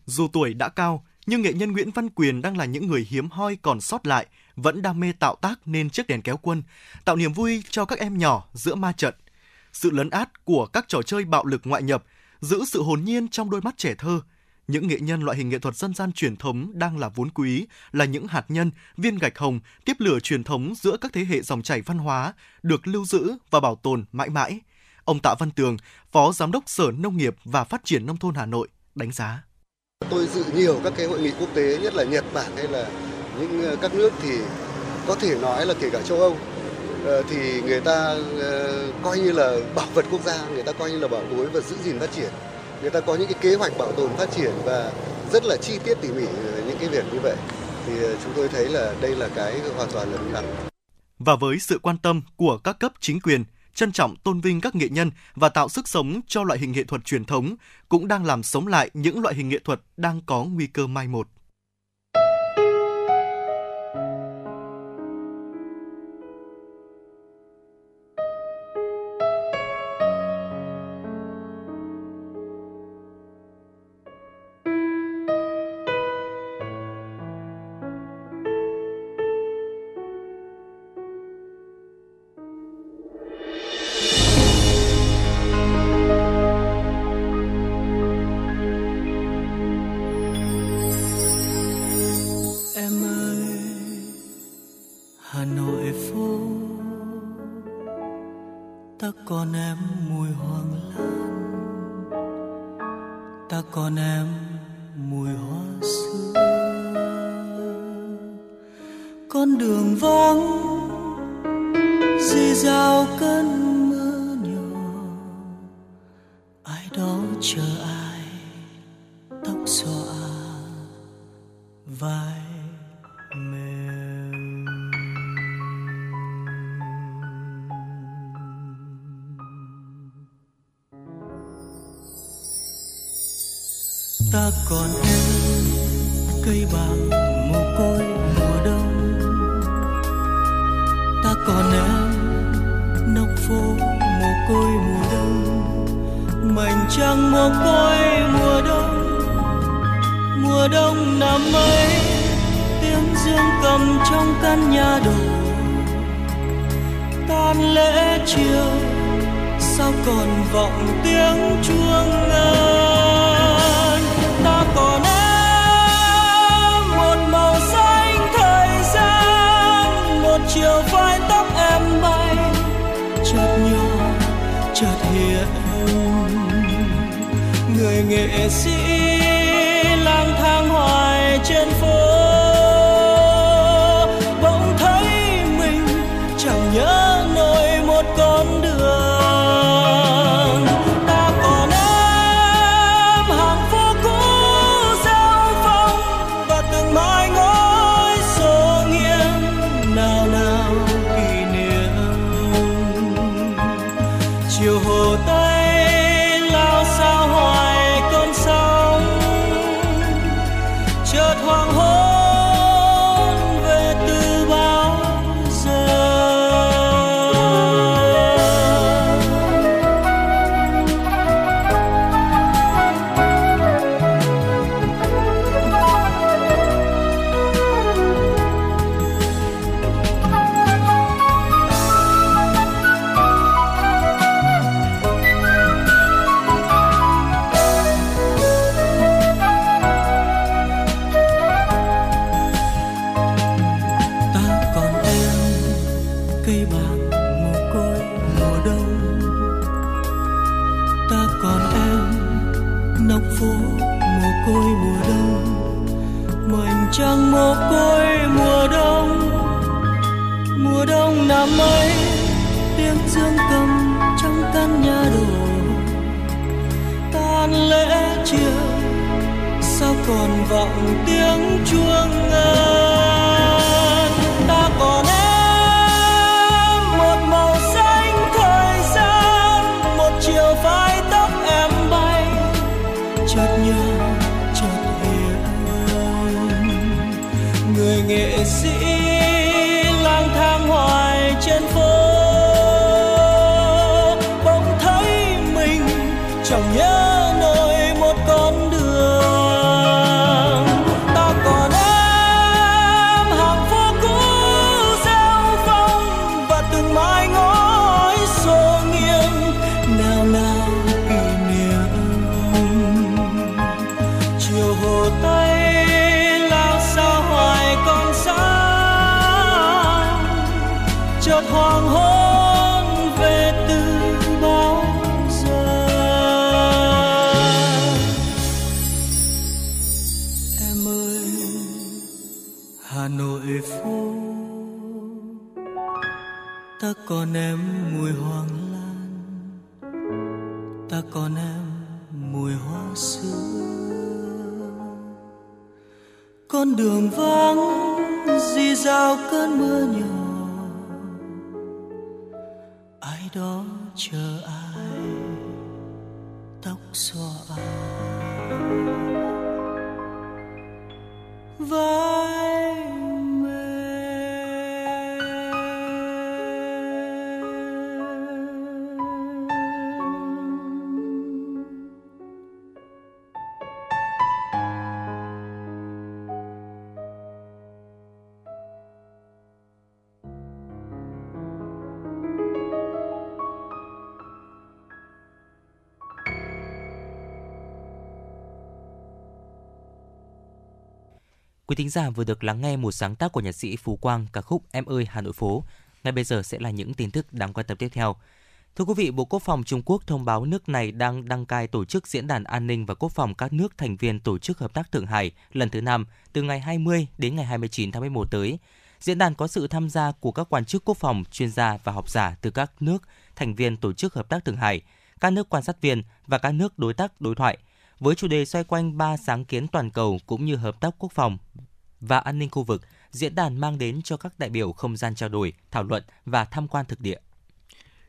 Dù tuổi đã cao, nhưng nghệ nhân Nguyễn Văn Quyền đang là những người hiếm hoi còn sót lại, vẫn đam mê tạo tác nên chiếc đèn kéo quân, tạo niềm vui cho các em nhỏ giữa ma trận. Sự lấn át của các trò chơi bạo lực ngoại nhập giữ sự hồn nhiên trong đôi mắt trẻ thơ. Những nghệ nhân loại hình nghệ thuật dân gian truyền thống đang là vốn quý, là những hạt nhân, viên gạch hồng, tiếp lửa truyền thống giữa các thế hệ dòng chảy văn hóa, được lưu giữ và bảo tồn mãi mãi. Ông Tạ Văn Tường, Phó Giám đốc Sở Nông nghiệp và Phát triển Nông thôn Hà Nội, đánh giá. Tôi dự nhiều các cái hội nghị quốc tế, nhất là Nhật Bản hay là những các nước thì có thể nói là kể cả châu Âu, thì người ta coi như là bảo vật quốc gia, người ta coi như là bảo bối và giữ gìn phát triển. Người ta có những cái kế hoạch bảo tồn phát triển và rất là chi tiết tỉ mỉ những cái việc như vậy. Thì chúng tôi thấy là đây là cái hoàn toàn là đúng đắn. Và với sự quan tâm của các cấp chính quyền, trân trọng tôn vinh các nghệ nhân và tạo sức sống cho loại hình nghệ thuật truyền thống cũng đang làm sống lại những loại hình nghệ thuật đang có nguy cơ mai một. Ta còn em cây bạc mồ côi mùa đông, ta còn em nóc phố mồ côi mùa đông, mảnh trăng mồ côi mùa đông. Mùa đông năm ấy tiếng dương cầm trong căn nhà đổ, tan lễ chiều sao còn vọng tiếng chuông ngân. Ta còn em một màu xanh thời gian, một chiều vai tóc em bay, chợt nhỏ chợt hiện người nghệ sĩ lang thang hoài trên phố, bỗng thấy mình chẳng nhớ nổi một con đường. Còn vọng tiếng chuông ngân. Ta còn em một màu xanh thời gian, một chiều vai tóc em bay, chợt nhớ chợt hiểu người nghệ sĩ lang thang hoài trên phố, bỗng thấy mình chẳng nhớ. hoàng hôn về từ bao giờ. Em ơi Hà Nội phố, ta còn em mùi hoàng lan, ta còn em mùi hoa xưa. Con đường vắng rì rào cơn mưa nhỏ, ai đó chờ ai, tóc xõa ai, vai mềm. Quý thính giả vừa được lắng nghe một sáng tác của nhạc sĩ Phú Quang, ca khúc Em ơi Hà Nội phố. Ngay bây giờ sẽ là những tin tức đáng quan tâm tiếp theo. Thưa quý vị, Bộ Quốc phòng Trung Quốc thông báo nước này đang đăng cai tổ chức Diễn đàn An ninh và Quốc phòng các nước thành viên Tổ chức Hợp tác Thượng Hải lần thứ năm từ ngày hai mươi đến ngày hai mươi chín tháng mười một tới. Diễn đàn có sự tham gia của các quan chức quốc phòng, chuyên gia và học giả từ các nước thành viên Tổ chức Hợp tác Thượng Hải, các nước quan sát viên và các nước đối tác đối thoại, với chủ đề xoay quanh ba sáng kiến toàn cầu cũng như hợp tác quốc phòng và an ninh khu vực. Diễn đàn mang đến cho các đại biểu không gian trao đổi, thảo luận và tham quan thực địa.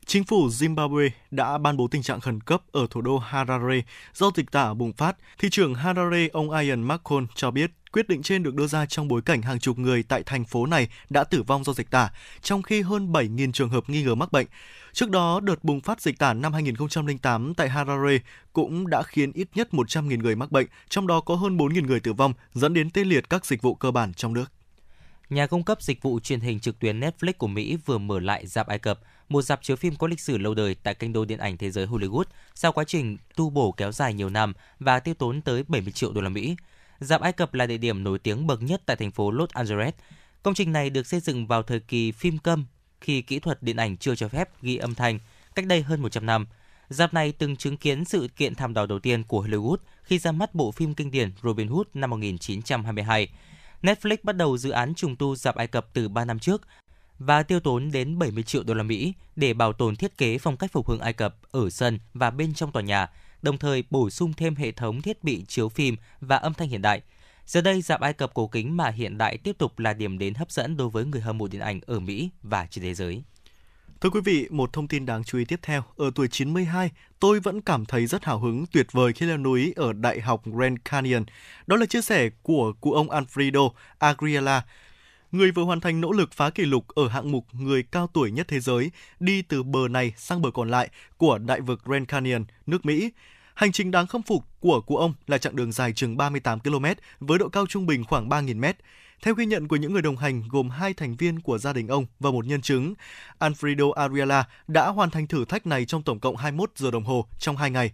Chính phủ Zimbabwe đã ban bố tình trạng khẩn cấp ở thủ đô Harare do dịch tả bùng phát. Thị trưởng Harare, ông Ian Malcolm cho biết quyết định trên được đưa ra trong bối cảnh hàng chục người tại thành phố này đã tử vong do dịch tả, trong khi hơn bảy nghìn trường hợp nghi ngờ mắc bệnh. Trước đó, đợt bùng phát dịch tả năm hai nghìn không trăm lẻ tám tại Harare cũng đã khiến ít nhất một trăm nghìn người mắc bệnh, trong đó có hơn bốn nghìn người tử vong, dẫn đến tê liệt các dịch vụ cơ bản trong nước. Nhà cung cấp dịch vụ truyền hình trực tuyến Netflix của Mỹ vừa mở lại rạp Ai Cập, một rạp chiếu phim có lịch sử lâu đời tại kinh đô điện ảnh thế giới Hollywood, sau quá trình tu bổ kéo dài nhiều năm và tiêu tốn tới bảy mươi triệu đô la Mỹ. Rạp Ai Cập là địa điểm nổi tiếng bậc nhất tại thành phố Los Angeles. Công trình này được xây dựng vào thời kỳ phim câm, khi kỹ thuật điện ảnh chưa cho phép ghi âm thanh, cách đây hơn một trăm năm. Rạp này từng chứng kiến sự kiện thảm đỏ đầu tiên của Hollywood khi ra mắt bộ phim kinh điển Robin Hood năm một nghìn chín trăm hai mươi hai. Netflix bắt đầu dự án trùng tu rạp Ai Cập từ ba năm trước và tiêu tốn đến bảy mươi triệu đô la Mỹ để bảo tồn thiết kế phong cách phục hưng Ai Cập ở sân và bên trong tòa nhà, đồng thời bổ sung thêm hệ thống thiết bị chiếu phim và âm thanh hiện đại. Giờ đây, rạp Ai Cập cổ kính mà hiện đại tiếp tục là điểm đến hấp dẫn đối với người hâm mộ điện ảnh ở Mỹ và trên thế giới. Thưa quý vị, một thông tin đáng chú ý tiếp theo. Ở tuổi chín mươi hai, tôi vẫn cảm thấy rất hào hứng tuyệt vời khi leo núi ở Đại học Grand Canyon. Đó là chia sẻ của cụ ông Alfredo Agriela, người vừa hoàn thành nỗ lực phá kỷ lục ở hạng mục người cao tuổi nhất thế giới, đi từ bờ này sang bờ còn lại của đại vực Grand Canyon, nước Mỹ. Hành trình đáng khâm phục của cụ ông là chặng đường dài chừng ba mươi tám ki lô mét với độ cao trung bình khoảng ba nghìn mét. Theo ghi nhận của những người đồng hành gồm hai thành viên của gia đình ông và một nhân chứng, Alfredo Ariela đã hoàn thành thử thách này trong tổng cộng hai mươi mốt giờ đồng hồ trong hai ngày.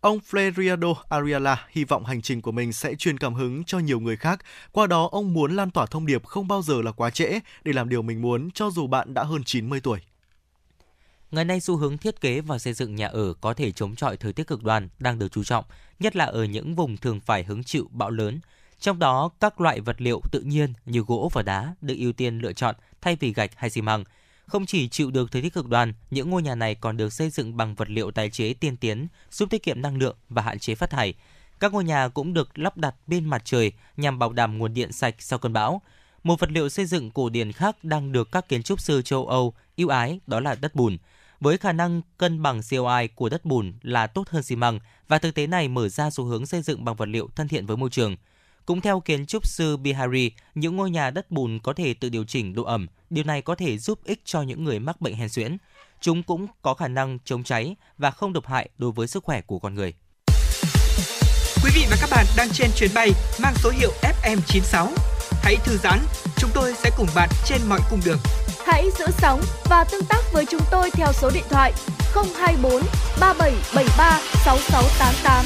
Ông Fleriado Ariela hy vọng hành trình của mình sẽ truyền cảm hứng cho nhiều người khác. Qua đó, ông muốn lan tỏa thông điệp không bao giờ là quá trễ để làm điều mình muốn cho dù bạn đã hơn chín mươi tuổi. Ngày nay, xu hướng thiết kế và xây dựng nhà ở có thể chống chọi thời tiết cực đoan đang được chú trọng, nhất là ở những vùng thường phải hứng chịu bão lớn. Trong đó, các loại vật liệu tự nhiên như gỗ và đá được ưu tiên lựa chọn thay vì gạch hay xi măng. Không chỉ chịu được thời tiết cực đoan, những ngôi nhà này còn được xây dựng bằng vật liệu tái chế tiên tiến, giúp tiết kiệm năng lượng và hạn chế phát thải. Các ngôi nhà cũng được lắp đặt pin mặt trời nhằm bảo đảm nguồn điện sạch sau cơn bão. Một vật liệu xây dựng cổ điển khác đang được các kiến trúc sư châu Âu ưu ái, đó là đất bùn. Với khả năng cân bằng xê o hai của đất bùn là tốt hơn xi măng, và thực tế này mở ra xu hướng xây dựng bằng vật liệu thân thiện với môi trường. Cũng theo kiến trúc sư Bihari, những ngôi nhà đất bùn có thể tự điều chỉnh độ ẩm. Điều này có thể giúp ích cho những người mắc bệnh hen suyễn. Chúng cũng có khả năng chống cháy và không độc hại đối với sức khỏe của con người. Quý vị và các bạn đang trên chuyến bay mang số hiệu ép em chín sáu. Hãy thư giãn, chúng tôi sẽ cùng bạn trên mọi cung đường. Hãy giữ sóng và tương tác với chúng tôi theo số điện thoại không hai bốn ba bảy bảy ba sáu sáu tám tám.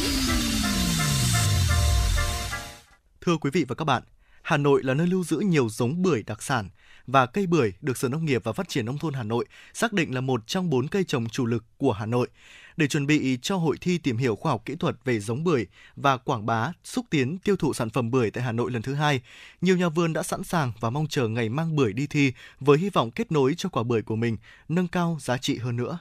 Thưa quý vị và các bạn, Hà Nội là nơi lưu giữ nhiều giống bưởi đặc sản và cây bưởi được Sở Nông nghiệp và Phát triển Nông thôn Hà Nội xác định là một trong bốn cây trồng chủ lực của Hà Nội. Để chuẩn bị cho hội thi tìm hiểu khoa học kỹ thuật về giống bưởi và quảng bá, xúc tiến tiêu thụ sản phẩm bưởi tại Hà Nội lần thứ hai, nhiều nhà vườn đã sẵn sàng và mong chờ ngày mang bưởi đi thi với hy vọng kết nối cho quả bưởi của mình, nâng cao giá trị hơn nữa.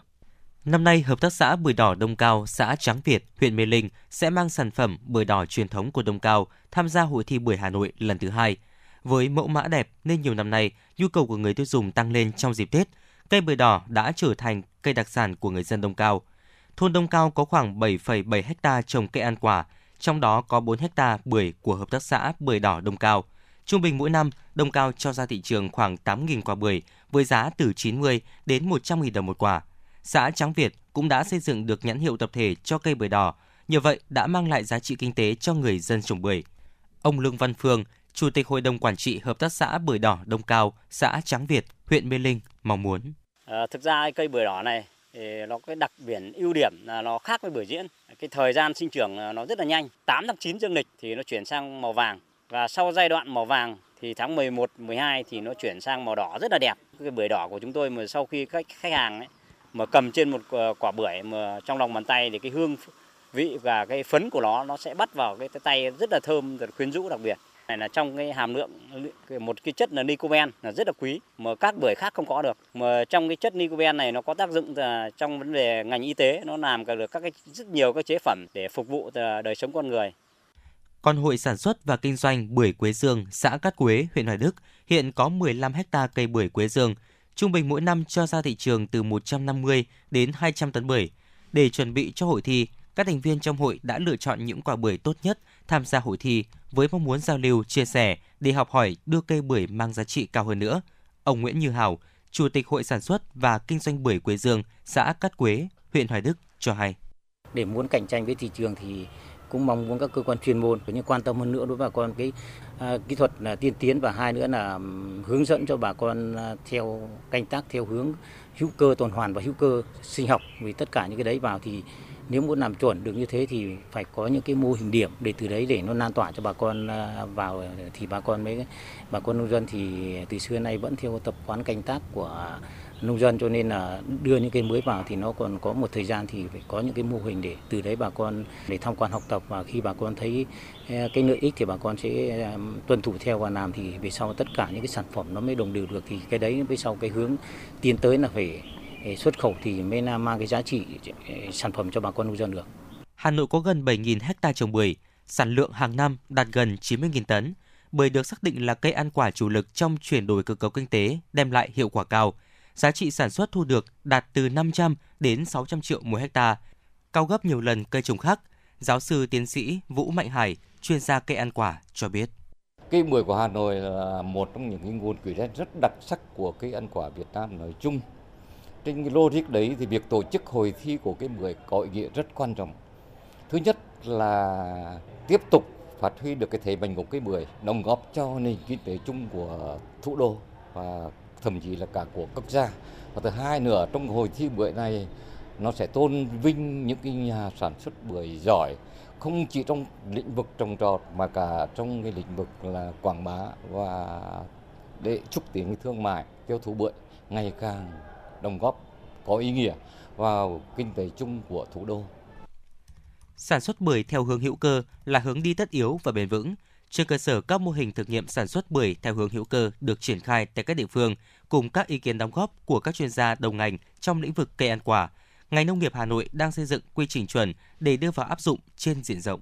Năm nay, Hợp tác xã Bưởi Đỏ Đông Cao, xã Tráng Việt, huyện Mê Linh sẽ mang sản phẩm bưởi đỏ truyền thống của Đông Cao tham gia hội thi bưởi Hà Nội lần thứ hai. Với mẫu mã đẹp nên nhiều năm nay, nhu cầu của người tiêu dùng tăng lên trong dịp Tết. Cây bưởi đỏ đã trở thành cây đặc sản của người dân Đông Cao. Thôn Đông Cao có khoảng bảy phẩy bảy héc ta trồng cây ăn quả, trong đó có bốn héc ta bưởi của Hợp tác xã Bưởi Đỏ Đông Cao. Trung bình mỗi năm, Đông Cao cho ra thị trường khoảng tám nghìn quả bưởi với giá từ chín mươi đến một trăm nghìn đồng một quả. Xã Tráng Việt cũng đã xây dựng được nhãn hiệu tập thể cho cây bưởi đỏ, nhờ vậy đã mang lại giá trị kinh tế cho người dân trồng bưởi. Ông Lương Văn Phương, Chủ tịch Hội đồng Quản trị Hợp tác xã Bưởi Đỏ Đông Cao, xã Tráng Việt, huyện Mê Linh mong muốn. À, thực ra cây bưởi đỏ này thì nó cái đặc biển ưu điểm là nó khác với bưởi diễn. Cái thời gian sinh trưởng nó rất là nhanh, tám tháng chín dương lịch thì nó chuyển sang màu vàng, và sau giai đoạn màu vàng thì tháng mười một, mười hai thì nó chuyển sang màu đỏ rất là đẹp. Cái bưởi đỏ của chúng tôi mà sau khi các khách hàng ấy, mà cầm trên một quả bưởi mà trong lòng bàn tay thì cái hương vị và cái phấn của nó nó sẽ bắt vào cái tay rất là thơm, rất quyến rũ. Đặc biệt này là trong cái hàm lượng một cái chất là lycopene là rất là quý mà các bưởi khác không có được, mà trong cái chất lycopene này nó có tác dụng trong vấn đề ngành y tế, nó làm được các cái rất nhiều các chế phẩm để phục vụ đời sống con người. Còn Hội Sản xuất và Kinh doanh Bưởi Quế Dương, xã Cát Quế, huyện Hoài Đức hiện có mười lăm héc ta cây bưởi Quế Dương, trung bình mỗi năm cho ra thị trường từ một trăm năm mươi đến hai trăm tấn bưởi. Để chuẩn bị cho hội thi, các thành viên trong hội đã lựa chọn những quả bưởi tốt nhất tham gia hội thi với mong muốn giao lưu, chia sẻ để học hỏi đưa cây bưởi mang giá trị cao hơn nữa. Ông Nguyễn Như Hảo, Chủ tịch Hội Sản xuất và Kinh doanh Bưởi Quế Dương, xã Cát Quế, huyện Hoài Đức cho hay. Để muốn cạnh tranh với thị trường thì cũng mong muốn các cơ quan chuyên môn cũng như quan tâm hơn nữa đối với bà con cái à, kỹ thuật là tiên tiến, và hai nữa là hướng dẫn cho bà con theo canh tác theo hướng hữu cơ tuần hoàn và hữu cơ sinh học. Vì tất cả những cái đấy vào thì nếu muốn làm chuẩn được như thế thì phải có những cái mô hình điểm để từ đấy để nó lan tỏa cho bà con vào, thì bà con mấy bà con nông dân thì từ xưa nay vẫn theo tập quán canh tác của nông dân, cho nên là đưa những cái mới vào thì nó còn có một thời gian thì phải có những cái mô hình để từ đấy bà con để tham quan học tập, và khi bà con thấy cái lợi ích thì bà con sẽ tuân thủ theo và làm, thì về sau tất cả những cái sản phẩm nó mới đồng đều được, thì cái đấy về sau cái hướng tiến tới là phải xuất khẩu thì mới mang cái giá trị sản phẩm cho bà con nông dân được. Hà Nội có gần bảy nghìn héc ta trồng bưởi, sản lượng hàng năm đạt gần chín mươi nghìn tấn. Bưởi được xác định là cây ăn quả chủ lực trong chuyển đổi cơ cấu kinh tế, đem lại hiệu quả cao. Giá trị sản xuất thu được đạt từ năm trăm đến sáu trăm triệu mỗi hectare, cao gấp nhiều lần cây trồng khác. Giáo sư tiến sĩ Vũ Mạnh Hải, chuyên gia cây ăn quả cho biết. Cây bưởi của Hà Nội là một trong những nguồn quỹ rất đặc sắc của cây ăn quả Việt Nam nói chung. Trên cái logic đấy thì việc tổ chức hội thi của cây bưởi có ý nghĩa rất quan trọng. Thứ nhất là tiếp tục phát huy được cái thế mạnh của cây bưởi, đóng góp cho nền kinh tế chung của thủ đô và thậm chí là cả của quốc gia. Và thứ hai nữa, trong hội thi bưởi này nó sẽ tôn vinh những cái nhà sản xuất bưởi giỏi, không chỉ trong lĩnh vực trồng trọt mà cả trong cái lĩnh vực là quảng bá và để xúc tiến thương mại, tiêu thụ bưởi ngày càng đóng góp có ý nghĩa vào kinh tế chung của thủ đô. Sản xuất bưởi theo hướng hữu cơ là hướng đi tất yếu và bền vững. Trên cơ sở các mô hình thực nghiệm sản xuất bưởi theo hướng hữu cơ được triển khai tại các địa phương cùng các ý kiến đóng góp của các chuyên gia đầu ngành trong lĩnh vực cây ăn quả, ngành nông nghiệp Hà Nội đang xây dựng quy trình chuẩn để đưa vào áp dụng trên diện rộng.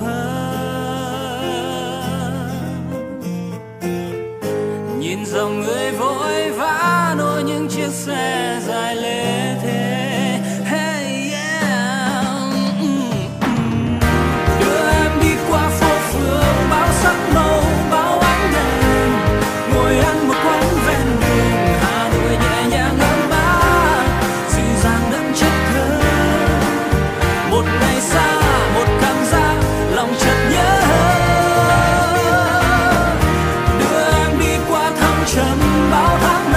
hơn. xe dài lê thế. Hey yeah, mm-hmm. Đưa em đi qua phố phường bao sắc màu, bao ánh đèn, ngồi ăn một quán ven đường Hà Nội nhẹ nhàng ấm áp, dịu dàng đậm chất thơ. Một ngày xa, một cảm giác lòng chợt nhớ. Đưa em đi qua thăng trầm bao tháng.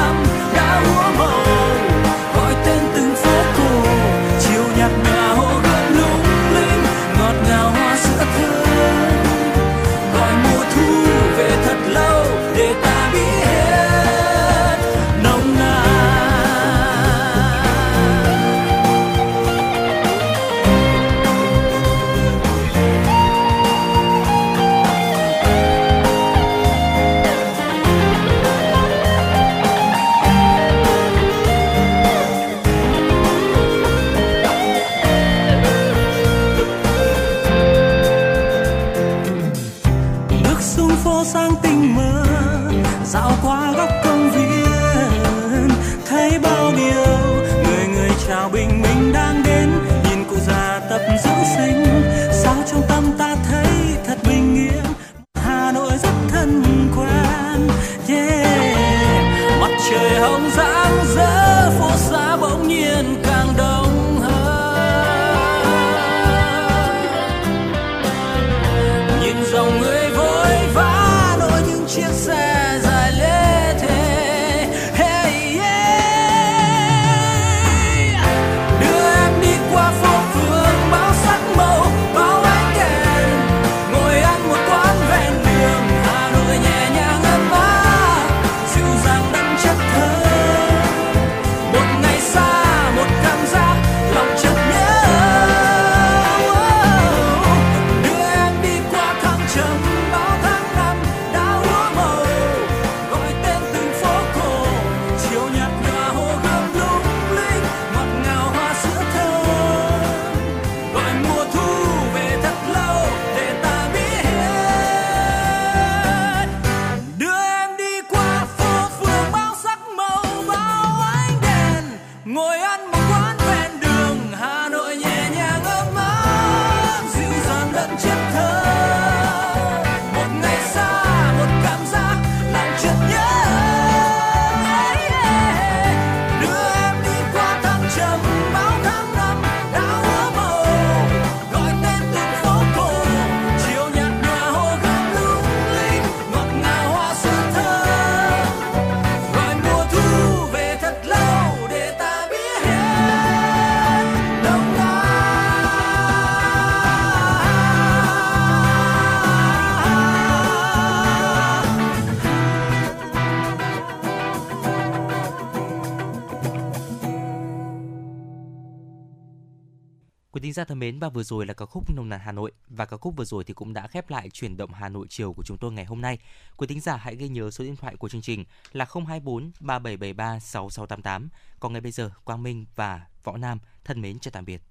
Thính giả thân mến, và vừa rồi là ca khúc Nồng nàn Hà Nội, và ca khúc vừa rồi thì cũng đã khép lại chuyển động Hà Nội chiều của chúng tôi ngày hôm nay. Quý thính giả hãy ghi nhớ số điện thoại của chương trình là không hai bốn ba bảy bảy ba sáu sáu tám tám. Còn ngay bây giờ, Quang Minh và Võ Nam thân mến chào tạm biệt.